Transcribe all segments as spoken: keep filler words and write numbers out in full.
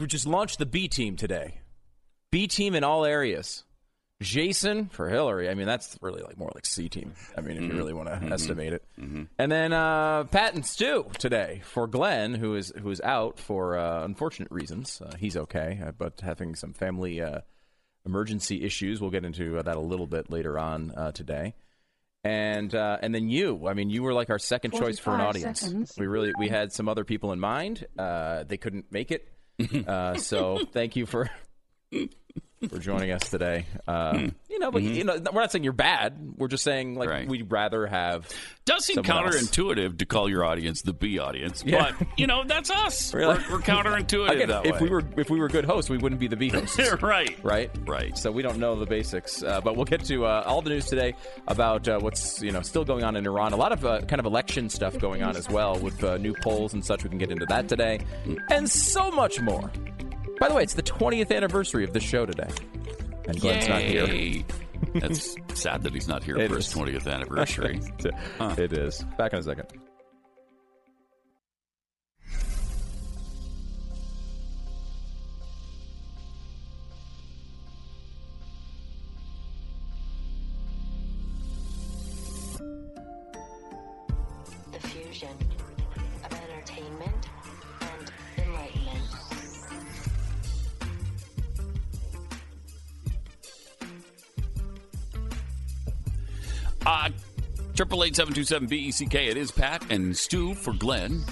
We've just launched the B team today. B team in all areas. Jason for Hillary. I mean, that's really like more like C team. I mean, if mm-hmm. you really want to mm-hmm. estimate it. Mm-hmm. And then uh, Pat and Stu today for Glenn, who is who is out for uh, unfortunate reasons. Uh, he's okay, uh, but having some family uh, emergency issues. We'll get into that a little bit later on uh, today. And uh, and then you. I mean, you were like our second choice for an audience. Seconds. We really we had some other people in mind. Uh, they couldn't make it. Uh, so thank you for. for joining us today. Um, you know, but mm-hmm. you know, we're not saying you're bad. We're just saying, like, right. we'd rather have. Does seem counterintuitive else. To call your audience the B audience, yeah. but you know, that's us. Really? We're, we're counterintuitive. Again, that if way. we were if we were good hosts, we wouldn't be the B hosts. right, right, right. So we don't know the basics, uh, but we'll get to uh, all the news today about uh, what's you know still going on in Iran. A lot of uh, kind of election stuff going on as well with uh, new polls and such. We can get into that today, and so much more. By the way, it's the twentieth anniversary of the show today. And Glenn's Yay. not here. That's sad that he's not here it for is. his twentieth anniversary. huh. It is. Back in a second. The fusion of entertainment and enlightenment. Uh, triple eight seven two seven B E C K. It is Pat and Stu for Glenn.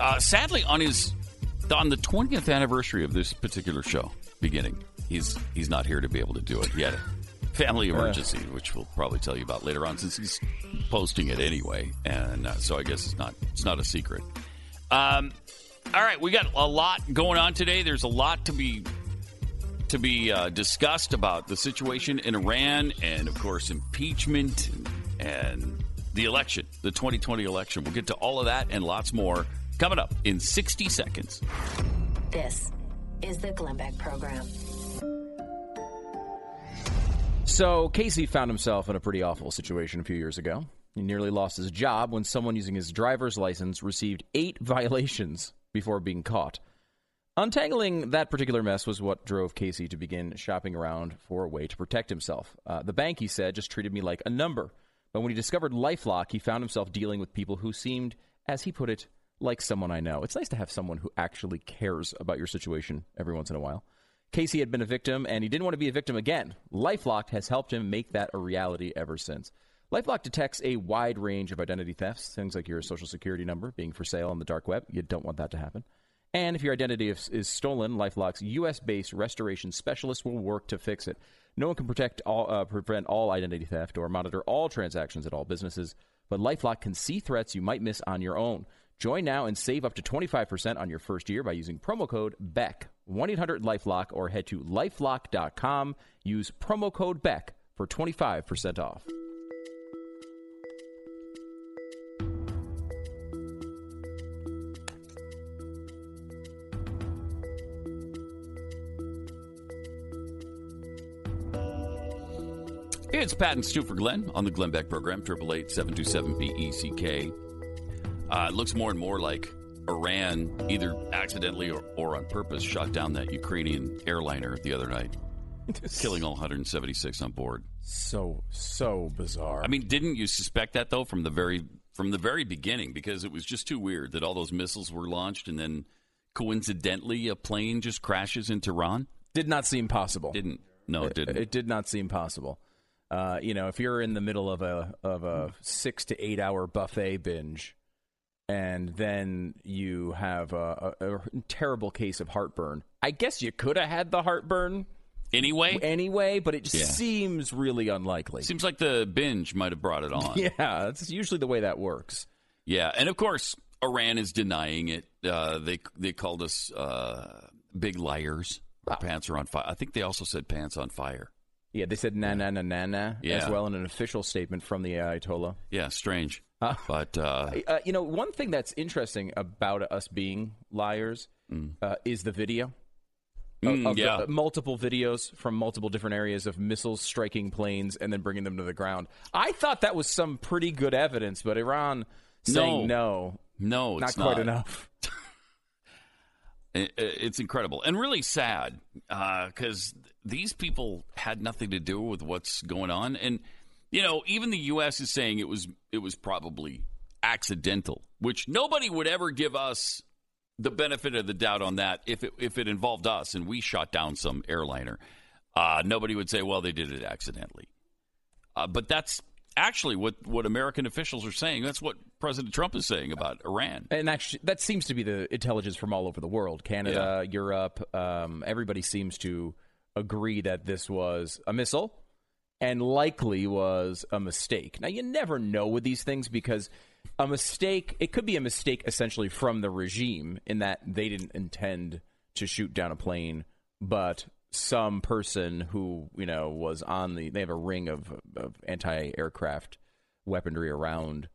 Uh, sadly, on his on the twentieth anniversary of this particular show beginning, he's he's not here to be able to do it. He had a family emergency, uh, which we'll probably tell you about later on, since he's posting it anyway, and uh, so I guess it's not it's not a secret. Um, all right, we got a lot going on today. There's a lot to be. to be uh, discussed about the situation in Iran and, of course, impeachment and the election, the twenty twenty election. We'll get to all of that and lots more coming up in sixty seconds. This is the Glenn Beck Program. So Casey found himself in a pretty awful situation a few years ago. He nearly lost his job when someone using his driver's license received eight violations before being caught. Untangling that particular mess was what drove Casey to begin shopping around for a way to protect himself. Uh, the bank, he said, just treated me like a number. But when he discovered LifeLock, he found himself dealing with people who seemed, as he put it, like someone I know. It's nice to have someone who actually cares about your situation every once in a while. Casey had been a victim, and he didn't want to be a victim again. LifeLock has helped him make that a reality ever since. LifeLock detects a wide range of identity thefts, things like your social security number being for sale on the dark web. You don't want that to happen. And if your identity is, is stolen, LifeLock's U S based restoration specialist will work to fix it. No one can protect all, uh, prevent all identity theft or monitor all transactions at all businesses, but LifeLock can see threats you might miss on your own. Join now and save up to twenty-five percent on your first year by using promo code BECK, one eight hundred LifeLock, or head to LifeLock dot com. Use promo code BECK for twenty-five percent off. It's Pat and Stu for Glenn on the Glenn Beck Program, triple eight seven two seven B E C K. Uh, it looks more and more like Iran, either accidentally or, or on purpose, shot down that Ukrainian airliner the other night, killing all one hundred seventy-six on board. So, so bizarre. I mean, didn't you suspect that, though, from the very from the very beginning? Because it was just too weird that all those missiles were launched and then coincidentally a plane just crashes in Tehran? Did not seem possible. Didn't. No, it didn't. It, it did not seem possible. Uh, you know, if you're in the middle of a of a six to eight hour buffet binge, and then you have a, a, a terrible case of heartburn, I guess you could have had the heartburn anyway. Anyway, but it just yeah. seems really unlikely. Seems like the binge might have brought it on. Yeah, that's usually the way that works. Yeah, and of course, Iran is denying it. Uh, they they called us uh, big liars. Wow. Our pants are on fire. I think they also said pants on fire. Yeah, they said na na na na na yeah. as well in an official statement from the Ayatollah. Yeah, strange. Uh, but uh, uh, you know, one thing that's interesting about us being liars mm. uh, is the video. Mm, of, of yeah. the, uh, multiple videos from multiple different areas of missiles striking planes and then bringing them to the ground. I thought that was some pretty good evidence, but Iran saying no, no, no, not it's quite not. enough. It's incredible and really sad because uh, these people had nothing to do with what's going on. And, you know, even the U S is saying it was it was probably accidental, which nobody would ever give us the benefit of the doubt on that. If it, if it involved us and we shot down some airliner, uh, nobody would say, well, they did it accidentally. Uh, but that's actually what, what American officials are saying. That's what President Trump is saying about Iran. And actually, that seems to be the intelligence from all over the world. Canada, yeah. Europe, um, everybody seems to agree that this was a missile and likely was a mistake. Now, you never know with these things because a mistake, it could be a mistake essentially from the regime in that they didn't intend to shoot down a plane, but some person who, you know, was on the, they have a ring of, of anti-aircraft weaponry around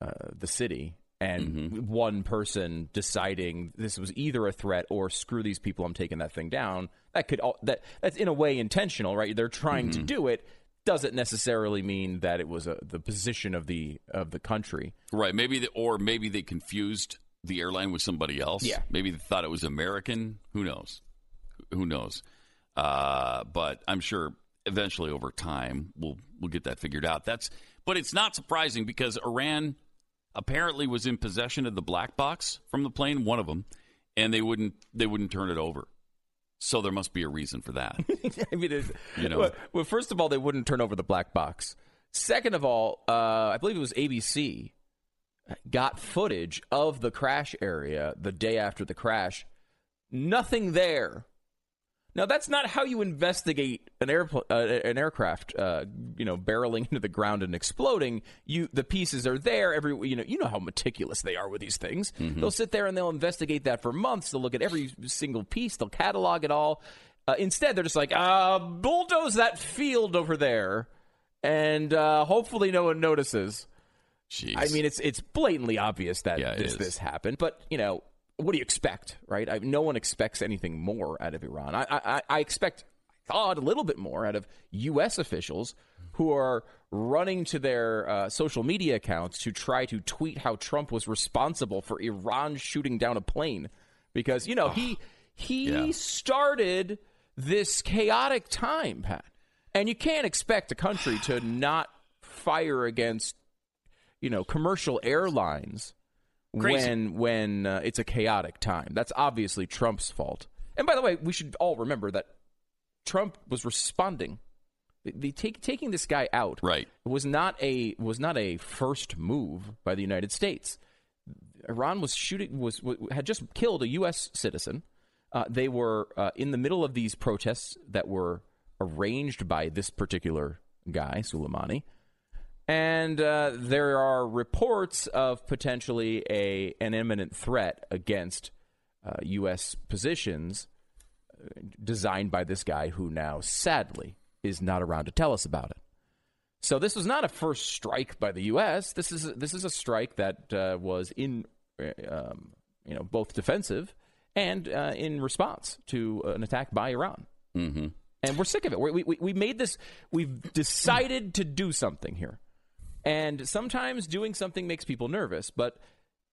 uh, the city. And mm-hmm. one person deciding this was either a threat or screw these people, I'm taking that thing down. That could, all, that that's in a way intentional, right? They're trying mm-hmm. to do it. Doesn't necessarily mean that it was a, the position of the, of the country. Right. Maybe the, or maybe they confused the airline with somebody else. Yeah. Maybe they thought it was American. Who knows? Who knows? Uh, but I'm sure eventually over time we'll we'll get that figured out. That's but it's not surprising because Iran apparently was in possession of the black box from the plane, one of them, and they wouldn't they wouldn't turn it over. So there must be a reason for that. I mean, it's, you know, well, well, first of all, they wouldn't turn over the black box. Second of all, uh, I believe it was A B C got footage of the crash area the day after the crash. Nothing there. Now, that's not how you investigate an airpl- uh, an aircraft, uh, you know, barreling into the ground and exploding. You, the pieces are there. Every, you know, you know how meticulous they are with these things. Mm-hmm. They'll sit there and they'll investigate that for months. They'll look at every single piece. They'll catalog it all. Uh, instead, they're just like, uh, bulldoze that field over there, and uh, hopefully no one notices. Jeez. I mean, it's it's blatantly obvious that yeah, this, this happened, but, you know. What do you expect, right? I, no one expects anything more out of Iran. I, I, I expect, I thought, a little bit more out of U S officials who are running to their uh, social media accounts to try to tweet how Trump was responsible for Iran shooting down a plane. Because, you know, he he yeah. started this chaotic time, Pat. And you can't expect a country to not fire against, you know, commercial airlines. Crazy. When when uh, it's a chaotic time. That's obviously Trump's fault. And by the way, we should all remember that Trump was responding. The, the take, taking this guy out right. was not a was not a first move by the United States. Iran was shooting was, was had just killed a U S citizen. Uh, they were uh, in the middle of these protests that were arranged by this particular guy, Soleimani. And uh, there are reports of potentially a an imminent threat against uh, U S positions designed by this guy who now, sadly, is not around to tell us about it. So this was not a first strike by the U S. This is this is a strike that uh, was in, um, you know, both defensive and uh, in response to an attack by Iran. Mm-hmm. And we're sick of it. We, we we made this. We've decided to do something here. And sometimes doing something makes people nervous, but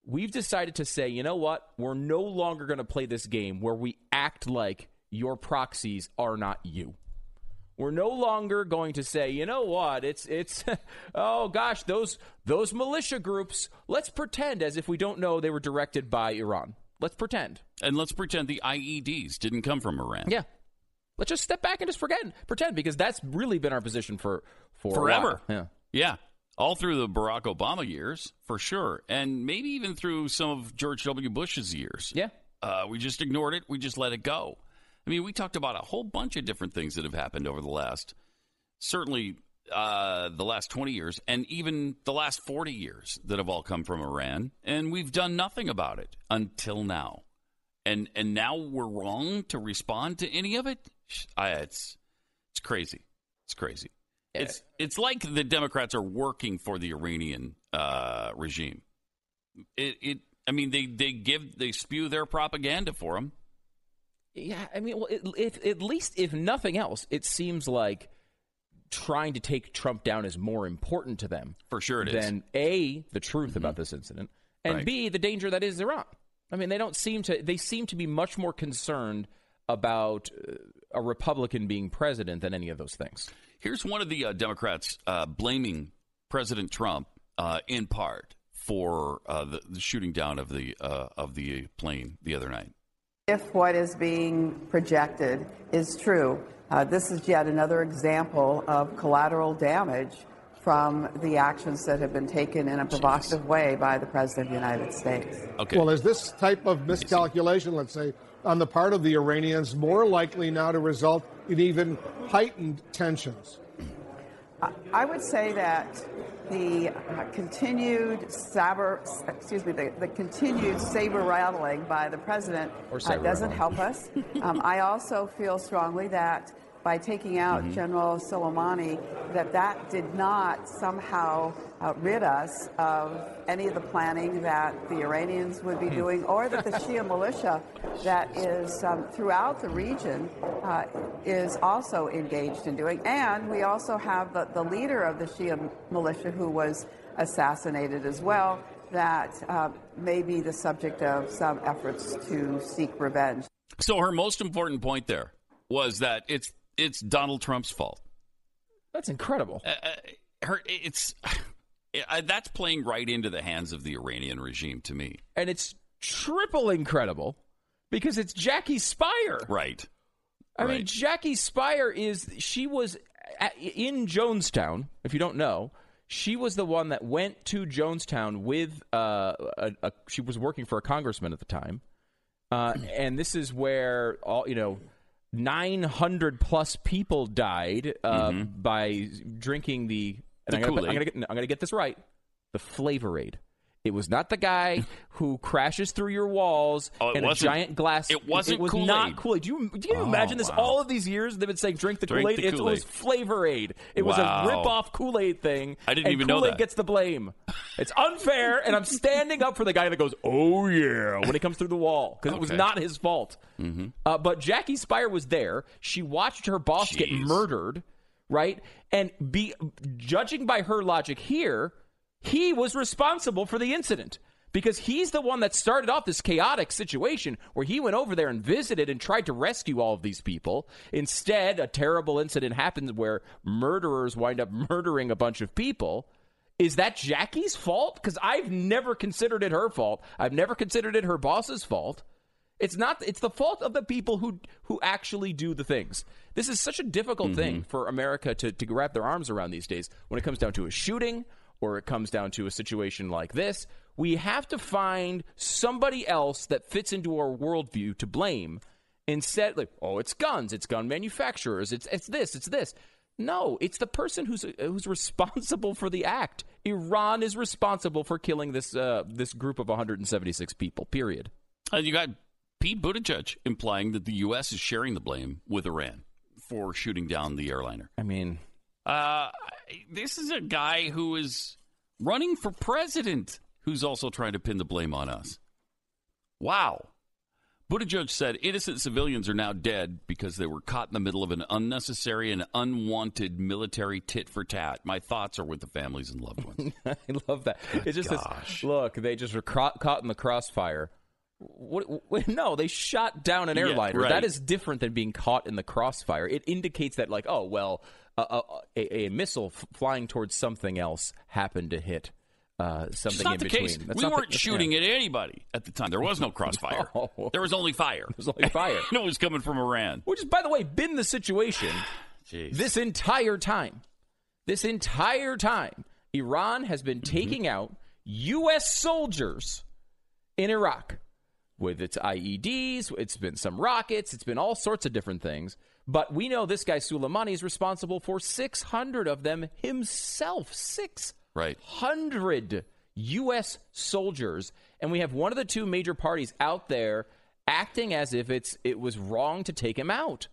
we've decided to say, you know what? We're no longer going to play this game where we act like your proxies are not you. We're no longer going to say, you know what? It's it's oh gosh, those those militia groups. Let's pretend as if we don't know they were directed by Iran. Let's pretend. And let's pretend the I E Ds didn't come from Iran. Yeah. Let's just step back and just forget pretend because that's really been our position for, for forever. Yeah. Yeah. All through the Barack Obama years, for sure, and maybe even through some of George W. Bush's years. Yeah. Uh, we just ignored it. We just let it go. I mean, we talked about a whole bunch of different things that have happened over the last, certainly uh, the last twenty years, and even the last forty years that have all come from Iran, and we've done nothing about it until now. And and now we're wrong to respond to any of it? I, it's it's crazy. It's crazy. It's it's like the Democrats are working for the Iranian uh, regime. It it I mean they, they give they spew their propaganda for them. Yeah, I mean, well, it, if at least if nothing else, it seems like trying to take Trump down is more important to them for sure it than is than a the truth mm-hmm. about this incident and right. b the danger that is Iran. I mean, they don't seem to, they seem to be much more concerned about a Republican being president than any of those things. Here's one of the uh, Democrats uh, blaming President Trump uh, in part for uh, the, the shooting down of the uh, of the plane the other night. If what is being projected is true, uh, this is yet another example of collateral damage from the actions that have been taken in a provocative Jeez. way by the President of the United States. Okay. Well, is this type of miscalculation, let's say, on the part of the Iranians more likely now to result in even heightened tensions? I would say that the uh, continued saber, excuse me, the, the continued saber rattling by the president uh, doesn't rattling. help us. Um, I also feel strongly that by taking out mm-hmm. General Soleimani, that that did not somehow uh, rid us of any of the planning that the Iranians would be doing, or that the Shia militia that is um, throughout the region uh, is also engaged in doing. And we also have the, the leader of the Shia militia who was assassinated as well, that uh, may be the subject of some efforts to seek revenge. So her most important point there was that it's It's Donald Trump's fault. That's incredible. Uh, her, it's uh, that's playing right into the hands of the Iranian regime to me. And it's triple incredible because it's Jackie Speier. Right. I right. mean, Jackie Speier is, she was at, in Jonestown, if you don't know. She was the one that went to Jonestown with, uh, a, a, she was working for a congressman at the time. Uh, and this is where, all you know, nine hundred plus people died uh, mm-hmm. by drinking the, and the I'm going to I'm going to get this right, the Flavorade. It was not the guy who crashes through your walls oh, in a giant glass. It wasn't It was Kool-Aid. not Kool-Aid. Do you, do you oh, imagine this? Wow. All of these years they've been saying drink the drink Kool-Aid. The Kool-Aid. It was Flavorade. It wow. was a rip-off Kool-Aid thing. I didn't and even Kool-Aid know that. Kool-Aid gets the blame. It's unfair, and I'm standing up for the guy that goes, oh, yeah, when he comes through the wall, because okay. it was not his fault. Mm-hmm. Uh, but Jackie Speier was there. She watched her boss Jeez. get murdered, right? And be judging by her logic here, he was responsible for the incident because he's the one that started off this chaotic situation where he went over there and visited and tried to rescue all of these people. Instead, a terrible incident happens where murderers wind up murdering a bunch of people. Is that Jackie's fault? Because I've never considered it her fault. I've never considered it her boss's fault. It's not. It's the fault of the people who who actually do the things. This is such a difficult mm-hmm. thing for America to, to wrap their arms around these days when it comes down to a shooting, or it comes down to a situation like this. We have to find somebody else that fits into our worldview to blame instead. Like, oh, it's guns, it's gun manufacturers, it's it's this, it's this. No, it's the person who's who's responsible for the act. Iran is responsible for killing this uh, this group of one hundred seventy-six people, period. And you got Pete Buttigieg implying that the U S is sharing the blame with Iran for shooting down the airliner. I mean... Uh, this is a guy who is running for president who's also trying to pin the blame on us. Wow. Buttigieg said innocent civilians are now dead because they were caught in the middle of an unnecessary and unwanted military tit-for-tat. My thoughts are with the families and loved ones. I love that. Oh, it's just gosh. this, look, they just were ca- caught in the crossfire. What, what, no, they shot down an airliner. Yeah, right. That is different than being caught in the crossfire. It indicates that, like, oh, well, Uh, a, a missile f- flying towards something else happened to hit uh, something in between. Case. That's we not weren't the, shooting yeah. at anybody at the time. There was no crossfire. No. There was only fire. There was only fire. No, it was coming from Iran. Which has, by the way, been the situation this entire time. This entire time, Iran has been taking mm-hmm. out U S soldiers in Iraq with its I E Ds. It's been some rockets. It's been all sorts of different things. But we know this guy, Soleimani, is responsible for six hundred of them himself. six hundred right. U S soldiers. And we have one of the two major parties out there acting as if it's it was wrong to take him out.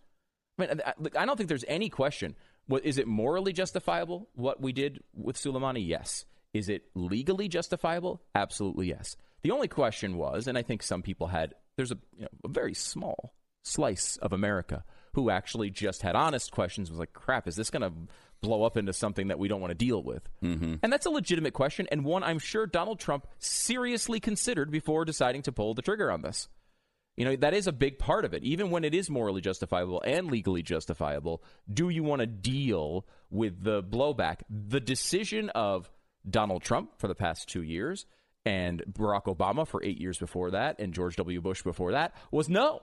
I mean, I don't think there's any question. What, is it morally justifiable, what we did with Soleimani? Yes. Is it legally justifiable? Absolutely yes. The only question was, and I think some people had, there's a, you know, a very small slice of America who actually just had honest questions, was like, crap, is this going to blow up into something that we don't want to deal with? Mm-hmm. And that's a legitimate question, and one I'm sure Donald Trump seriously considered before deciding to pull the trigger on this. You know, that is a big part of it. Even when it is morally justifiable and legally justifiable, do you want to deal with the blowback? The decision of Donald Trump for the past two years and Barack Obama for eight years before that and George W. Bush before that was no,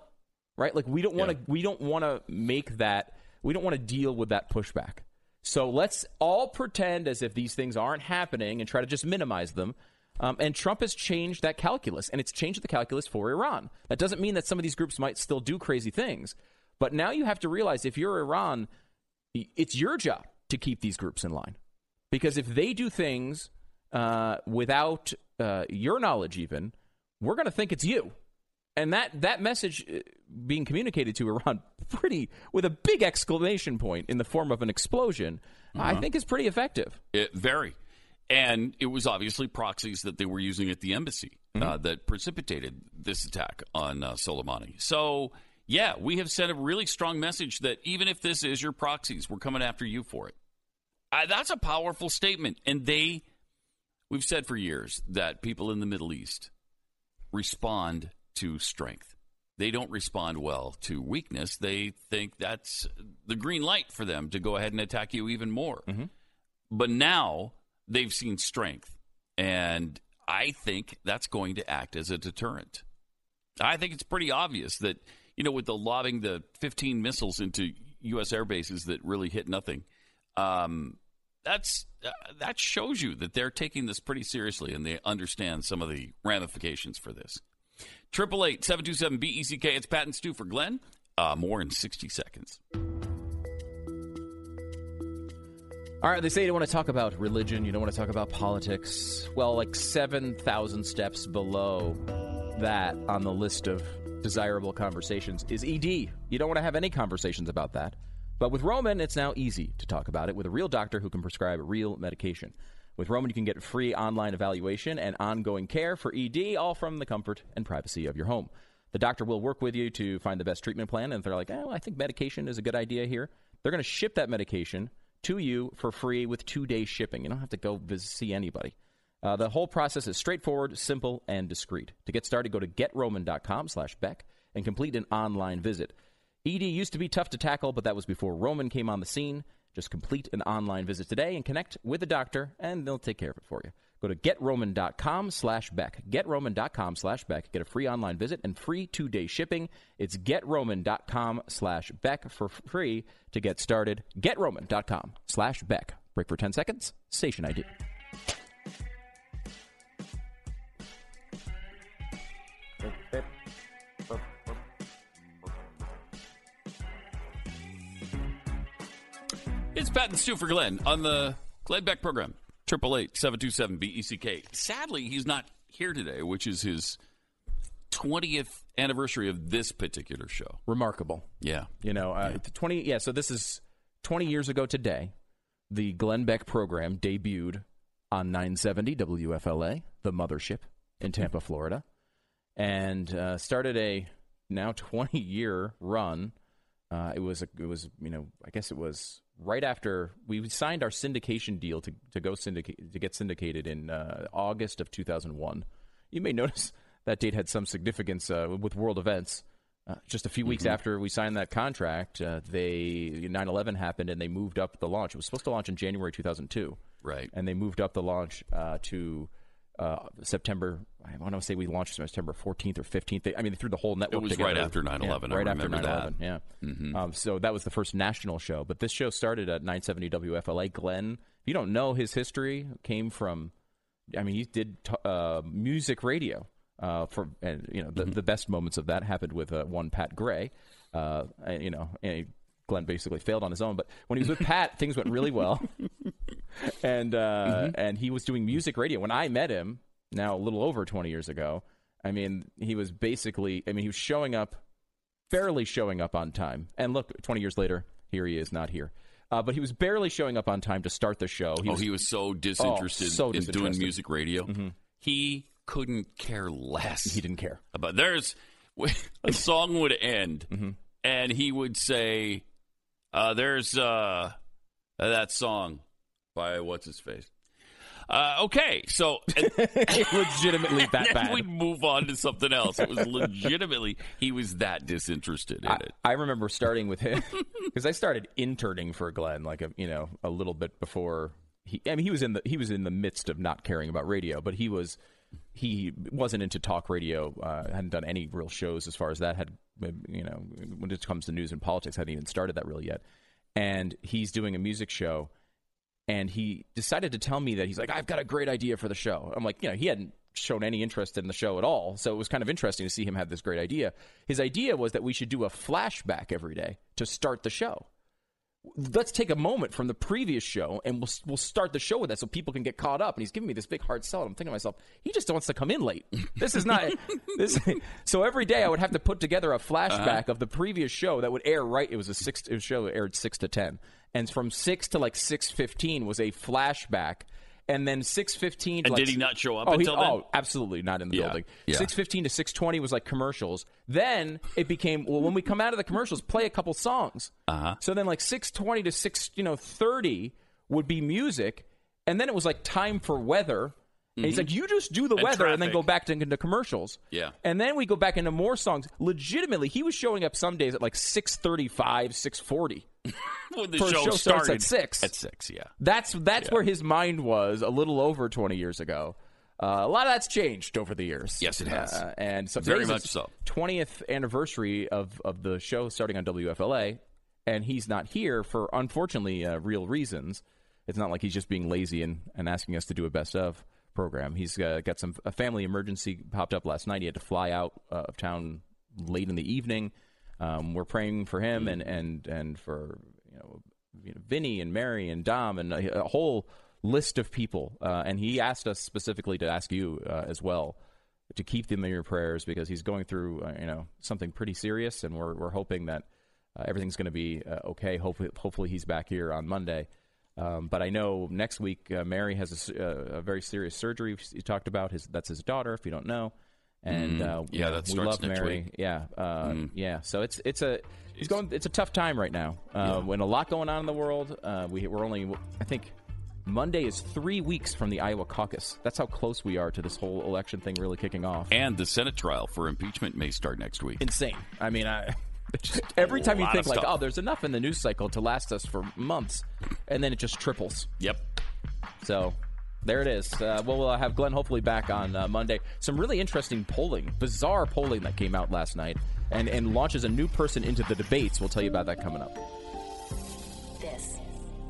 right? Like, we don't want to, yeah. we don't want to make that, we don't want to deal with that pushback. So let's all pretend as if these things aren't happening and try to just minimize them. Um, and Trump has changed that calculus, and it's changed the calculus for Iran. That doesn't mean that some of these groups might still do crazy things. But now you have to realize if you're Iran, it's your job to keep these groups in line. Because if they do things uh, without uh, your knowledge even, we're going to think it's you. And that, that message being communicated to Iran pretty with a big exclamation point in the form of an explosion, uh-huh. I think is pretty effective. It, very. And it was obviously proxies that they were using at the embassy uh, mm-hmm. that precipitated this attack on uh, Soleimani. So, yeah, we have sent a really strong message that even if this is your proxies, we're coming after you for it. Uh, that's a powerful statement. And they, we've said for years that people in the Middle East respond to strength. They don't respond well to weakness. They think that's the green light for them to go ahead and attack you even more. Mm-hmm. But now they've seen strength, and I think that's going to act as a deterrent. I think it's pretty obvious that, you know, with the lobbing the fifteen missiles into U S air bases that really hit nothing, um, that's uh, that shows you that they're taking this pretty seriously, and they understand some of the ramifications for this. triple eight, seven two seven, B E C K. It's Pat and Stu for Glenn. Uh, more in sixty seconds. All right, they say you don't want to talk about religion, you don't want to talk about politics. Well, like seven thousand steps below that on the list of desirable conversations is E D. You don't want to have any conversations about that. But with Roman, it's now easy to talk about it with a real doctor who can prescribe real medication. With Roman, you can get free online evaluation and ongoing care for E D, all from the comfort and privacy of your home. The doctor will work with you to find the best treatment plan, and if they're like, oh, I think medication is a good idea here, they're going to ship that medication to you for free with two-day shipping. You don't have to go visit, see anybody. Uh, the whole process is straightforward, simple, and discreet. To get started, go to GetRoman.com slash Beck and complete an online visit. E D used to be tough to tackle, but that was before Roman came on the scene. Just complete an online visit today and connect with a doctor, and they'll take care of it for you. Go to GetRoman.com slash Beck. GetRoman.com slash Beck. Get a free online visit and free two-day shipping. It's GetRoman.com slash Beck for free to get started. GetRoman.com slash Beck. Break for ten seconds. Station I D. It's Pat and Stu for Glenn on the Glenn Beck program. triple eight, seven two seven, B E C K. Sadly, he's not here today, which is his twentieth anniversary of this particular show. Remarkable. Yeah. You know, uh, yeah. twenty yeah, so this is twenty years ago today, the Glenn Beck program debuted on nine seventy W F L A, the mothership in Tampa, Florida, and uh, started a now twenty-year run. Uh, it was, a, it was, you know, I guess it was right after we signed our syndication deal to, to go syndicate, to get syndicated in uh, August of two thousand one. You may notice that date had some significance uh, with world events. Uh, just a few mm-hmm. weeks after we signed that contract, uh, they nine eleven happened and they moved up the launch. It was supposed to launch in January two thousand two. Right. And they moved up the launch uh, to uh, September. I want to say we launched September fourteenth or fifteenth. They, I mean, they threw the whole network together. It was together. Right after nine eleven. Yeah, right I after nine eleven, yeah. Mm-hmm. Um, so that was the first national show. But this show started at nine seventy W F L A. Glenn, if you don't know his history, came from, I mean, he did t- uh, music radio. Uh, for and you know, the, mm-hmm. the best moments of that happened with uh, one Pat Gray. Uh, and, you know, and Glenn basically failed on his own. But when he was with Pat, things went really well. and uh, mm-hmm. and he was doing music radio. When I met him, now a little over twenty years ago, I mean, he was basically, I mean, he was showing up, barely showing up on time. And look, twenty years later, here he is, not here. Uh, but he was barely showing up on time to start the show. He oh, was, he was so disinterested, oh, so disinterested in doing music radio. Mm-hmm. He couldn't care less. He didn't care. But there's, a song would end, mm-hmm. and he would say, uh, there's, uh, uh, that song by what's-his-face. Uh, okay, so... And, legitimately that bad. We move on to something else. It was legitimately... He was that disinterested in I, it. I remember starting with him, because I started interning for Glenn, like, a, you know, a little bit before... He, I mean, he was in the he was in the midst of not caring about radio, but he was he wasn't into talk radio. Uh, hadn't done any real shows as far as that had, you know, when it comes to news and politics, hadn't even started that really yet. And he's doing a music show, and he decided to tell me that he's like, I've got a great idea for the show. I'm like, you know, he hadn't shown any interest in the show at all, so it was kind of interesting to see him have this great idea. His idea was that we should do a flashback every day to start the show. Let's take a moment from the previous show, and we'll we'll start the show with that so people can get caught up. And he's giving me this big hard sell. And I'm thinking to myself, he just wants to come in late. This is not – this. So every day I would have to put together a flashback uh-huh. of the previous show that would air right – it was a six it was a show that aired six to ten. And from six to like six fifteen was a flashback. And then six fifteen to – like, did he not show up oh, until he, then? Oh, absolutely not in the yeah. building. Yeah. six fifteen to six twenty was like commercials. Then it became, well, when we come out of the commercials, play a couple songs. Uh-huh. So then like six twenty to six, you know, thirty would be music. And then it was like time for weather. And mm-hmm. he's like, you just do the and weather traffic. And then go back to, into commercials. Yeah. And then we go back into more songs. Legitimately, he was showing up some days at like six thirty-five, six forty. When the show, show starts at six. At six, yeah. That's that's yeah. where his mind was a little over twenty years ago. Uh, a lot of that's changed over the years. Yes, it has. Uh, and so very much so. twentieth anniversary of, of the show starting on W F L A, and he's not here for, unfortunately, uh, real reasons. It's not like he's just being lazy and, and asking us to do a best of program. He's uh, got some a family emergency popped up last night. He had to fly out uh, of town late in the evening. Um, we're praying for him and and and for you know, you know Vinny and Mary and Dom and a, a whole list of people. Uh, and he asked us specifically to ask you uh, as well to keep them in your prayers because he's going through uh, you know something pretty serious. And we're we're hoping that uh, everything's going to be uh, okay. Hopefully, hopefully he's back here on Monday. Um, but I know next week uh, Mary has a, uh, a very serious surgery. He talked about his that's his daughter. If you don't know, and uh, mm. yeah, that we love Mary. Week. Yeah, uh, mm. yeah. So it's it's a he's going. It's a tough time right now. Uh, yeah. When a lot going on in the world, uh, we we're only I think Monday is three weeks from the Iowa caucus. That's how close we are to this whole election thing really kicking off. And the Senate trial for impeachment may start next week. Insane. I mean, I. Just every time you think like, oh, there's enough in the news cycle to last us for months, and then it just triples. Yep. So there it is. Uh, we'll uh, have Glenn hopefully back on uh, Monday. Some really interesting polling, bizarre polling that came out last night and, and launches a new person into the debates. We'll tell you about that coming up. This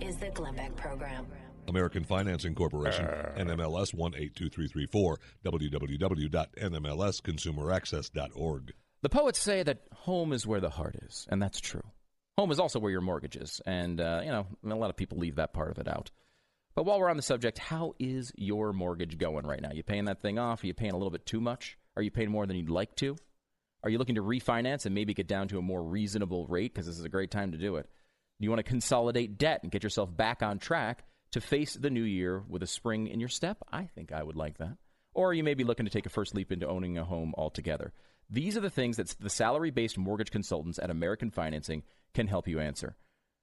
is the Glenn Beck Program. American Financing Corporation, N M L S one eight two three three four, w w w dot n m l s consumer access dot org. The poets say that home is where the heart is, and that's true. Home is also where your mortgage is, and, uh, you know, a lot of people leave that part of it out. But while we're on the subject, how is your mortgage going right now? You paying that thing off? Are you paying a little bit too much? Are you paying more than you'd like to? Are you looking to refinance and maybe get down to a more reasonable rate because this is a great time to do it? Do you want to consolidate debt and get yourself back on track to face the new year with a spring in your step? I think I would like that. Or you may be looking to take a first leap into owning a home altogether. These are the things that the salary-based mortgage consultants at American Financing can help you answer.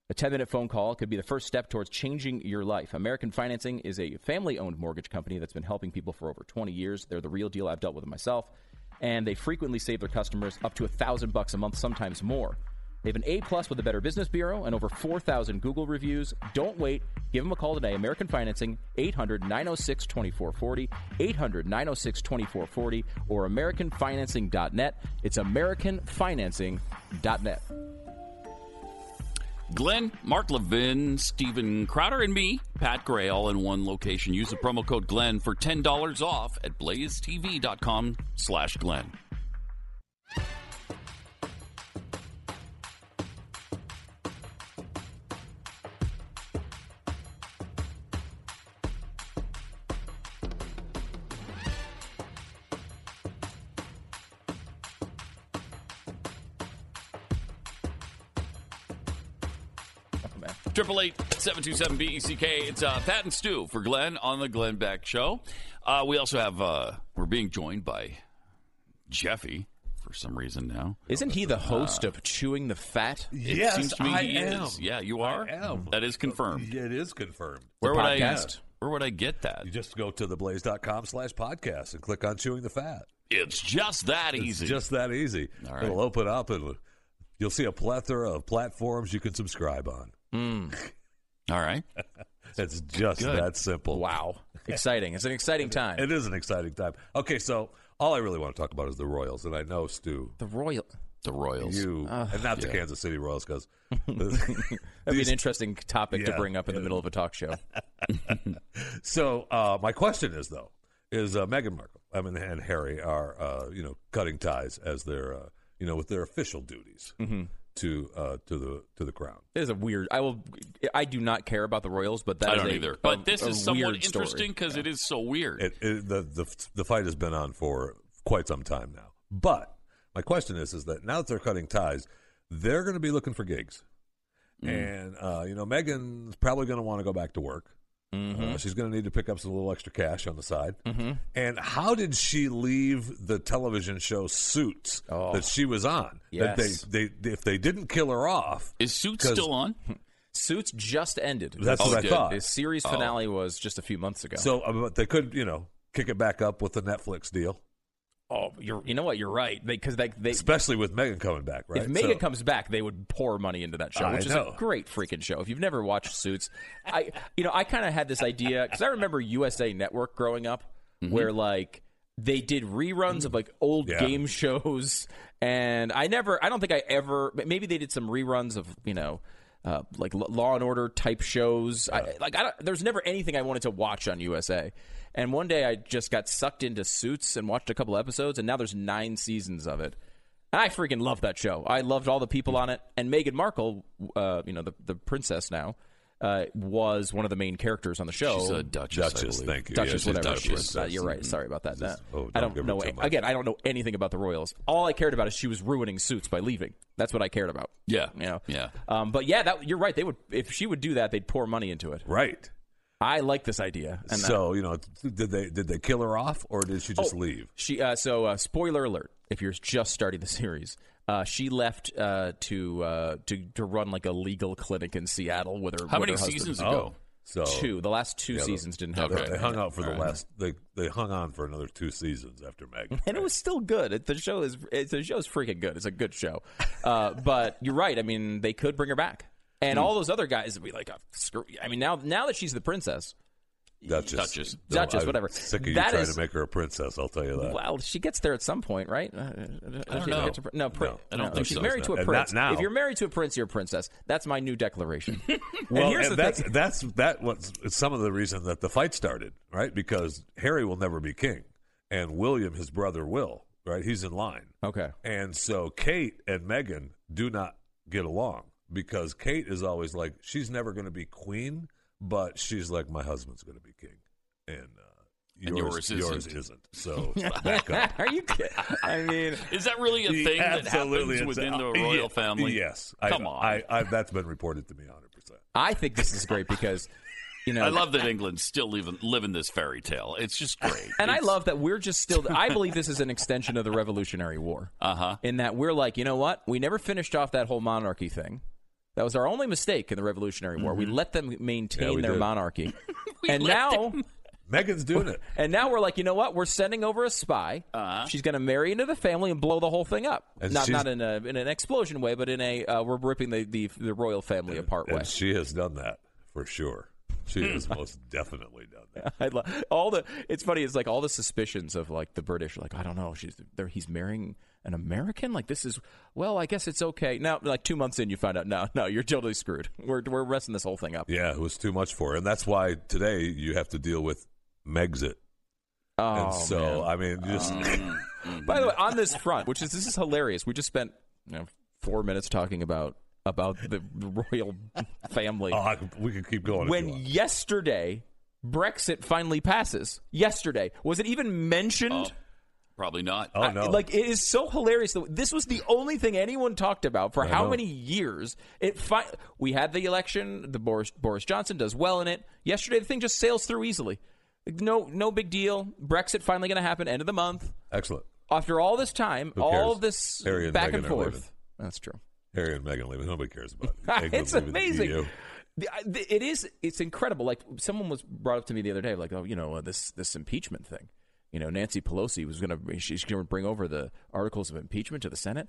A ten-minute phone call could be the first step towards changing your life. American Financing is a family-owned mortgage company that's been helping people for over twenty years. They're the real deal. I've dealt with them myself. And they frequently save their customers up to one thousand dollars a month, sometimes more. They have an A-plus with the Better Business Bureau and over four thousand Google reviews. Don't wait. Give them a call today. American Financing, eight hundred nine oh six two four four oh, eight hundred nine oh six two four four oh, or american financing dot net. It's american financing dot net. Glenn, Mark Levin, Stephen Crowder, and me, Pat Gray, all in one location. Use the promo code Glenn for ten dollars off at blazetv.com slash Glenn. eight eight eight, seven two seven, B E C K. It's uh, Pat and Stu for Glenn on the Glenn Beck Show. Uh, we also have, uh, we're being joined by Jeffy for for some reason now. Isn't he the host uh, of Chewing the Fat? It yes, seems to me I he am. Is. Yeah, you are? I am. That is confirmed. Yeah, it is confirmed. The where podcast? Would I, where would I get that? You just go to theblaze.com slash podcast and click on Chewing the Fat. It's just that easy. It's just that easy. All right. It'll open up and you'll see a plethora of platforms you can subscribe on. Mm. All right. It's just Good. that simple. Wow. Exciting. It's an exciting time. It is an exciting time. Okay, so all I really want to talk about is the Royals, and I know, Stu. The Royal, The Royals. You, uh, and not yeah. the Kansas City Royals, because... That'd be an interesting topic yeah, to bring up in yeah. the middle of a talk show. So uh, my question is, though, is uh, Meghan Markle I mean, and Harry are, uh, you know, cutting ties as their, uh, you know, with their official duties. Mm-hmm. To uh, to the to the crown. It is a weird. I will. I do not care about the Royals, but that I don't is a, either. But a, this a is somewhat interesting because yeah. it is so weird. It, it, the the the fight has been on for quite some time now. But my question is, is that now that they're cutting ties, they're going to be looking for gigs, mm. and uh, you know, Meghan's probably going to want to go back to work. Mm-hmm. Uh, she's going to need to pick up some little extra cash on the side. Mm-hmm. And how did she leave the television show Suits oh. that she was on? Yes. That they, they, if they didn't kill her off. Is Suits still on? Suits just ended. That's oh, what I did. thought. The series finale oh. was just a few months ago. So uh, they could, you know, kick it back up with the Netflix deal. Oh, you're, you know what? You're right. Because they, they, they, Especially with Meghan coming back, right? If Meghan so, comes back, they would pour money into that show, which I is know. a great freaking show. If you've never watched Suits, I you know, I kind of had this idea, because I remember U S A Network growing up, mm-hmm. where like they did reruns mm-hmm. of like old yeah. game shows, and I never, I don't think I ever, maybe they did some reruns of, you know, Uh, like L- Law and Order type shows. Yeah. I, like I don't, there's never anything I wanted to watch on U S A. And one day I just got sucked into Suits and watched a couple episodes, and now there's nine seasons of it. And I freaking love that show. I loved all the people on it. And Meghan Markle, uh, you know, the, the princess now, uh, was one of the main characters on the show. She's a duchess, Duchess, thank you. Duchess, yeah, whatever. Duchess. Uh, you're right. Sorry about that. Just, oh, don't I don't know. Any, again, I don't know anything about the Royals. All I cared about is she was ruining Suits by leaving. That's what I cared about. Yeah, you know? yeah. Um, but yeah, that, you're right. They would, if she would do that, they'd pour money into it. Right. I like this idea. And so I, you know, did they did they kill her off, or did she just oh, leave? She uh, so uh, spoiler alert. If you're just starting the series, uh, she left uh, to uh, to to run like a legal clinic in Seattle with her. How with many her seasons ago? Oh, so two. The last two yeah, seasons didn't happen. Okay. They hung out for All the right. last. They they hung on for another two seasons after Meg, and it was still good. It, the show is it, the show is freaking good. It's a good show. Uh, but you're right. I mean, they could bring her back. And all those other guys would be like, oh, screw you. I mean, now now that she's the princess. Duchess. Duchess, Duchess I'm whatever. sick of you that trying is, to make her a princess, I'll tell you that. Well, she gets there at some point, right? I don't I know. To, no, pr- no, I don't no. think if she's so. married to a prince. If you're married to a prince, you're a princess. That's my new declaration. Well, and here's and the that's, thing. That's that was some of the reason that the fight started, right? Because Harry will never be king, and William, his brother, will, right? He's in line. Okay. And so Kate and Meghan do not get along. Because Kate is always like, she's never going to be queen, but she's like, my husband's going to be king, and uh, yours, and yours, isn't. yours isn't. So back up. Are you kidding? I mean, is that really a thing that happens within the royal family? Yes. Come I, on, I, I, that's been reported to me one hundred percent. I think this is great because. You know, I love that England's still living, living this fairy tale. It's just great. And it's... I love that we're just still... I believe this is an extension of the Revolutionary War. Uh-huh. In that we're like, you know what? We never finished off that whole monarchy thing. That was our only mistake in the Revolutionary War. Mm-hmm. We let them maintain yeah, their did. monarchy. and now... Them... Meghan's doing it. And now we're like, you know what? We're sending over a spy. Uh-huh. She's going to marry into the family and blow the whole thing up. And not not in a in an explosion way, but in a uh, we're ripping the, the, the royal family and, apart and way. She has done that, for sure. She has most definitely done that. I love all the. It's funny. It's like all the suspicions of like the British. Like I don't know. She's there. He's marrying an American. Like this is. Well, I guess it's okay. Now, like two months in, you find out. No, no, you're totally screwed. We're we're messing this whole thing up. Yeah, it was too much for her, and that's why today you have to deal with Megxit. Oh, and so man. I mean, just. Um, by the way, on this front, which is this is hilarious. We just spent you know, four minutes talking about. About the royal family. Oh, we could keep going. When yesterday, Brexit finally passes. Yesterday. Was it even mentioned? Oh, probably not. Oh, no. I, like, it is so hilarious. This was the only thing anyone talked about for I how know. many years. It fi- We had the election. The Boris, Boris Johnson does well in it. Yesterday, the thing just sails through easily. No, no big deal. Brexit finally going to happen. End of the month. Excellent. After all this time, all this Harry and back Meghan and forth. That's true. Harry and Meghan leaving. Nobody cares about it. It's amazing. The, the, it is. It's incredible. Like someone was brought up to me the other day, like, oh, you know, uh, this this impeachment thing. You know, Nancy Pelosi was going to she's going to bring over the articles of impeachment to the Senate.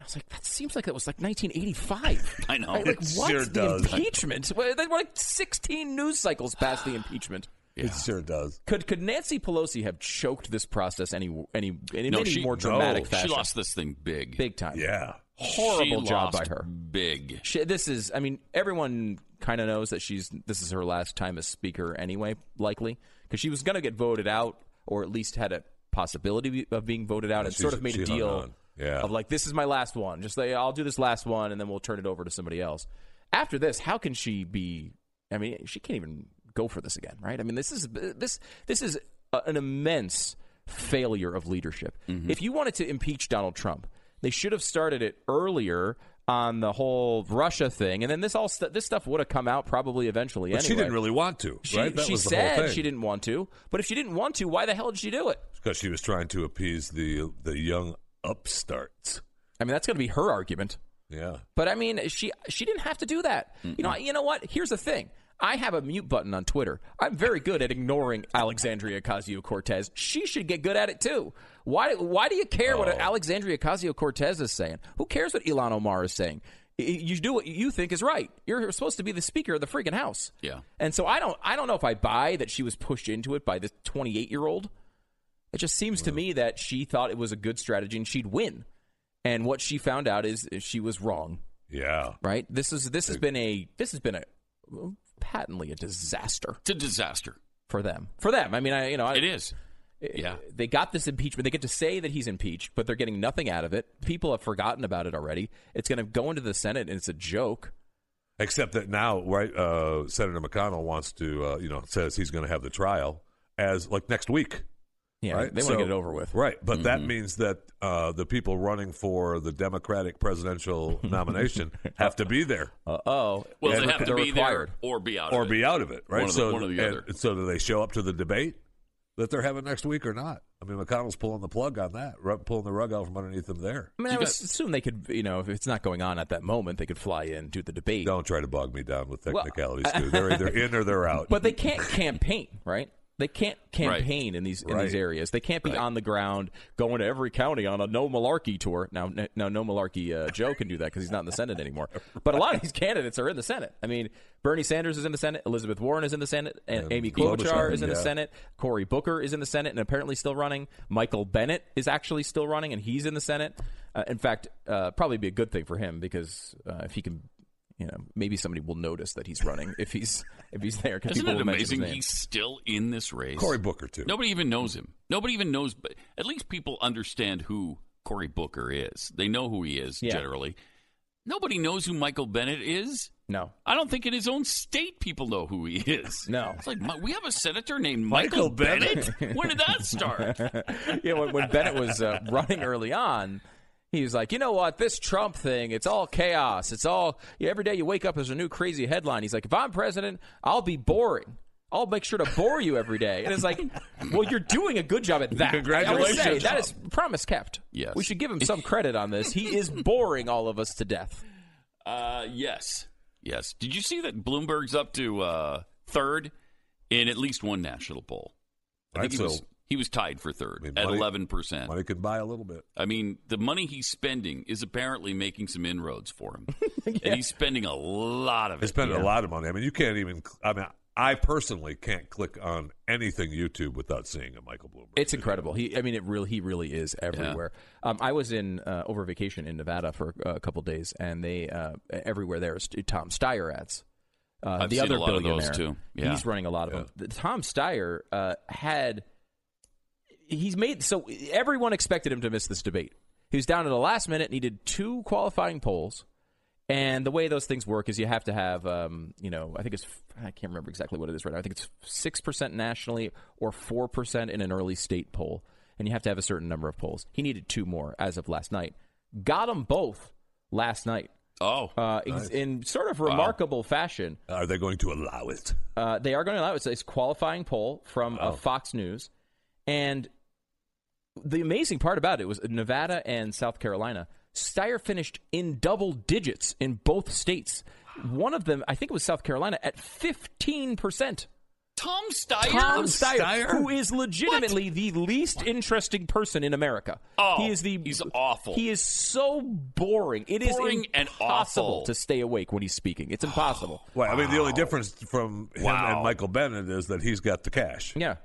I was like, that seems like that was like nineteen eighty-five. I know. Like, it what? Sure the does. Impeachment? Well, they were like sixteen news cycles past the impeachment. Yeah. It sure does. Could could Nancy Pelosi have choked this process any any any, no, any she, more dramatic no. fashion? She lost this thing big, big time. Yeah, horrible she job lost by her. Big. She, this is. I mean, everyone kind of knows that she's. This is her last time as speaker anyway, likely, because she was going to get voted out, or at least had a possibility of being voted out, yeah, and sort of made a deal yeah. of like, this is my last one. Just like, I'll do this last one, and then we'll turn it over to somebody else. After this, how can she be? I mean, she can't even go for this again, right? I mean, this is this this is a, an immense failure of leadership. Mm-hmm. If you wanted to impeach Donald Trump, they should have started it earlier on the whole Russia thing, and then this all st- this stuff would have come out probably eventually. But anyway, she didn't really want to. She, right? that she was the said whole thing. She didn't want to, but if she didn't want to, why the hell did she do it? Because she was trying to appease the the young upstarts. I mean, that's going to be her argument. Yeah, but I mean, she she didn't have to do that. Mm-mm. You know, you know what? Here's the thing. I have a mute button on Twitter. I'm very good at ignoring Alexandria Ocasio-Cortez. She should get good at it, too. Why Why do you care oh. what Alexandria Ocasio-Cortez is saying? Who cares what Ilhan Omar is saying? You do what you think is right. You're supposed to be the Speaker of the freaking House. Yeah. And so I don't I don't know if I buy that she was pushed into it by this twenty-eight-year-old. It just seems to me that she thought it was a good strategy and she'd win. And what she found out is she was wrong. Yeah. Right? This is this has been a this has been a patently a disaster. It's a disaster for them. For them. I mean, I you know, I, it is. Yeah, they got this impeachment. They get to say that he's impeached, but they're getting nothing out of it. People have forgotten about it already. It's going to go into the Senate, and it's a joke. Except that now, right? Uh, Senator McConnell wants to, uh, you know, says he's going to have the trial as like next week. Yeah, right? They want so, to get it over with, right? But mm-hmm. that means that uh, the people running for the Democratic presidential nomination have to be there. Uh oh, well, and they have to be required. There or be out, or of it. be out of it, right? One of the, so, one or the other. And, so do they show up to the debate that they're having next week or not? I mean, McConnell's pulling the plug on that, pulling the rug out from underneath them there. I mean, I would assume they could, you know, if it's not going on at that moment, they could fly in, do the debate. Don't try to bog me down with technicalities, well, Stu. They're either in or they're out. But they can't campaign, right? They can't campaign right. in these in right. these areas. They can't be right. on the ground going to every county on a no malarkey tour. Now, now no malarkey uh, Joe can do that because he's not in the Senate anymore. Right. But a lot of these candidates are in the Senate. I mean, Bernie Sanders is in the Senate. Elizabeth Warren is in the Senate. And, and Amy Klobuchar is in yeah. the Senate. Cory Booker is in the Senate and apparently still running. Michael Bennett is actually still running, and he's in the Senate. Uh, in fact, uh, probably be a good thing for him because uh, if he can – you know, maybe somebody will notice that he's running if he's if he's there. Isn't it amazing he's still in this race? Cory Booker, too. Nobody even knows him. Nobody even knows, but at least people understand who Cory Booker is. They know who he is, yeah. generally. Nobody knows who Michael Bennett is. No. I don't think in his own state people know who he is. No. It's like, we have a senator named Michael, Michael Bennett? Bennett? When did that start? yeah, when, when Bennett was uh, running early on, he was like, you know what, this Trump thing, it's all chaos. It's all, you know, every day you wake up, there's a new crazy headline. He's like, if I'm president, I'll be boring. I'll make sure to bore you every day. And it's like, well, you're doing a good job at that. Congratulations. I would say, that is promise kept. Yes. We should give him some credit on this. He is boring all of us to death. Uh, yes. Yes. Did you see that Bloomberg's up to uh, third in at least one national poll? I think he was... He was tied for third I mean, money, at eleven percent. Money could buy a little bit. I mean, the money he's spending is apparently making some inroads for him. yeah. And he's spending a lot of it. He's spending yeah. a lot of money. I mean, you can't even – I mean, I personally can't click on anything YouTube without seeing a Michael Bloomberg. It's video. Incredible. He, I mean, it really, he really is everywhere. Yeah. Um, I was in uh, over vacation in Nevada for a couple of days, and they uh, everywhere there is Tom Steyer ads. Uh, I've the seen other a lot billionaire, of those, too. Yeah. He's running a lot of yeah. them. The, Tom Steyer uh, had – He's made so everyone expected him to miss this debate. He was down to the last minute, needed two qualifying polls, and the way those things work is you have to have, um, you know, I think it's I can't remember exactly what it is right now. I think it's six percent nationally or four percent in an early state poll, and you have to have a certain number of polls. He needed two more as of last night. Got them both last night. Oh, uh, nice. In sort of remarkable wow. fashion. Are they going to allow it? Uh, they are going to allow it. So it's a qualifying poll from wow. uh, Fox News, and the amazing part about it was Nevada and South Carolina, Steyer finished in double digits in both states. One of them, I think it was South Carolina, at fifteen percent. Tom Steyer? Tom Steyer, Steyer? Who is legitimately what? the least interesting person in America. Oh, he is the, he's awful. He is so boring. It boring is impossible to stay awake when he's speaking. It's impossible. Well, wow. I mean, the only difference from him wow. and Michael Bennett is that he's got the cash. Yeah.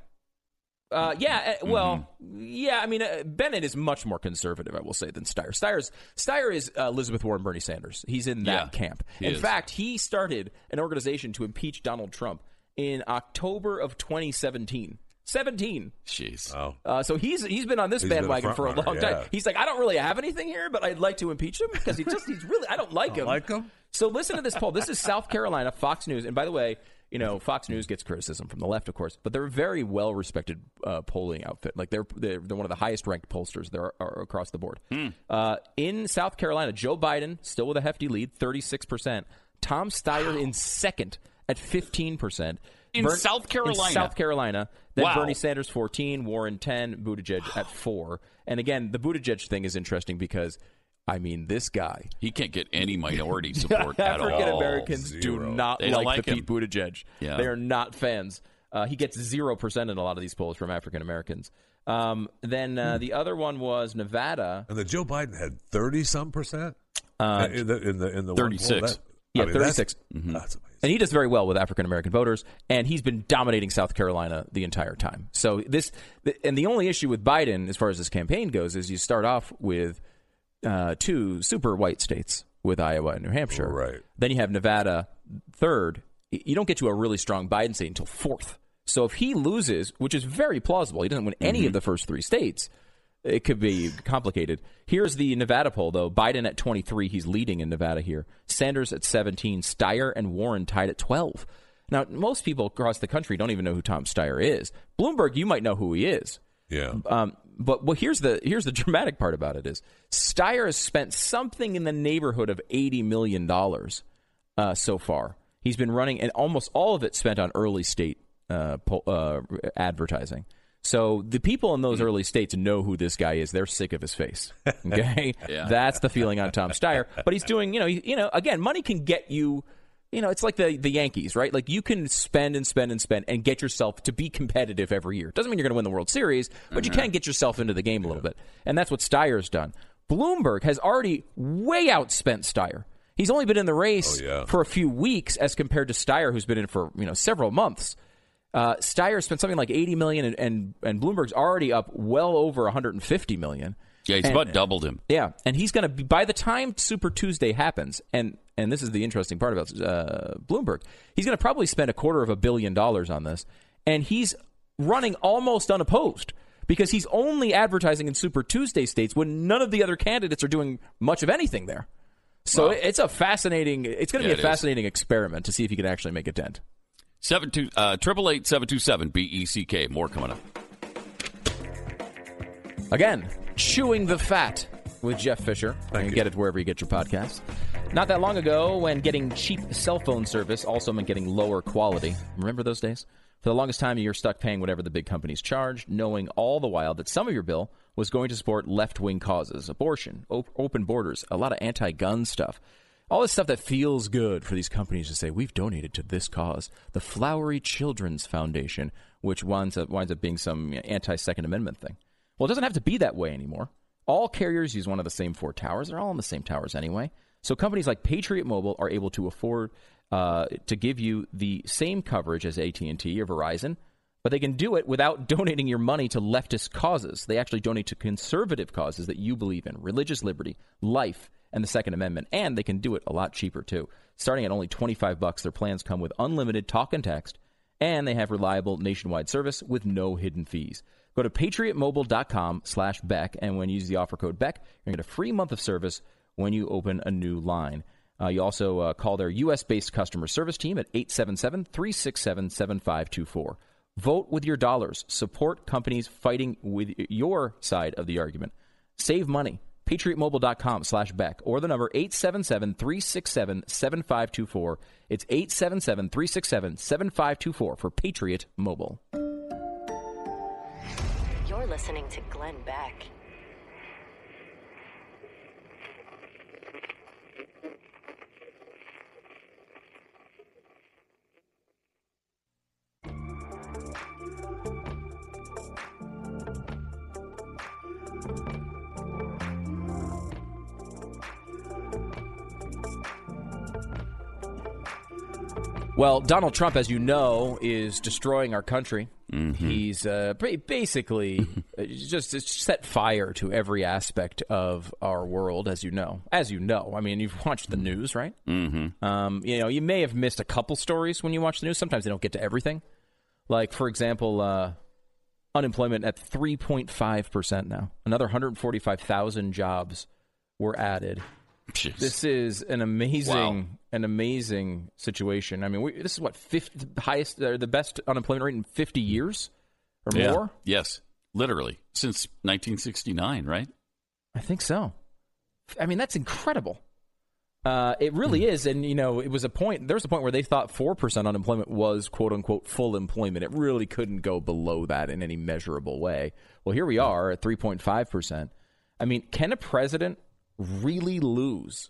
Uh, yeah, uh, well, mm-hmm. yeah, I mean, uh, Bennett is much more conservative, I will say, than Steyer. Steyer's, Steyer is uh, Elizabeth Warren, Bernie Sanders. He's in that yeah, camp. In is. fact, he started an organization to impeach Donald Trump in October of twenty seventeen. seventeen. Jeez. Wow. Uh, so he's he's been on this he's bandwagon for a long runner, time. Yeah. He's like, I don't really have anything here, but I'd like to impeach him because he just, he's really, I don't like I don't him. like him. So listen to this poll. This is South Carolina, Fox News. And by the way, you know, Fox News gets criticism from the left, of course, but they're a very well-respected uh, polling outfit. Like, they're, they're they're one of the highest-ranked pollsters there are, are across the board. Mm. Uh, in South Carolina, Joe Biden, still with a hefty lead, thirty-six percent. Tom Steyer wow. in second at fifteen percent. In Bern- South Carolina? In South Carolina. Then wow. Bernie Sanders, fourteen, Warren, ten, Buttigieg at four. And again, the Buttigieg thing is interesting because, I mean, this guy. He can't get any minority support at all. African Americans do not like, like the him. Pete Buttigieg. Yeah. They are not fans. Uh, he gets zero percent in a lot of these polls from African Americans. Um, then uh, hmm. the other one was Nevada. And the Joe Biden had thirty some percent uh, in the in the, in the thirty-six. Yeah, I mean, thirty-six. That's, mm-hmm. that's amazing. And he does very well with African American voters, and he's been dominating South Carolina the entire time. So this, and the only issue with Biden, as far as this campaign goes, is you start off with uh, two super white states with Iowa and New Hampshire. Right. Then you have Nevada third. You don't get to a really strong Biden state until fourth. So if he loses, which is very plausible, he doesn't win any mm-hmm. of the first three states. It could be complicated. Here's the Nevada poll, though. Biden at twenty-three. He's leading in Nevada here. Sanders at seventeen. Steyer and Warren tied at twelve. Now, most people across the country don't even know who Tom Steyer is. Bloomberg, you might know who he is. Yeah. Um, but well, here's the here's the dramatic part about it is Steyer has spent something in the neighborhood of eighty million dollars uh, so far. He's been running, and almost all of it spent on early state uh, po- uh, advertising. So the people in those early states know who this guy is. They're sick of his face. Okay, yeah. That's the feeling on Tom Steyer. But he's doing, you know, he, you know, again, money can get you. You know, it's like the the Yankees, right? Like you can spend and spend and spend and get yourself to be competitive every year. Doesn't mean you're going to win the World Series, but mm-hmm. you can get yourself into the game a little yeah. bit. And that's what Steyer's done. Bloomberg has already way outspent Steyer. He's only been in the race oh, yeah. for a few weeks as compared to Steyer, who's been in for you know several months. Uh, Steyer spent something like eighty million dollars, and, and and Bloomberg's already up well over one hundred fifty million dollars. Yeah, he's and, about doubled him. Yeah, and he's going to be, by the time Super Tuesday happens, and, and this is the interesting part about uh, Bloomberg, he's going to probably spend a quarter of a billion dollars on this, and he's running almost unopposed because he's only advertising in Super Tuesday states when none of the other candidates are doing much of anything there. So wow. it, it's a fascinating, it's going to yeah, be a fascinating is. experiment to see if he can actually make a dent. Seven two uh triple eight seven two seven B E C K. More coming up. Again, chewing the fat with Jeff Fisher. Thank you. You get it wherever you get your podcast. Not that long ago, when getting cheap cell phone service also meant getting lower quality. Remember those days? For the longest time, you're stuck paying whatever the big companies charged, knowing all the while that some of your bill was going to support left-wing causes, abortion, op- open borders, a lot of anti-gun stuff. All this stuff that feels good for these companies to say, we've donated to this cause, the Flowery Children's Foundation, which winds up, winds up being some anti-Second Amendment thing. Well, it doesn't have to be that way anymore. All carriers use one of the same four towers. They're all on the same towers anyway. So companies like Patriot Mobile are able to afford uh, to give you the same coverage as A T and T or Verizon, but they can do it without donating your money to leftist causes. They actually donate to conservative causes that you believe in, religious liberty, life, and the Second Amendment, and they can do it a lot cheaper, too. Starting at only twenty-five bucks, their plans come with unlimited talk and text, and they have reliable nationwide service with no hidden fees. Go to patriotmobile.com slash Beck, and when you use the offer code Beck, you're going to get a free month of service when you open a new line. Uh, you also uh, call their U S-based customer service team at eight seven seven, three six seven, seven five two four. Vote with your dollars. Support companies fighting with your side of the argument. Save money. PatriotMobile.com slash Beck or the number eight seven seven, three six seven, seven five two four. It's eight seven seven, three six seven, seven five two four for Patriot Mobile. listening to Glenn Beck. Well, Donald Trump, as you know, is destroying our country. Mm-hmm. He's uh, basically just set fire to every aspect of our world, as you know. As you know. I mean, you've watched the news, right? Mm-hmm. Um, you know, you may have missed a couple stories when you watch the news. Sometimes they don't get to everything. Like, for example, uh, unemployment at three point five percent now. Another one hundred forty-five thousand jobs were added. Jeez. This is an amazing, wow. an amazing situation. I mean, we, this is what fifth highest, or the best unemployment rate in fifty years or yeah. more. Yes, literally since nineteen sixty-nine, right? I think so. I mean, that's incredible. Uh, it really mm. is, and you know, it was a point. There was a point where they thought four percent unemployment was "quote unquote" full employment. It really couldn't go below that in any measurable way. Well, here we are at three point five percent. I mean, can a president really lose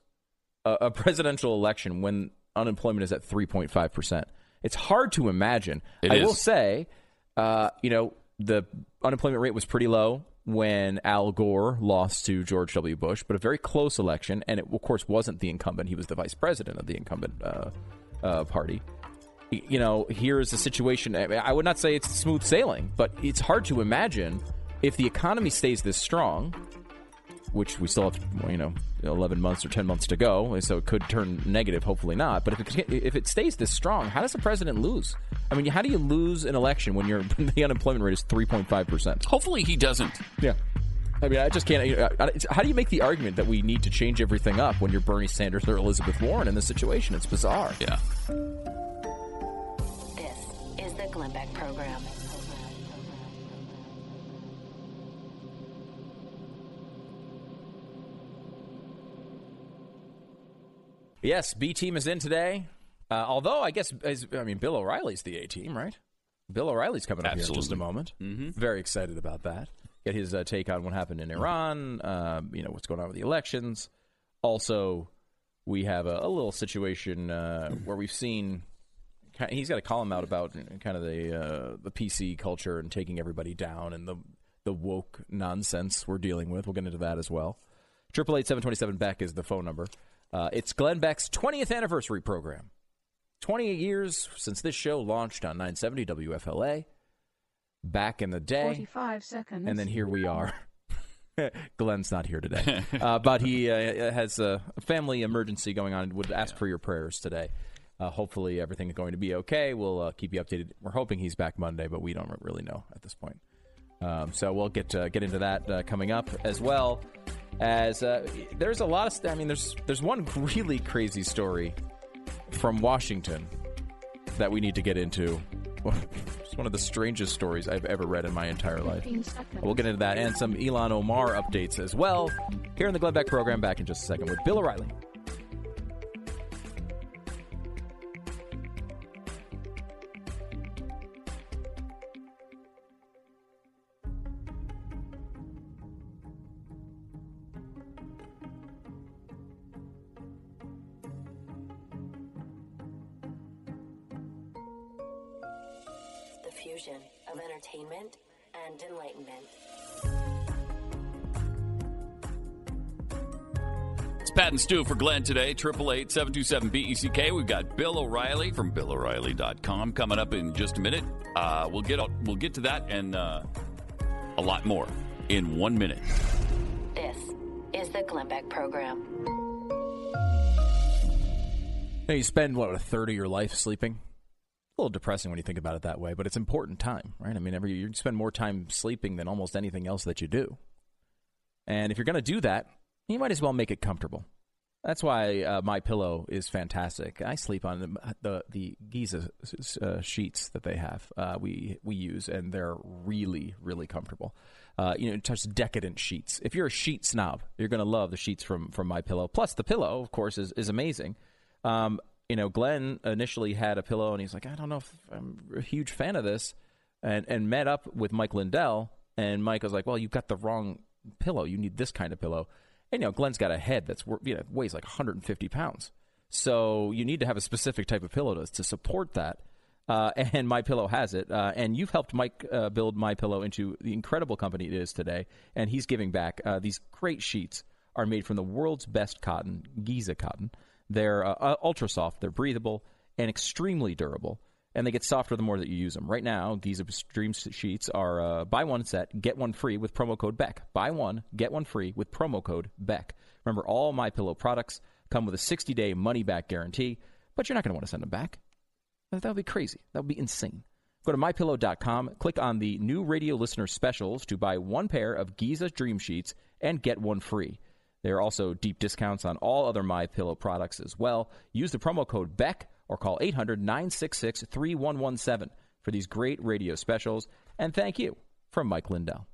a, a presidential election when unemployment is at three point five percent? It's hard to imagine. It I is. will say, uh, you know, the unemployment rate was pretty low when Al Gore lost to George W. Bush, but a very close election. And it, of course, wasn't the incumbent. He was the vice president of the incumbent uh, uh, party. You know, here's the situation. I mean, I would not say it's smooth sailing, but it's hard to imagine if the economy stays this strong, which we still have, you know, eleven months or ten months to go, so it could turn negative, hopefully not. But if it, if it stays this strong, how does the president lose? I mean, how do you lose an election when you're, the unemployment rate is three point five percent? Hopefully he doesn't. Yeah. I mean, I just can't. You know, how do you make the argument that we need to change everything up when you're Bernie Sanders or Elizabeth Warren in this situation? It's bizarre. Yeah. This is the Glenn Beck Program. Yes, B team is in today. Uh, although I guess as, I mean Bill O'Reilly's the A team, right? Bill O'Reilly's coming up Absolutely. here in just a moment. Mm-hmm. Very excited about that. Get his uh, take on what happened in Iran. Uh, you know what's going on with the elections. Also, we have a, a little situation uh, where we've seen. He's got a column out about kind of the uh, the P C culture and taking everybody down and the the woke nonsense we're dealing with. We'll get into that as well. Triple eight seven twenty seven Beck is the phone number. Uh, it's Glenn Beck's twentieth anniversary program. twenty-eight years since this show launched on nine seventy W F L A back in the day. forty-five seconds. And then here we are. Glenn's not here today. Uh, but he uh, has a family emergency going on. Would ask yeah. for your prayers today. Uh, hopefully everything is going to be okay. We'll uh, keep you updated. We're hoping he's back Monday, but we don't really know at this point. Um, so we'll get uh, get into that uh, coming up as well. As uh, there's a lot of, st- I mean, there's there's one really crazy story from Washington that we need to get into. It's one of the strangest stories I've ever read in my entire life. We'll get into that and some Ilhan Omar updates as well here in the Glenn Beck Program. Back in just a second with Bill O'Reilly. Of entertainment and enlightenment. It's Pat and Stu for Glenn today. eight eight eight, seven two seven, B E C K. We've got Bill O'Reilly from bill o'reilly dot com coming up in just a minute. Uh, we'll get we'll get to that and uh, a lot more in one minute. This is the Glenn Beck Program. You know, you spend what a third of your life sleeping. A little depressing when you think about it that way, but it's important time, right? I mean, every you spend more time sleeping than almost anything else that you do. And if you're going to do that, you might as well make it comfortable. That's why uh, my pillow is fantastic. I sleep on the the, the Giza uh, sheets that they have. Uh, we we use, and they're really really comfortable. Uh, you know, just decadent sheets. If you're a sheet snob, you're going to love the sheets from from my pillow. Plus, the pillow, of course, is is amazing. Um, You know, Glenn initially had a pillow, and he's like, I don't know if I'm a huge fan of this, and and met up with Mike Lindell, And Michael's like, well, you got the wrong pillow. You need this kind of pillow. And, you know, Glenn's got a head that's, you know, weighs like one hundred fifty pounds. So you need to have a specific type of pillow to, to support that. Uh, and MyPillow has it. Uh, and you've helped Mike uh, build MyPillow into the incredible company it is today. And he's giving back. Uh, these great sheets are made from the world's best cotton, Giza cotton. They're uh, ultra soft. They're breathable and extremely durable. And they get softer the more that you use them. Right now, Giza Extreme sheets are uh, buy one set, get one free with promo code Beck. Buy one, get one free with promo code Beck. Remember, all MyPillow products come with a sixty-day money-back guarantee, but you're not going to want to send them back. That would be crazy. That would be insane. Go to my pillow dot com, click on the new radio listener specials to buy one pair of Giza Dream Sheets and get one free. There are also deep discounts on all other MyPillow products as well. Use the promo code Beck or call eight hundred nine six six three one one seven for these great radio specials. And thank you from Mike Lindell.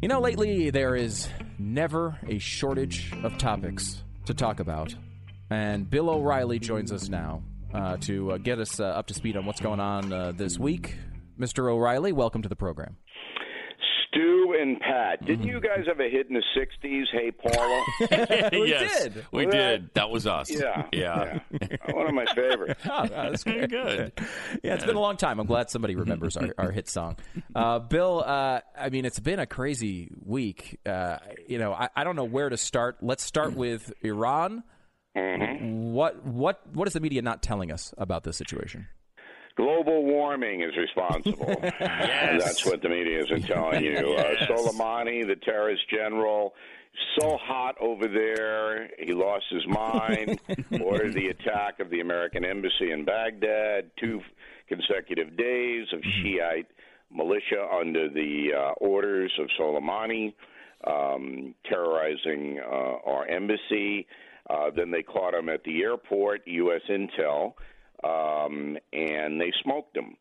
You know, lately there is never a shortage of topics to talk about, and Bill O'Reilly joins us now uh, to uh, get us uh, up to speed on what's going on uh, this week. Mister O'Reilly, welcome to the program. Stu and Pat, didn't mm-hmm. you guys have a hit in the sixties, Hey Paula? we yes, did. We well, did. That was us. Yeah. Yeah. yeah. One of my favorites. Oh, that's very good. Yeah, yeah, it's been a long time. I'm glad somebody remembers our, our hit song. Uh, Bill, uh, I mean, it's been a crazy week. Uh, you know, I, I don't know where to start. Let's start with Iran. Mm-hmm. What, what, what is the media not telling us about this situation? Global warming is responsible. Yes. That's what the media isn't telling you. Yes. Uh, Soleimani, the terrorist general, so hot over there, he lost his mind, ordered the attack of the American embassy in Baghdad, two consecutive days of Shiite militia under the uh, orders of Soleimani, um, terrorizing uh, our embassy. Uh, then they caught him at the airport, U S Intel. Um, and they smoked them.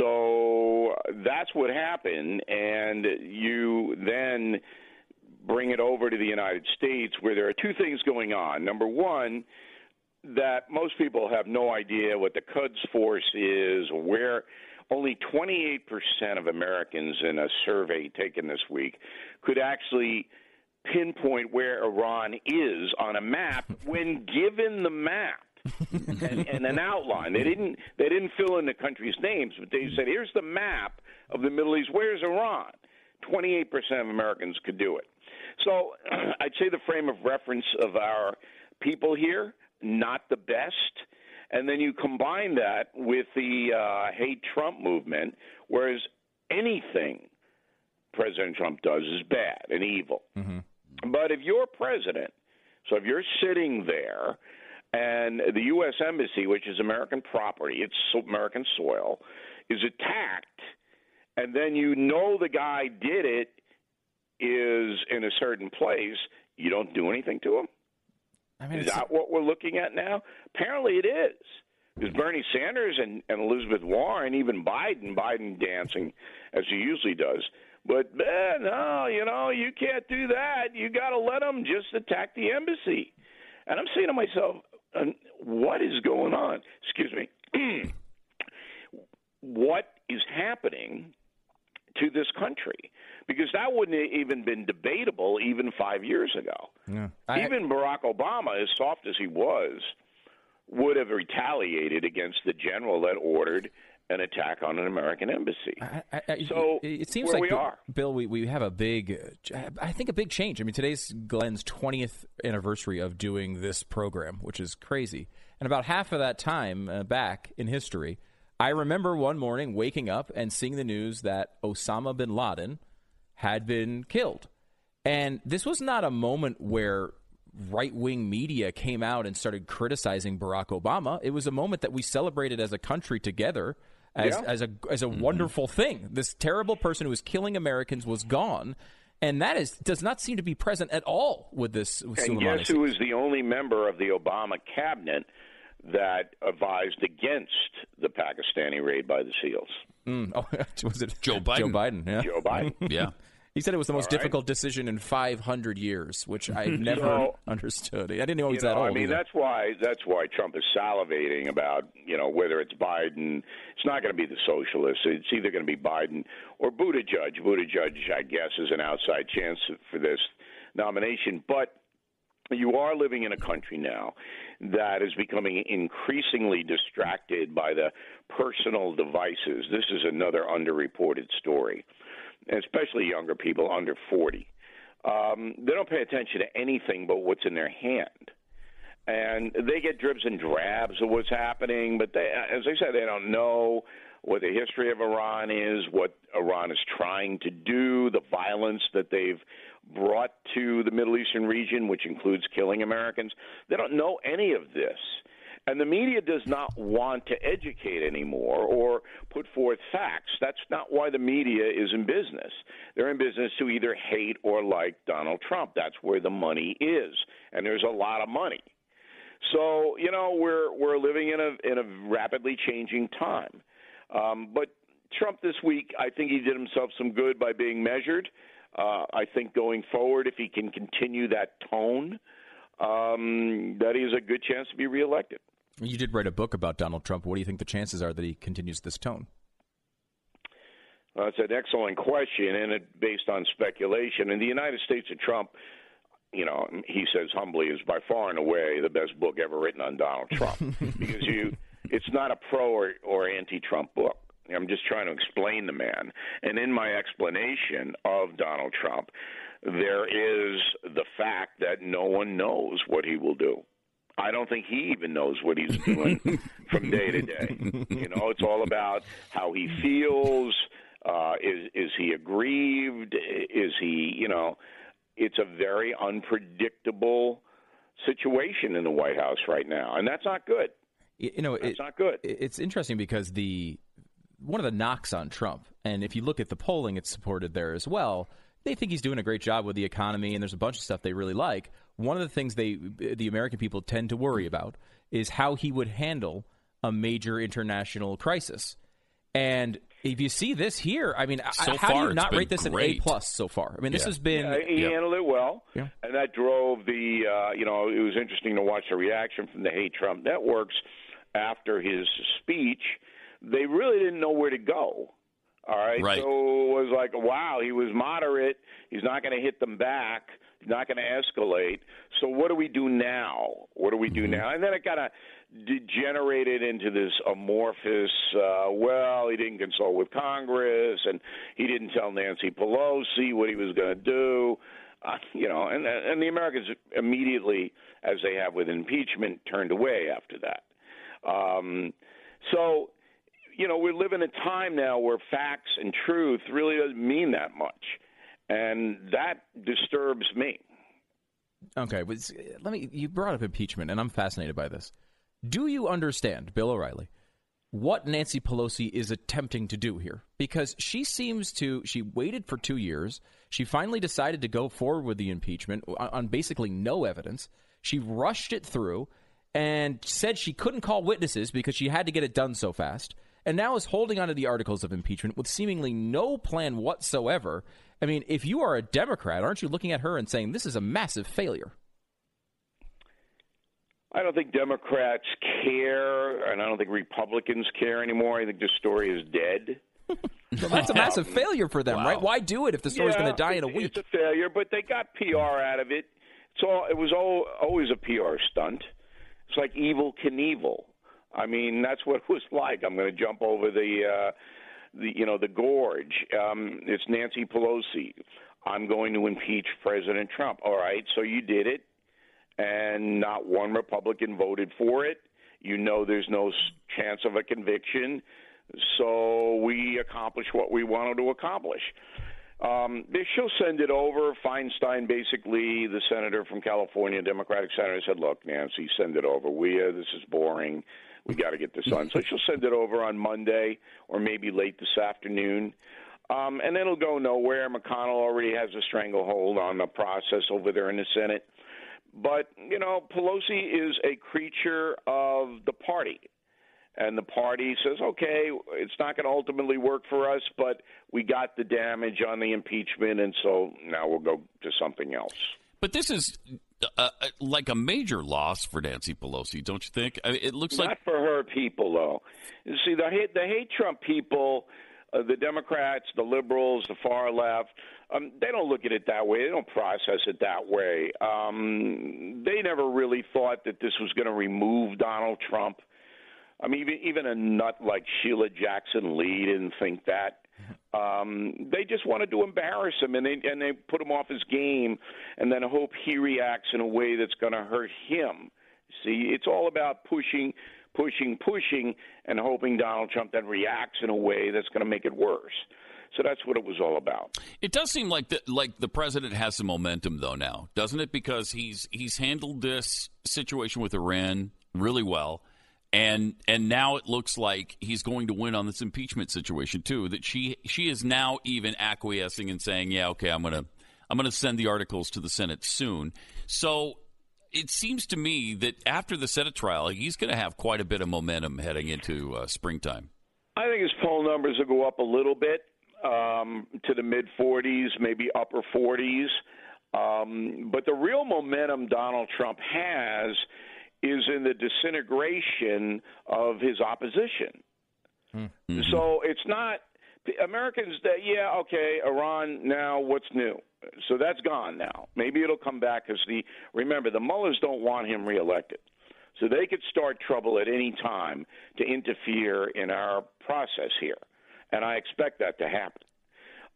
So that's what happened, and you then bring it over to the United States, where there are two things going on. Number one, that most people have no idea what the Quds Force is, where only twenty-eight percent of Americans in a survey taken this week could actually pinpoint where Iran is on a map when given the map. and, and an outline. They didn't they didn't fill in the country's names, but they said, here's the map of the Middle East. Where's Iran? twenty-eight percent of Americans could do it. So I'd say the frame of reference of our people here, not the best. And then you combine that with the uh, hate Trump movement, whereas anything President Trump does is bad and evil. Mm-hmm. But if you're president, so if you're sitting there, and the U S Embassy, which is American property, it's American soil, is attacked, and then you know the guy did it is in a certain place, you don't do anything to him? I mean, is that what we're looking at now? Apparently it is. Because Bernie Sanders and, and Elizabeth Warren, even Biden, Biden dancing as he usually does. But, eh, no, you know, you can't do that. You got to let them just attack the embassy. And I'm saying to myself, And what is going on? Excuse me. What is happening to this country? Because that wouldn't have even been debatable even five years ago. Yeah. I, even Barack Obama, as soft as he was, would have retaliated against the general that ordered an attack on an American embassy. I, I, I, so it seems where like we Bill, are. Bill, we, we have a big, I think a big change. I mean, today's Glenn's twentieth anniversary of doing this program, which is crazy. And about half of that time uh, back in history, I remember one morning waking up and seeing the news that Osama bin Laden had been killed. And this was not a moment where right-wing media came out and started criticizing Barack Obama. It was a moment that we celebrated as a country together. As, yeah. as a as a wonderful mm-hmm. thing. This terrible person who was killing Americans was gone, and that is does not seem to be present at all with this. With and Soleimani guess who is the only member of the Obama cabinet that advised against the Pakistani raid by the SEALs? Mm. Oh, was it Joe Biden? Joe Biden, yeah. Joe Biden, yeah. He said it was the most right. difficult decision in five hundred years, which I never you know, understood. I didn't know he was that know, old. I mean, either. that's why that's why Trump is salivating about, you know, whether it's Biden. It's not going to be the socialists. It's either going to be Biden or Buttigieg. Buttigieg, I guess, is an outside chance for this nomination. But you are living in a country now that is becoming increasingly distracted by the personal devices. This is another underreported story, especially younger people under forty. Um, they don't pay attention to anything but what's in their hand. And they get dribs and drabs of what's happening, but they, as I said, they don't know what the history of Iran is, what Iran is trying to do, the violence that they've brought to the Middle Eastern region, which includes killing Americans. They don't know any of this. And the media does not want to educate anymore or put forth facts. That's not why the media is in business. They're in business to either hate or like Donald Trump. That's where the money is, and there's a lot of money. So, you know, we're we're living in a in a rapidly changing time. Um, but Trump this week, I think he did himself some good by being measured. Uh, I think going forward, if he can continue that tone, um, that is a good chance to be reelected. You did write a book about Donald Trump. What do you think the chances are that he continues this tone? Well, it's an excellent question, and it's based on speculation. In the United States of Trump, you know, he says humbly, is by far and away the best book ever written on Donald Trump because you, it's not a pro or, or anti-Trump book. I'm just trying to explain the man. And in my explanation of Donald Trump, there is the fact that no one knows what he will do. I don't think he even knows what he's doing from day to day. You know, it's all about how he feels. Uh, is is he aggrieved? Is he, you know, it's a very unpredictable situation in the White House right now. And that's not good. You know, it's not good. It's interesting because the one of the knocks on Trump, and if you look at the polling, it's supported there as well. They think he's doing a great job with the economy, and there's a bunch of stuff they really like. One of the things they, the American people, tend to worry about is how he would handle a major international crisis. And if you see this here, I mean, so how far, do you not rate this great. An A plus so far? I mean, yeah. this has been yeah, he yeah. handled it well, yeah. and that drove the. Uh, you know, it was interesting to watch the reaction from the Hate Trump networks after his speech. They really didn't know where to go. All right. right. So it was like, wow, he was moderate. He's not going to hit them back. He's not going to escalate. So what do we do now? What do we do mm-hmm. now? And then it kind of degenerated into this amorphous, uh, well, he didn't consult with Congress, and he didn't tell Nancy Pelosi what he was going to do. Uh, you know, and, and the Americans immediately, as they have with impeachment, turned away after that. Um, so... You know, we're living a time now where facts and truth really doesn't mean that much, and that disturbs me. Okay, but let me. You brought up impeachment, and I'm fascinated by this. Do you understand, Bill O'Reilly, what Nancy Pelosi is attempting to do here? Because she seems to. She waited for two years. She finally decided to go forward with the impeachment on basically no evidence. She rushed it through and said she couldn't call witnesses because she had to get it done so fast. And now is holding onto the articles of impeachment with seemingly no plan whatsoever. I mean, if you are a Democrat, aren't you looking at her and saying this is a massive failure? I don't think Democrats care, and I don't think Republicans care anymore. I think this story is dead. Well, that's a massive failure for them, wow. right? Why do it if the story's yeah, going to die in a week? It's a failure, but they got P R out of it. So it was all, always a P R stunt. It's like Evel Knievel. I mean, that's what it was like. I'm going to jump over the, uh, the you know, the gorge. Um, it's Nancy Pelosi. I'm going to impeach President Trump. All right, so you did it, and not one Republican voted for it. You know there's no chance of a conviction, so we accomplished what we wanted to accomplish. Um, she'll send it over. Feinstein, basically, the senator from California, Democratic senator, said, look, Nancy, send it over. We, uh, this is boring. We got to get this on. So she'll send it over on Monday or maybe late this afternoon. Um, and it'll go nowhere. McConnell already has a stranglehold on the process over there in the Senate. But, you know, Pelosi is a creature of the party. and the party says, okay, it's not going to ultimately work for us, but we got the damage on the impeachment, and so now we'll go to something else. But this is uh, like a major loss for Nancy Pelosi, don't you think? I mean, it looks like... Not for her people, though. You see, the hate, the hate Trump people, uh, the Democrats, the liberals, the far left, um, they don't look at it that way. They don't process it that way. Um, they never really thought that this was going to remove Donald Trump. I mean, even, even a nut like Sheila Jackson Lee didn't think that. Um, they just wanted to embarrass him, and they, and they put him off his game and then hope he reacts in a way that's going to hurt him. See, it's all about pushing, pushing, pushing, and hoping Donald Trump then reacts in a way that's going to make it worse. So that's what it was all about. It does seem like the, like the president has some momentum, though, now, doesn't it? Because he's he's handled this situation with Iran really well. And and now it looks like he's going to win on this impeachment situation too. That she she is now even acquiescing and saying, yeah, okay, I'm gonna I'm gonna send the articles to the Senate soon. So it seems to me that after the Senate trial, he's going to have quite a bit of momentum heading into uh, springtime. I think his poll numbers will go up a little bit um, to the mid forties, maybe upper forties. Um, but the real momentum Donald Trump has is in the disintegration of his opposition. Mm-hmm. So it's not Americans that, yeah, okay, Iran, now what's new? So that's gone now. Maybe it'll come back because the remember, the Mullahs don't want him reelected. So they could start trouble at any time to interfere in our process here. And I expect that to happen.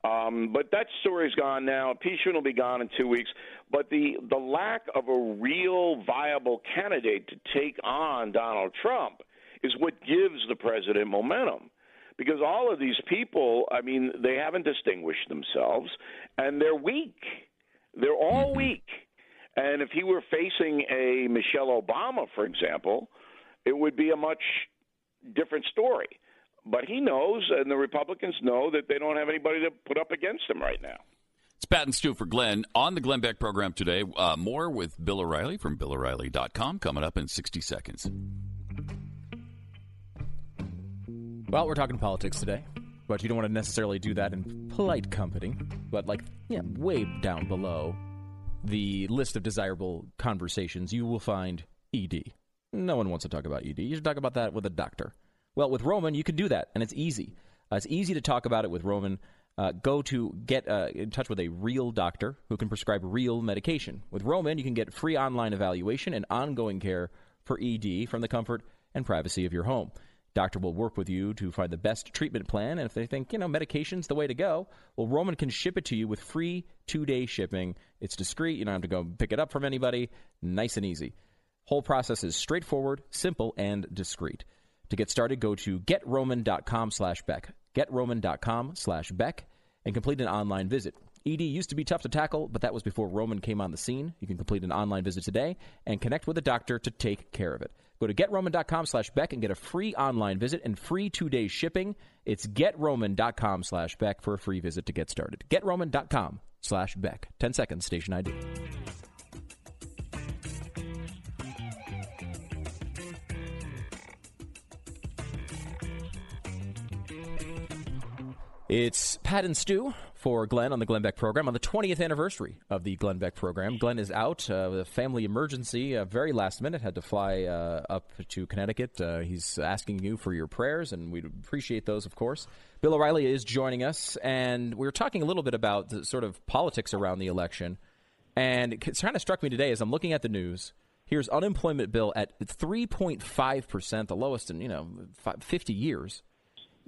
Um, but that story's gone now. Impeachment will be gone in two weeks. But the, the lack of a real viable candidate to take on Donald Trump is what gives the president momentum. Because all of these people, I mean, they haven't distinguished themselves, and they're weak. They're all weak. And if he were facing a Michelle Obama, for example, it would be a much different story. But he knows, and the Republicans know, that they don't have anybody to put up against him right now. It's Pat and Stu for Glenn on the Glenn Beck program today. Uh, more with Bill O'Reilly from bill o'reilly dot com coming up in sixty seconds. Well, we're talking politics today, but you don't want to necessarily do that in polite company, but like, yeah, way down below the list of desirable conversations, you will find E D. No one wants to talk about E D. You should talk about that with a doctor. Well, with Roman, you can do that, and it's easy. Uh, it's easy to talk about it with Roman. Uh, go to get uh, in touch with a real doctor who can prescribe real medication. With Roman, you can get free online evaluation and ongoing care for E D from the comfort and privacy of your home. Doctor will work with you to find the best treatment plan, and if they think, you know, medication's the way to go, well, Roman can ship it to you with free two-day shipping. It's discreet. You don't have to go pick it up from anybody. Nice and easy. Whole process is straightforward, simple, and discreet. To get started, go to getroman.com slash Beck, getroman.com slash Beck, and complete an online visit. E D used to be tough to tackle, but that was before Roman came on the scene. You can complete an online visit today and connect with a doctor to take care of it. Go to getroman.com slash Beck and get a free online visit and free two-day shipping. It's getroman.com slash Beck for a free visit to get started. Getroman.com slash Beck. Ten seconds, station I D. It's Pat and Stu for Glenn on the Glenn Beck program on the twentieth anniversary of the Glenn Beck program. Glenn is out uh, with a family emergency, uh, very last minute, had to fly uh, up to Connecticut. Uh, he's asking you for your prayers, and we'd appreciate those, of course. Bill O'Reilly is joining us, and we were talking a little bit about the sort of politics around the election. And it kind of struck me today as I'm looking at the news. Here's unemployment bill at three point five percent, the lowest in, you know, fifty years.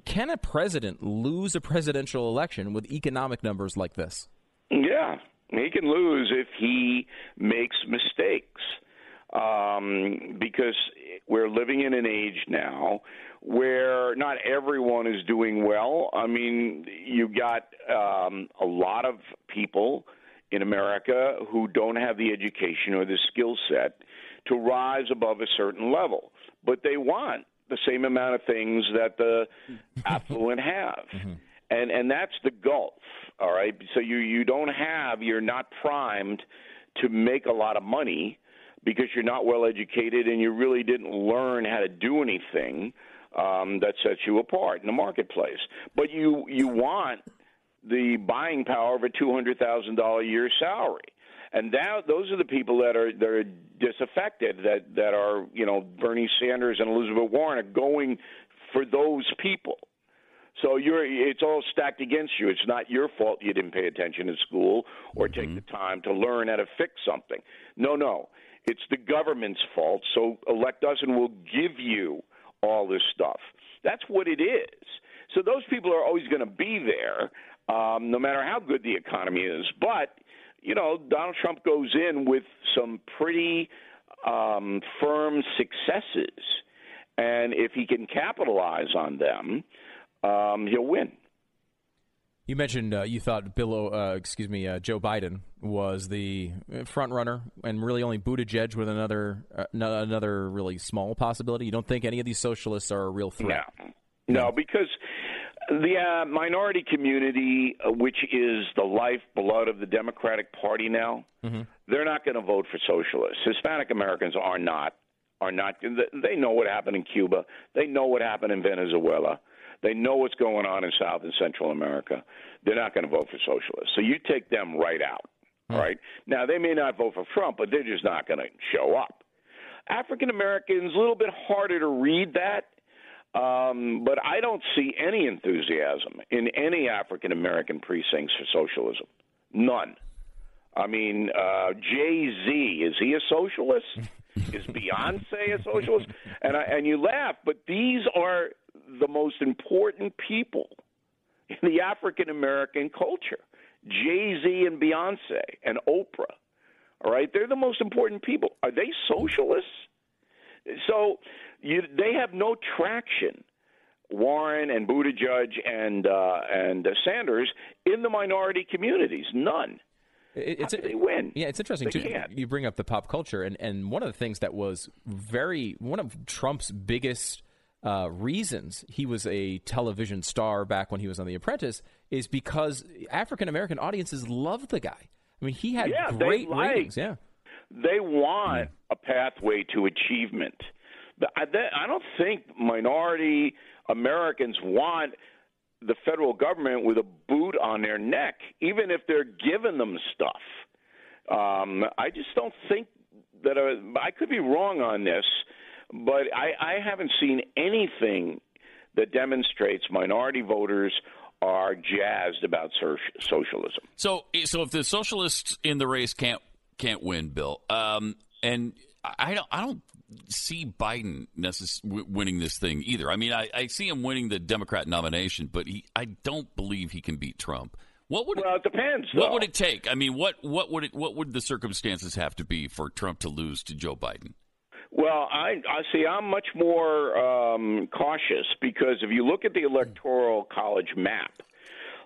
Can a president lose a presidential election with economic numbers like this? Yeah, he can lose if he makes mistakes, um, because we're living in an age now where not everyone is doing well. I mean, you've got um, a lot of people in America who don't have the education or the skill set to rise above a certain level, but they want the same amount of things that the affluent have. Mm-hmm. And and that's the gulf, all right? So you, you don't have, you're not primed to make a lot of money because you're not well educated and you really didn't learn how to do anything um, that sets you apart in the marketplace. But you, you want the buying power of a two hundred thousand dollars a year salary. And now those are the people that are that are disaffected, that, that are, you know, Bernie Sanders and Elizabeth Warren are going for those people. So you're it's all stacked against you. It's not your fault you didn't pay attention in school or mm-hmm. take the time to learn how to fix something. No, no. It's the government's fault, so elect us and we'll give you all this stuff. That's what it is. So those people are always going to be there, um, no matter how good the economy is. But, you know, Donald Trump goes in with some pretty um, firm successes, and if he can capitalize on them, um, he'll win. You mentioned uh, you thought Bill, o, uh, excuse me, uh, Joe Biden was the front runner, and really only Buttigieg with another uh, no, another really small possibility. You don't think any of these socialists are a real threat? No, no, no. Because the uh, minority community, uh, which is the lifeblood of the Democratic Party now, mm-hmm. they're not going to vote for socialists. Hispanic Americans are not are not. They know what happened in Cuba. They know what happened in Venezuela. They know what's going on in South and Central America. They're not going to vote for socialists. So you take them right out, all right? Now, they may not vote for Trump, but they're just not going to show up. African Americans, a little bit harder to read that, um, but I don't see any enthusiasm in any African American precincts for socialism. None. I mean, uh, Jay-Z, is he a socialist? Is Beyonce a socialist? And I, and you laugh, but these are the most important people in the African-American culture, Jay-Z and Beyonce and Oprah, all right? They're the most important people. Are they socialists? So you, they have no traction, Warren and Buttigieg and, uh, and uh, Sanders, in the minority communities, none. It's, they win. Yeah, it's interesting, too. You bring up the pop culture, and, and one of the things that was very – one of Trump's biggest – Uh, reasons he was a television star back when he was on The Apprentice is because African-American audiences love the guy. I mean, he had yeah, great they like, ratings. Yeah, they want a pathway to achievement. I don't think minority Americans want the federal government with a boot on their neck, even if they're giving them stuff. Um, I just don't think that – I could be wrong on this. But I, I haven't seen anything that demonstrates minority voters are jazzed about socialism. So, so if the socialists in the race can't can't win, Bill, um, and I don't, I don't see Biden necess- winning this thing either. I mean, I, I see him winning the Democrat nomination, but he, I don't believe he can beat Trump. What would well, it, it depends. What though. would it take? I mean, what what would it what would the circumstances have to be for Trump to lose to Joe Biden? Well, I, I see I'm much more um, cautious because if you look at the Electoral College map,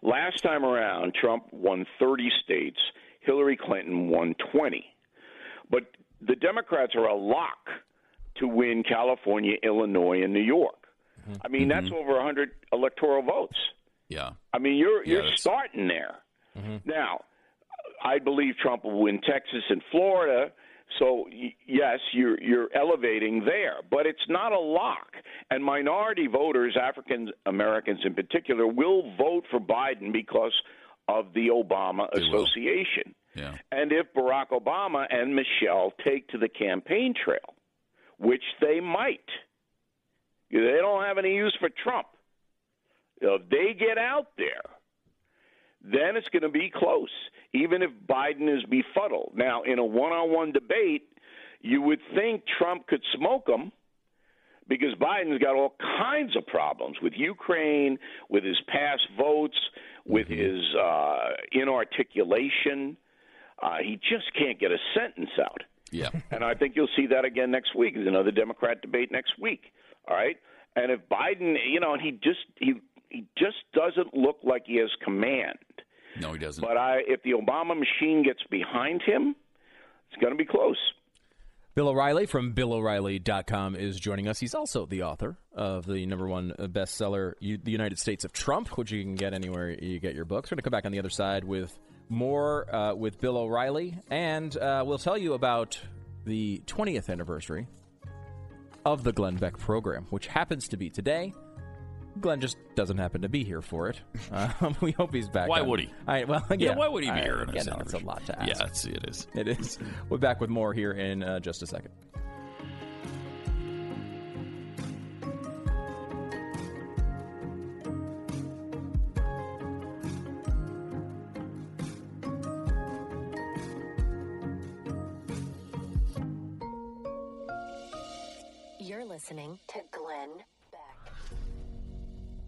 last time around, Trump won thirty states. Hillary Clinton won twenty. But the Democrats are a lock to win California, Illinois, and New York. I mean, mm-hmm. that's over one hundred electoral votes. Yeah. I mean, you're, you're yeah, starting there. Mm-hmm. Now, I believe Trump will win Texas and Florida. So, yes, you're, you're elevating there, but it's not a lock. And minority voters, African Americans in particular, will vote for Biden because of the Obama they association. Yeah. And if Barack Obama and Michelle take to the campaign trail, which they might, they don't have any use for Trump. If they get out there, then it's going to be close, even if Biden is befuddled. Now, in a one-on-one debate, you would think Trump could smoke him because Biden's got all kinds of problems with Ukraine, with his past votes, with mm-hmm. his uh, inarticulation. Uh, he just can't get a sentence out. Yeah. And I think you'll see that again next week. There's another Democrat debate next week. All right? And if Biden, you know, and he just he he just doesn't look like he has command. No, he doesn't. But I, if the Obama machine gets behind him, it's going to be close. Bill O'Reilly from Bill O'Reilly dot com is joining us. He's also the author of the number one bestseller, The United States of Trump, which you can get anywhere you get your books. We're going to come back on the other side with more uh, with Bill O'Reilly, and uh, we'll tell you about the twentieth anniversary of the Glenn Beck program, which happens to be today. Glenn just doesn't happen to be here for it. Um, we hope he's back. Why on. would he? All right, well, yeah, yeah, why would he be I, here? Yeah, no, it's a lot to ask. Yeah, it's, it is. It is. We're back with more here in uh, just a second. Listening to Glenn Beck.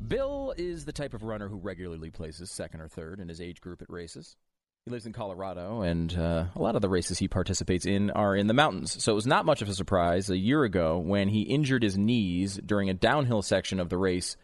Bill is the type of runner who regularly places second or third in his age group at races. He lives in Colorado, and uh, a lot of the races he participates in are in the mountains. So it was not much of a surprise a year ago when he injured his knees during a downhill section of the race,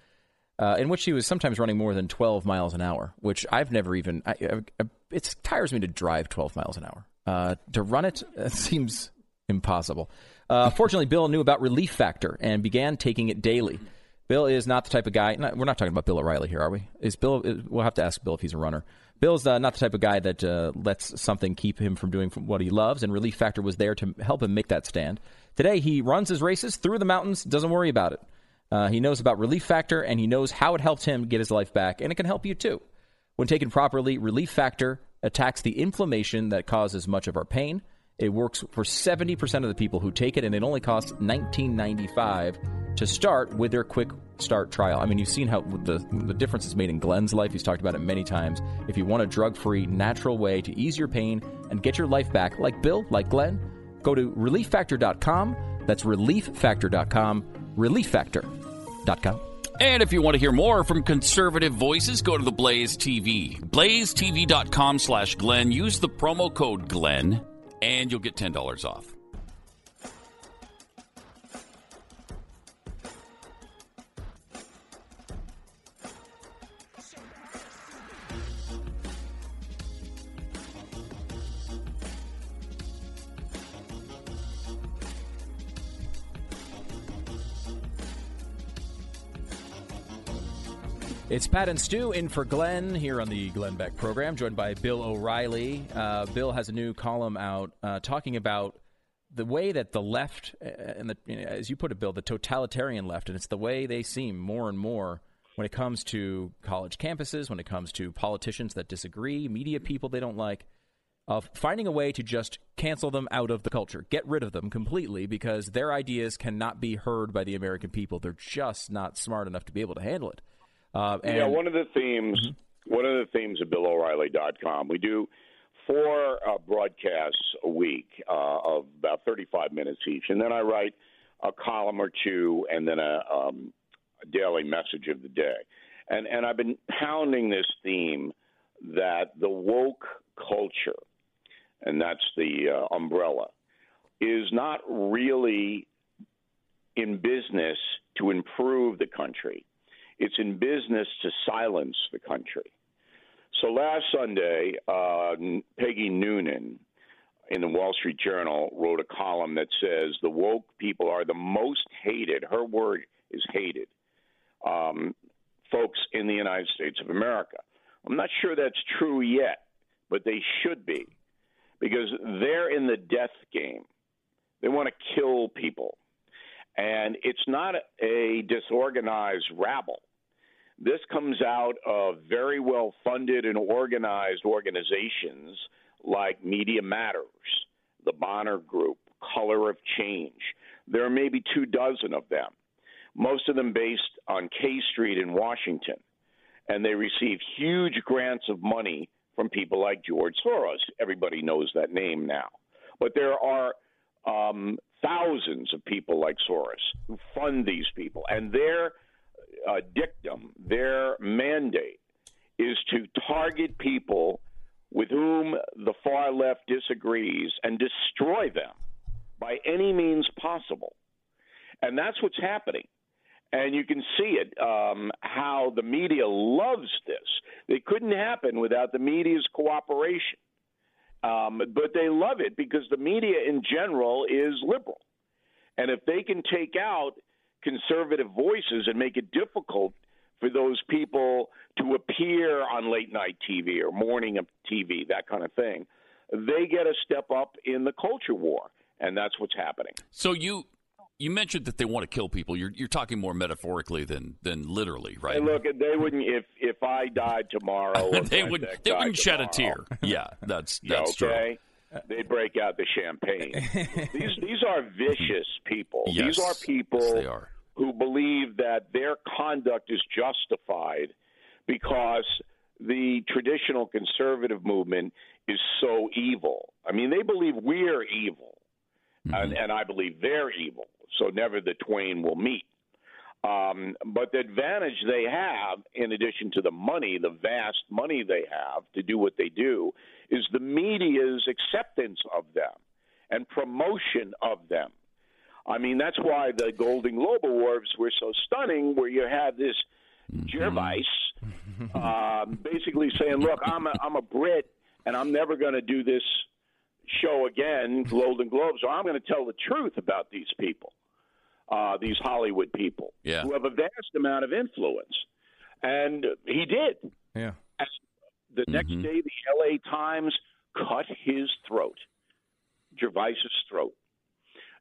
uh, in which he was sometimes running more than twelve miles an hour, which I've never even... I, I, I, it tires me to drive twelve miles an hour. Uh, to run it uh, seems impossible. Uh, fortunately, Bill knew about Relief Factor and began taking it daily. Bill is not the type of guy. Not, we're not talking about Bill O'Reilly here, are we? Is Bill? We'll have to ask Bill if he's a runner. Bill's uh, not the type of guy that uh, lets something keep him from doing what he loves, and Relief Factor was there to help him make that stand. Today, he runs his races through the mountains, doesn't worry about it. Uh, he knows about Relief Factor, and he knows how it helped him get his life back, and it can help you too. When taken properly, Relief Factor attacks the inflammation that causes much of our pain. It works for seventy percent of the people who take it, and it only costs nineteen ninety-five dollars to start with their quick start trial. I mean, you've seen how the, the difference is made in Glenn's life. He's talked about it many times. If you want a drug-free, natural way to ease your pain and get your life back, like Bill, like Glenn, go to relief factor dot com. That's relief factor dot com, relief factor dot com. And if you want to hear more from conservative voices, go to the Blaze T V, blaze t v dot com slash Glenn. Use the promo code Glenn, and you'll get ten dollars off. It's Pat and Stu in for Glenn here on the Glenn Beck program, joined by Bill O'Reilly. Uh, Bill has a new column out uh, talking about the way that the left, and the, you know, as you put it, Bill, the totalitarian left, and it's the way they seem more and more when it comes to college campuses, when it comes to politicians that disagree, media people they don't like, of finding a way to just cancel them out of the culture, get rid of them completely, because their ideas cannot be heard by the American people. They're just not smart enough to be able to handle it. Uh, and- yeah, one of the themes, mm-hmm. one of the themes of Bill O'Reilly dot com, we do four uh, broadcasts a week uh, of about thirty-five minutes each, and then I write a column or two, and then a, um, a daily message of the day. And and I've been pounding this theme that the woke culture, and that's the uh, umbrella, is not really in business to improve the country. It's in business to silence the country. So last Sunday, uh, Peggy Noonan in the Wall Street Journal wrote a column that says the woke people are the most hated, her word is hated, um, folks in the United States of America. I'm not sure that's true yet, but they should be, because they're in the death game. They want to kill people. And it's not a disorganized rabble. This comes out of very well-funded and organized organizations like Media Matters, the Bonner Group, Color of Change. There are maybe two dozen of them, most of them based on K Street in Washington. And they receive huge grants of money from people like George Soros. Everybody knows that name now. But there are um, thousands of people like Soros who fund these people. And their uh, dictum, their mandate, is to target people with whom the far left disagrees and destroy them by any means possible. And that's what's happening. And you can see it, um, how the media loves this. It couldn't happen without the media's cooperation. Um, but they love it because the media in general is liberal. And if they can take out conservative voices and make it difficult for those people to appear on late night T V or morning T V, that kind of thing, they get a step up in the culture war. And that's what's happening. So you you mentioned that they want to kill people. You're you're talking more metaphorically than than literally, right? Hey, look, they wouldn't if if I died tomorrow. they would. They wouldn't tomorrow. shed a tear. Yeah, that's that's okay. True. They break out the champagne. these these are vicious people. Yes, these are people yes, they are. who believe that their conduct is justified because the traditional conservative movement is so evil. I mean, they believe we're evil, mm-hmm. and, and I believe they're evil, so never the twain will meet. Um, but the advantage they have, in addition to the money, the vast money they have to do what they do, is the media's acceptance of them and promotion of them. I mean, that's why the Golden Globe Awards were so stunning, where you have this Gervais um, basically saying, look, I'm a, I'm a Brit, and I'm never going to do this show again, Golden Globes, so I'm going to tell the truth about these people, uh, these Hollywood people yeah. who have a vast amount of influence. And he did. Yeah. As the mm-hmm. next day, the L A Times cut his throat, Gervais' throat,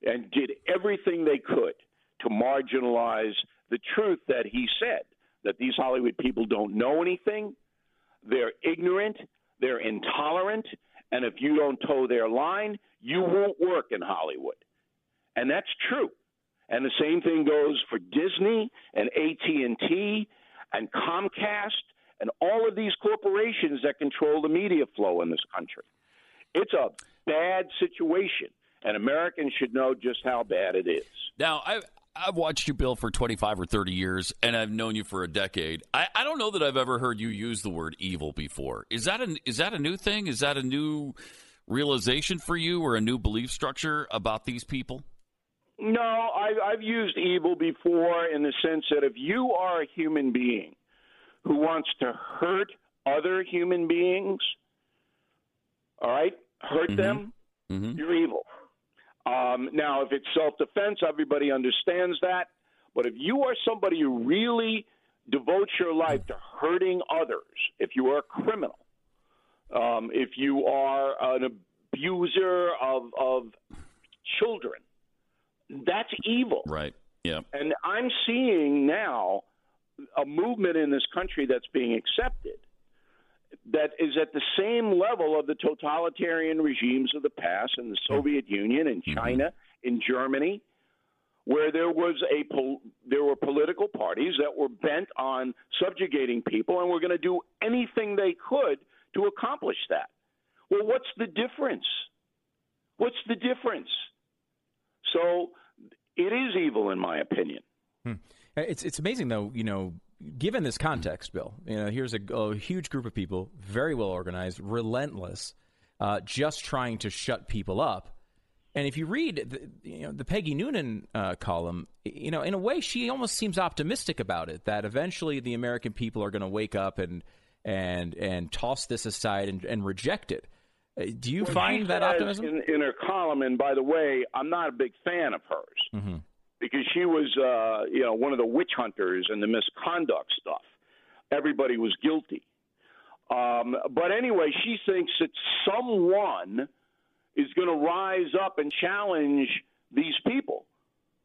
and did everything they could to marginalize the truth that he said, that these Hollywood people don't know anything, they're ignorant, they're intolerant, and if you don't toe their line, you won't work in Hollywood. And that's true. And the same thing goes for Disney and A T and T and Comcast and all of these corporations that control the media flow in this country. It's a bad situation, and Americans should know just how bad it is. Now, I I've watched you, Bill, for twenty-five or thirty years, and I've known you for a decade. I, I don't know that I've ever heard you use the word evil before. Is that an, is that a new thing? Is that a new realization for you or a new belief structure about these people? No, I, I've used evil before in the sense that if you are a human being who wants to hurt other human beings, all right, hurt mm-hmm. them, mm-hmm. you're evil. Um, now, if it's self-defense, everybody understands that. But if you are somebody who really devotes your life to hurting others, if you are a criminal, um, if you are an abuser of, of children, that's evil. Right. Yeah. And I'm seeing now a movement in this country that's being accepted that is at the same level of the totalitarian regimes of the past in the Soviet Union, in China, mm-hmm. in Germany, where there was a pol- there were political parties that were bent on subjugating people and were going to do anything they could to accomplish that. Well, what's the difference? What's the difference? So it is evil, in my opinion. Hmm. It's it's amazing, though, you know, given this context, Bill, you know, here's a, a huge group of people, very well organized, relentless, uh, just trying to shut people up. And if you read, the, you know, the Peggy Noonan uh, column, you know, in a way, she almost seems optimistic about it, that eventually the American people are going to wake up and and and toss this aside and, and reject it. Do you well, find that optimism in, in her column? And by the way, I'm not a big fan of hers. Mm-hmm. Because she was, uh, you know, one of the witch hunters and the misconduct stuff. Everybody was guilty. Um, but anyway, she thinks that someone is going to rise up and challenge these people.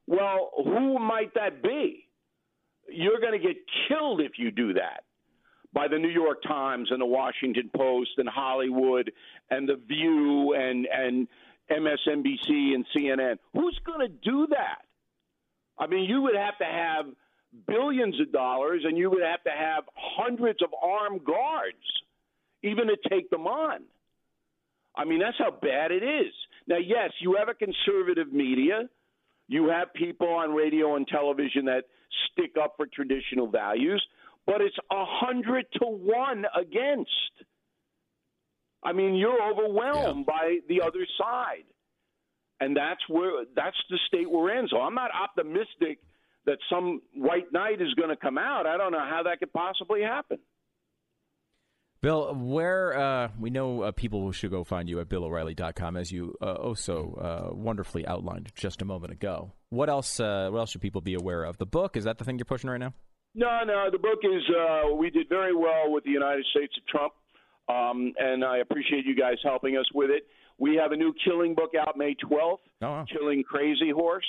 Well, who might that be? You're going to get killed if you do that by the New York Times and the Washington Post and Hollywood and The View and, and M S N B C and C N N. Who's going to do that? I mean, you would have to have billions of dollars and you would have to have hundreds of armed guards even to take them on. I mean, that's how bad it is. Now, yes, you have a conservative media. You have people on radio and television that stick up for traditional values, but it's a hundred to one against. I mean, you're overwhelmed yeah. by the other side. And that's where that's the state we're in. So I'm not optimistic that some white knight is going to come out. I don't know how that could possibly happen. Bill, where uh, we know uh, people should go find you at bill o'reilly dot com, as you uh, oh so uh, wonderfully outlined just a moment ago. What else? Uh, what else should people be aware of? The book, is that the thing you're pushing right now? No, no. The book is uh, we did very well with the United States of Trump, um, and I appreciate you guys helping us with it. We have a new killing book out May twelfth, oh, wow. Killing Crazy Horse.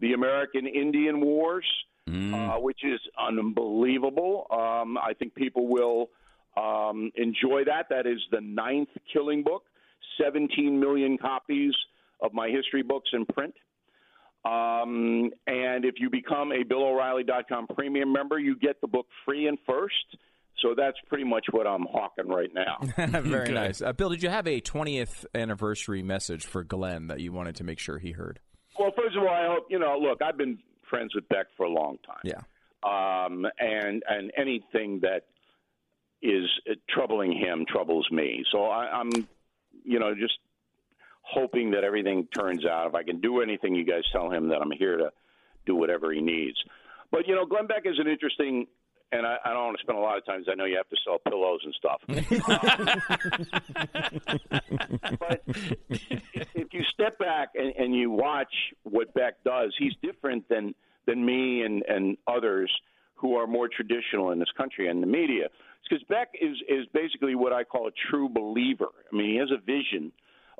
the American Indian Wars, mm. uh, which is unbelievable. Um, I think people will um, enjoy that. That is the ninth killing book, seventeen million copies of my history books in print. Um, and if you become a Bill O'Reilly dot com premium member, you get the book free and first. So that's pretty much what I'm hawking right now. Very nice. Uh, Bill, did you have a twentieth anniversary message for Glenn that you wanted to make sure he heard? Well, first of all, I hope, you know, look, I've been friends with Beck for a long time. Yeah. Um, and, and anything that is troubling him troubles me. So I, I'm, you know, just hoping that everything turns out. If I can do anything, you guys tell him that I'm here to do whatever he needs. But, you know, Glenn Beck is an interesting – and I, I don't want to spend a lot of time because I know you have to sell pillows and stuff. um, but if you step back and, and you watch what Beck does, he's different than, than me and, and others who are more traditional in this country and the media. It's because Beck is, is basically what I call a true believer. I mean, he has a vision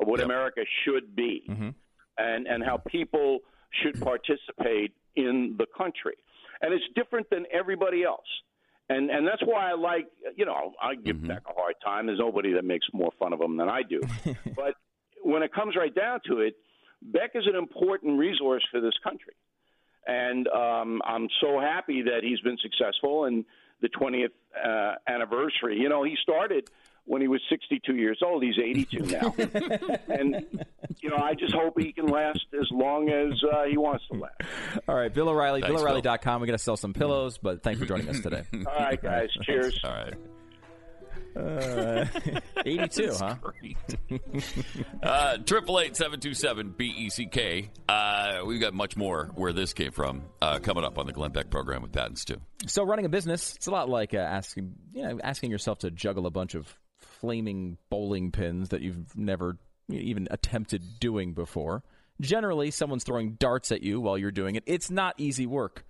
of what yep. America should be mm-hmm. and, and how people should participate in the country. And it's different than everybody else. And and that's why I like, you know, I give mm-hmm. Beck a hard time. There's nobody that makes more fun of him than I do. But when it comes right down to it, Beck is an important resource for this country. And um, I'm so happy that he's been successful in the twentieth uh, anniversary. You know, he started when he was sixty-two years old. He's eighty-two now. And, you know, I just hope he can last as long as uh, he wants to last. All right, Bill O'Reilly, thanks, Bill O'Reilly dot com. We're going to sell some pillows, but thanks for joining us today. All right, guys. Cheers. All right. Uh, eighty-two, huh? triple eight seven two seven B E C K. Uh, we've got much more where this came from uh, coming up on the Glenn Beck program with Pat and Stu. So running a business, it's a lot like uh, asking, you know, asking yourself to juggle a bunch of flaming bowling pins that you've never even attempted doing before. Generally, someone's throwing darts at you while you're doing it. It's not easy work.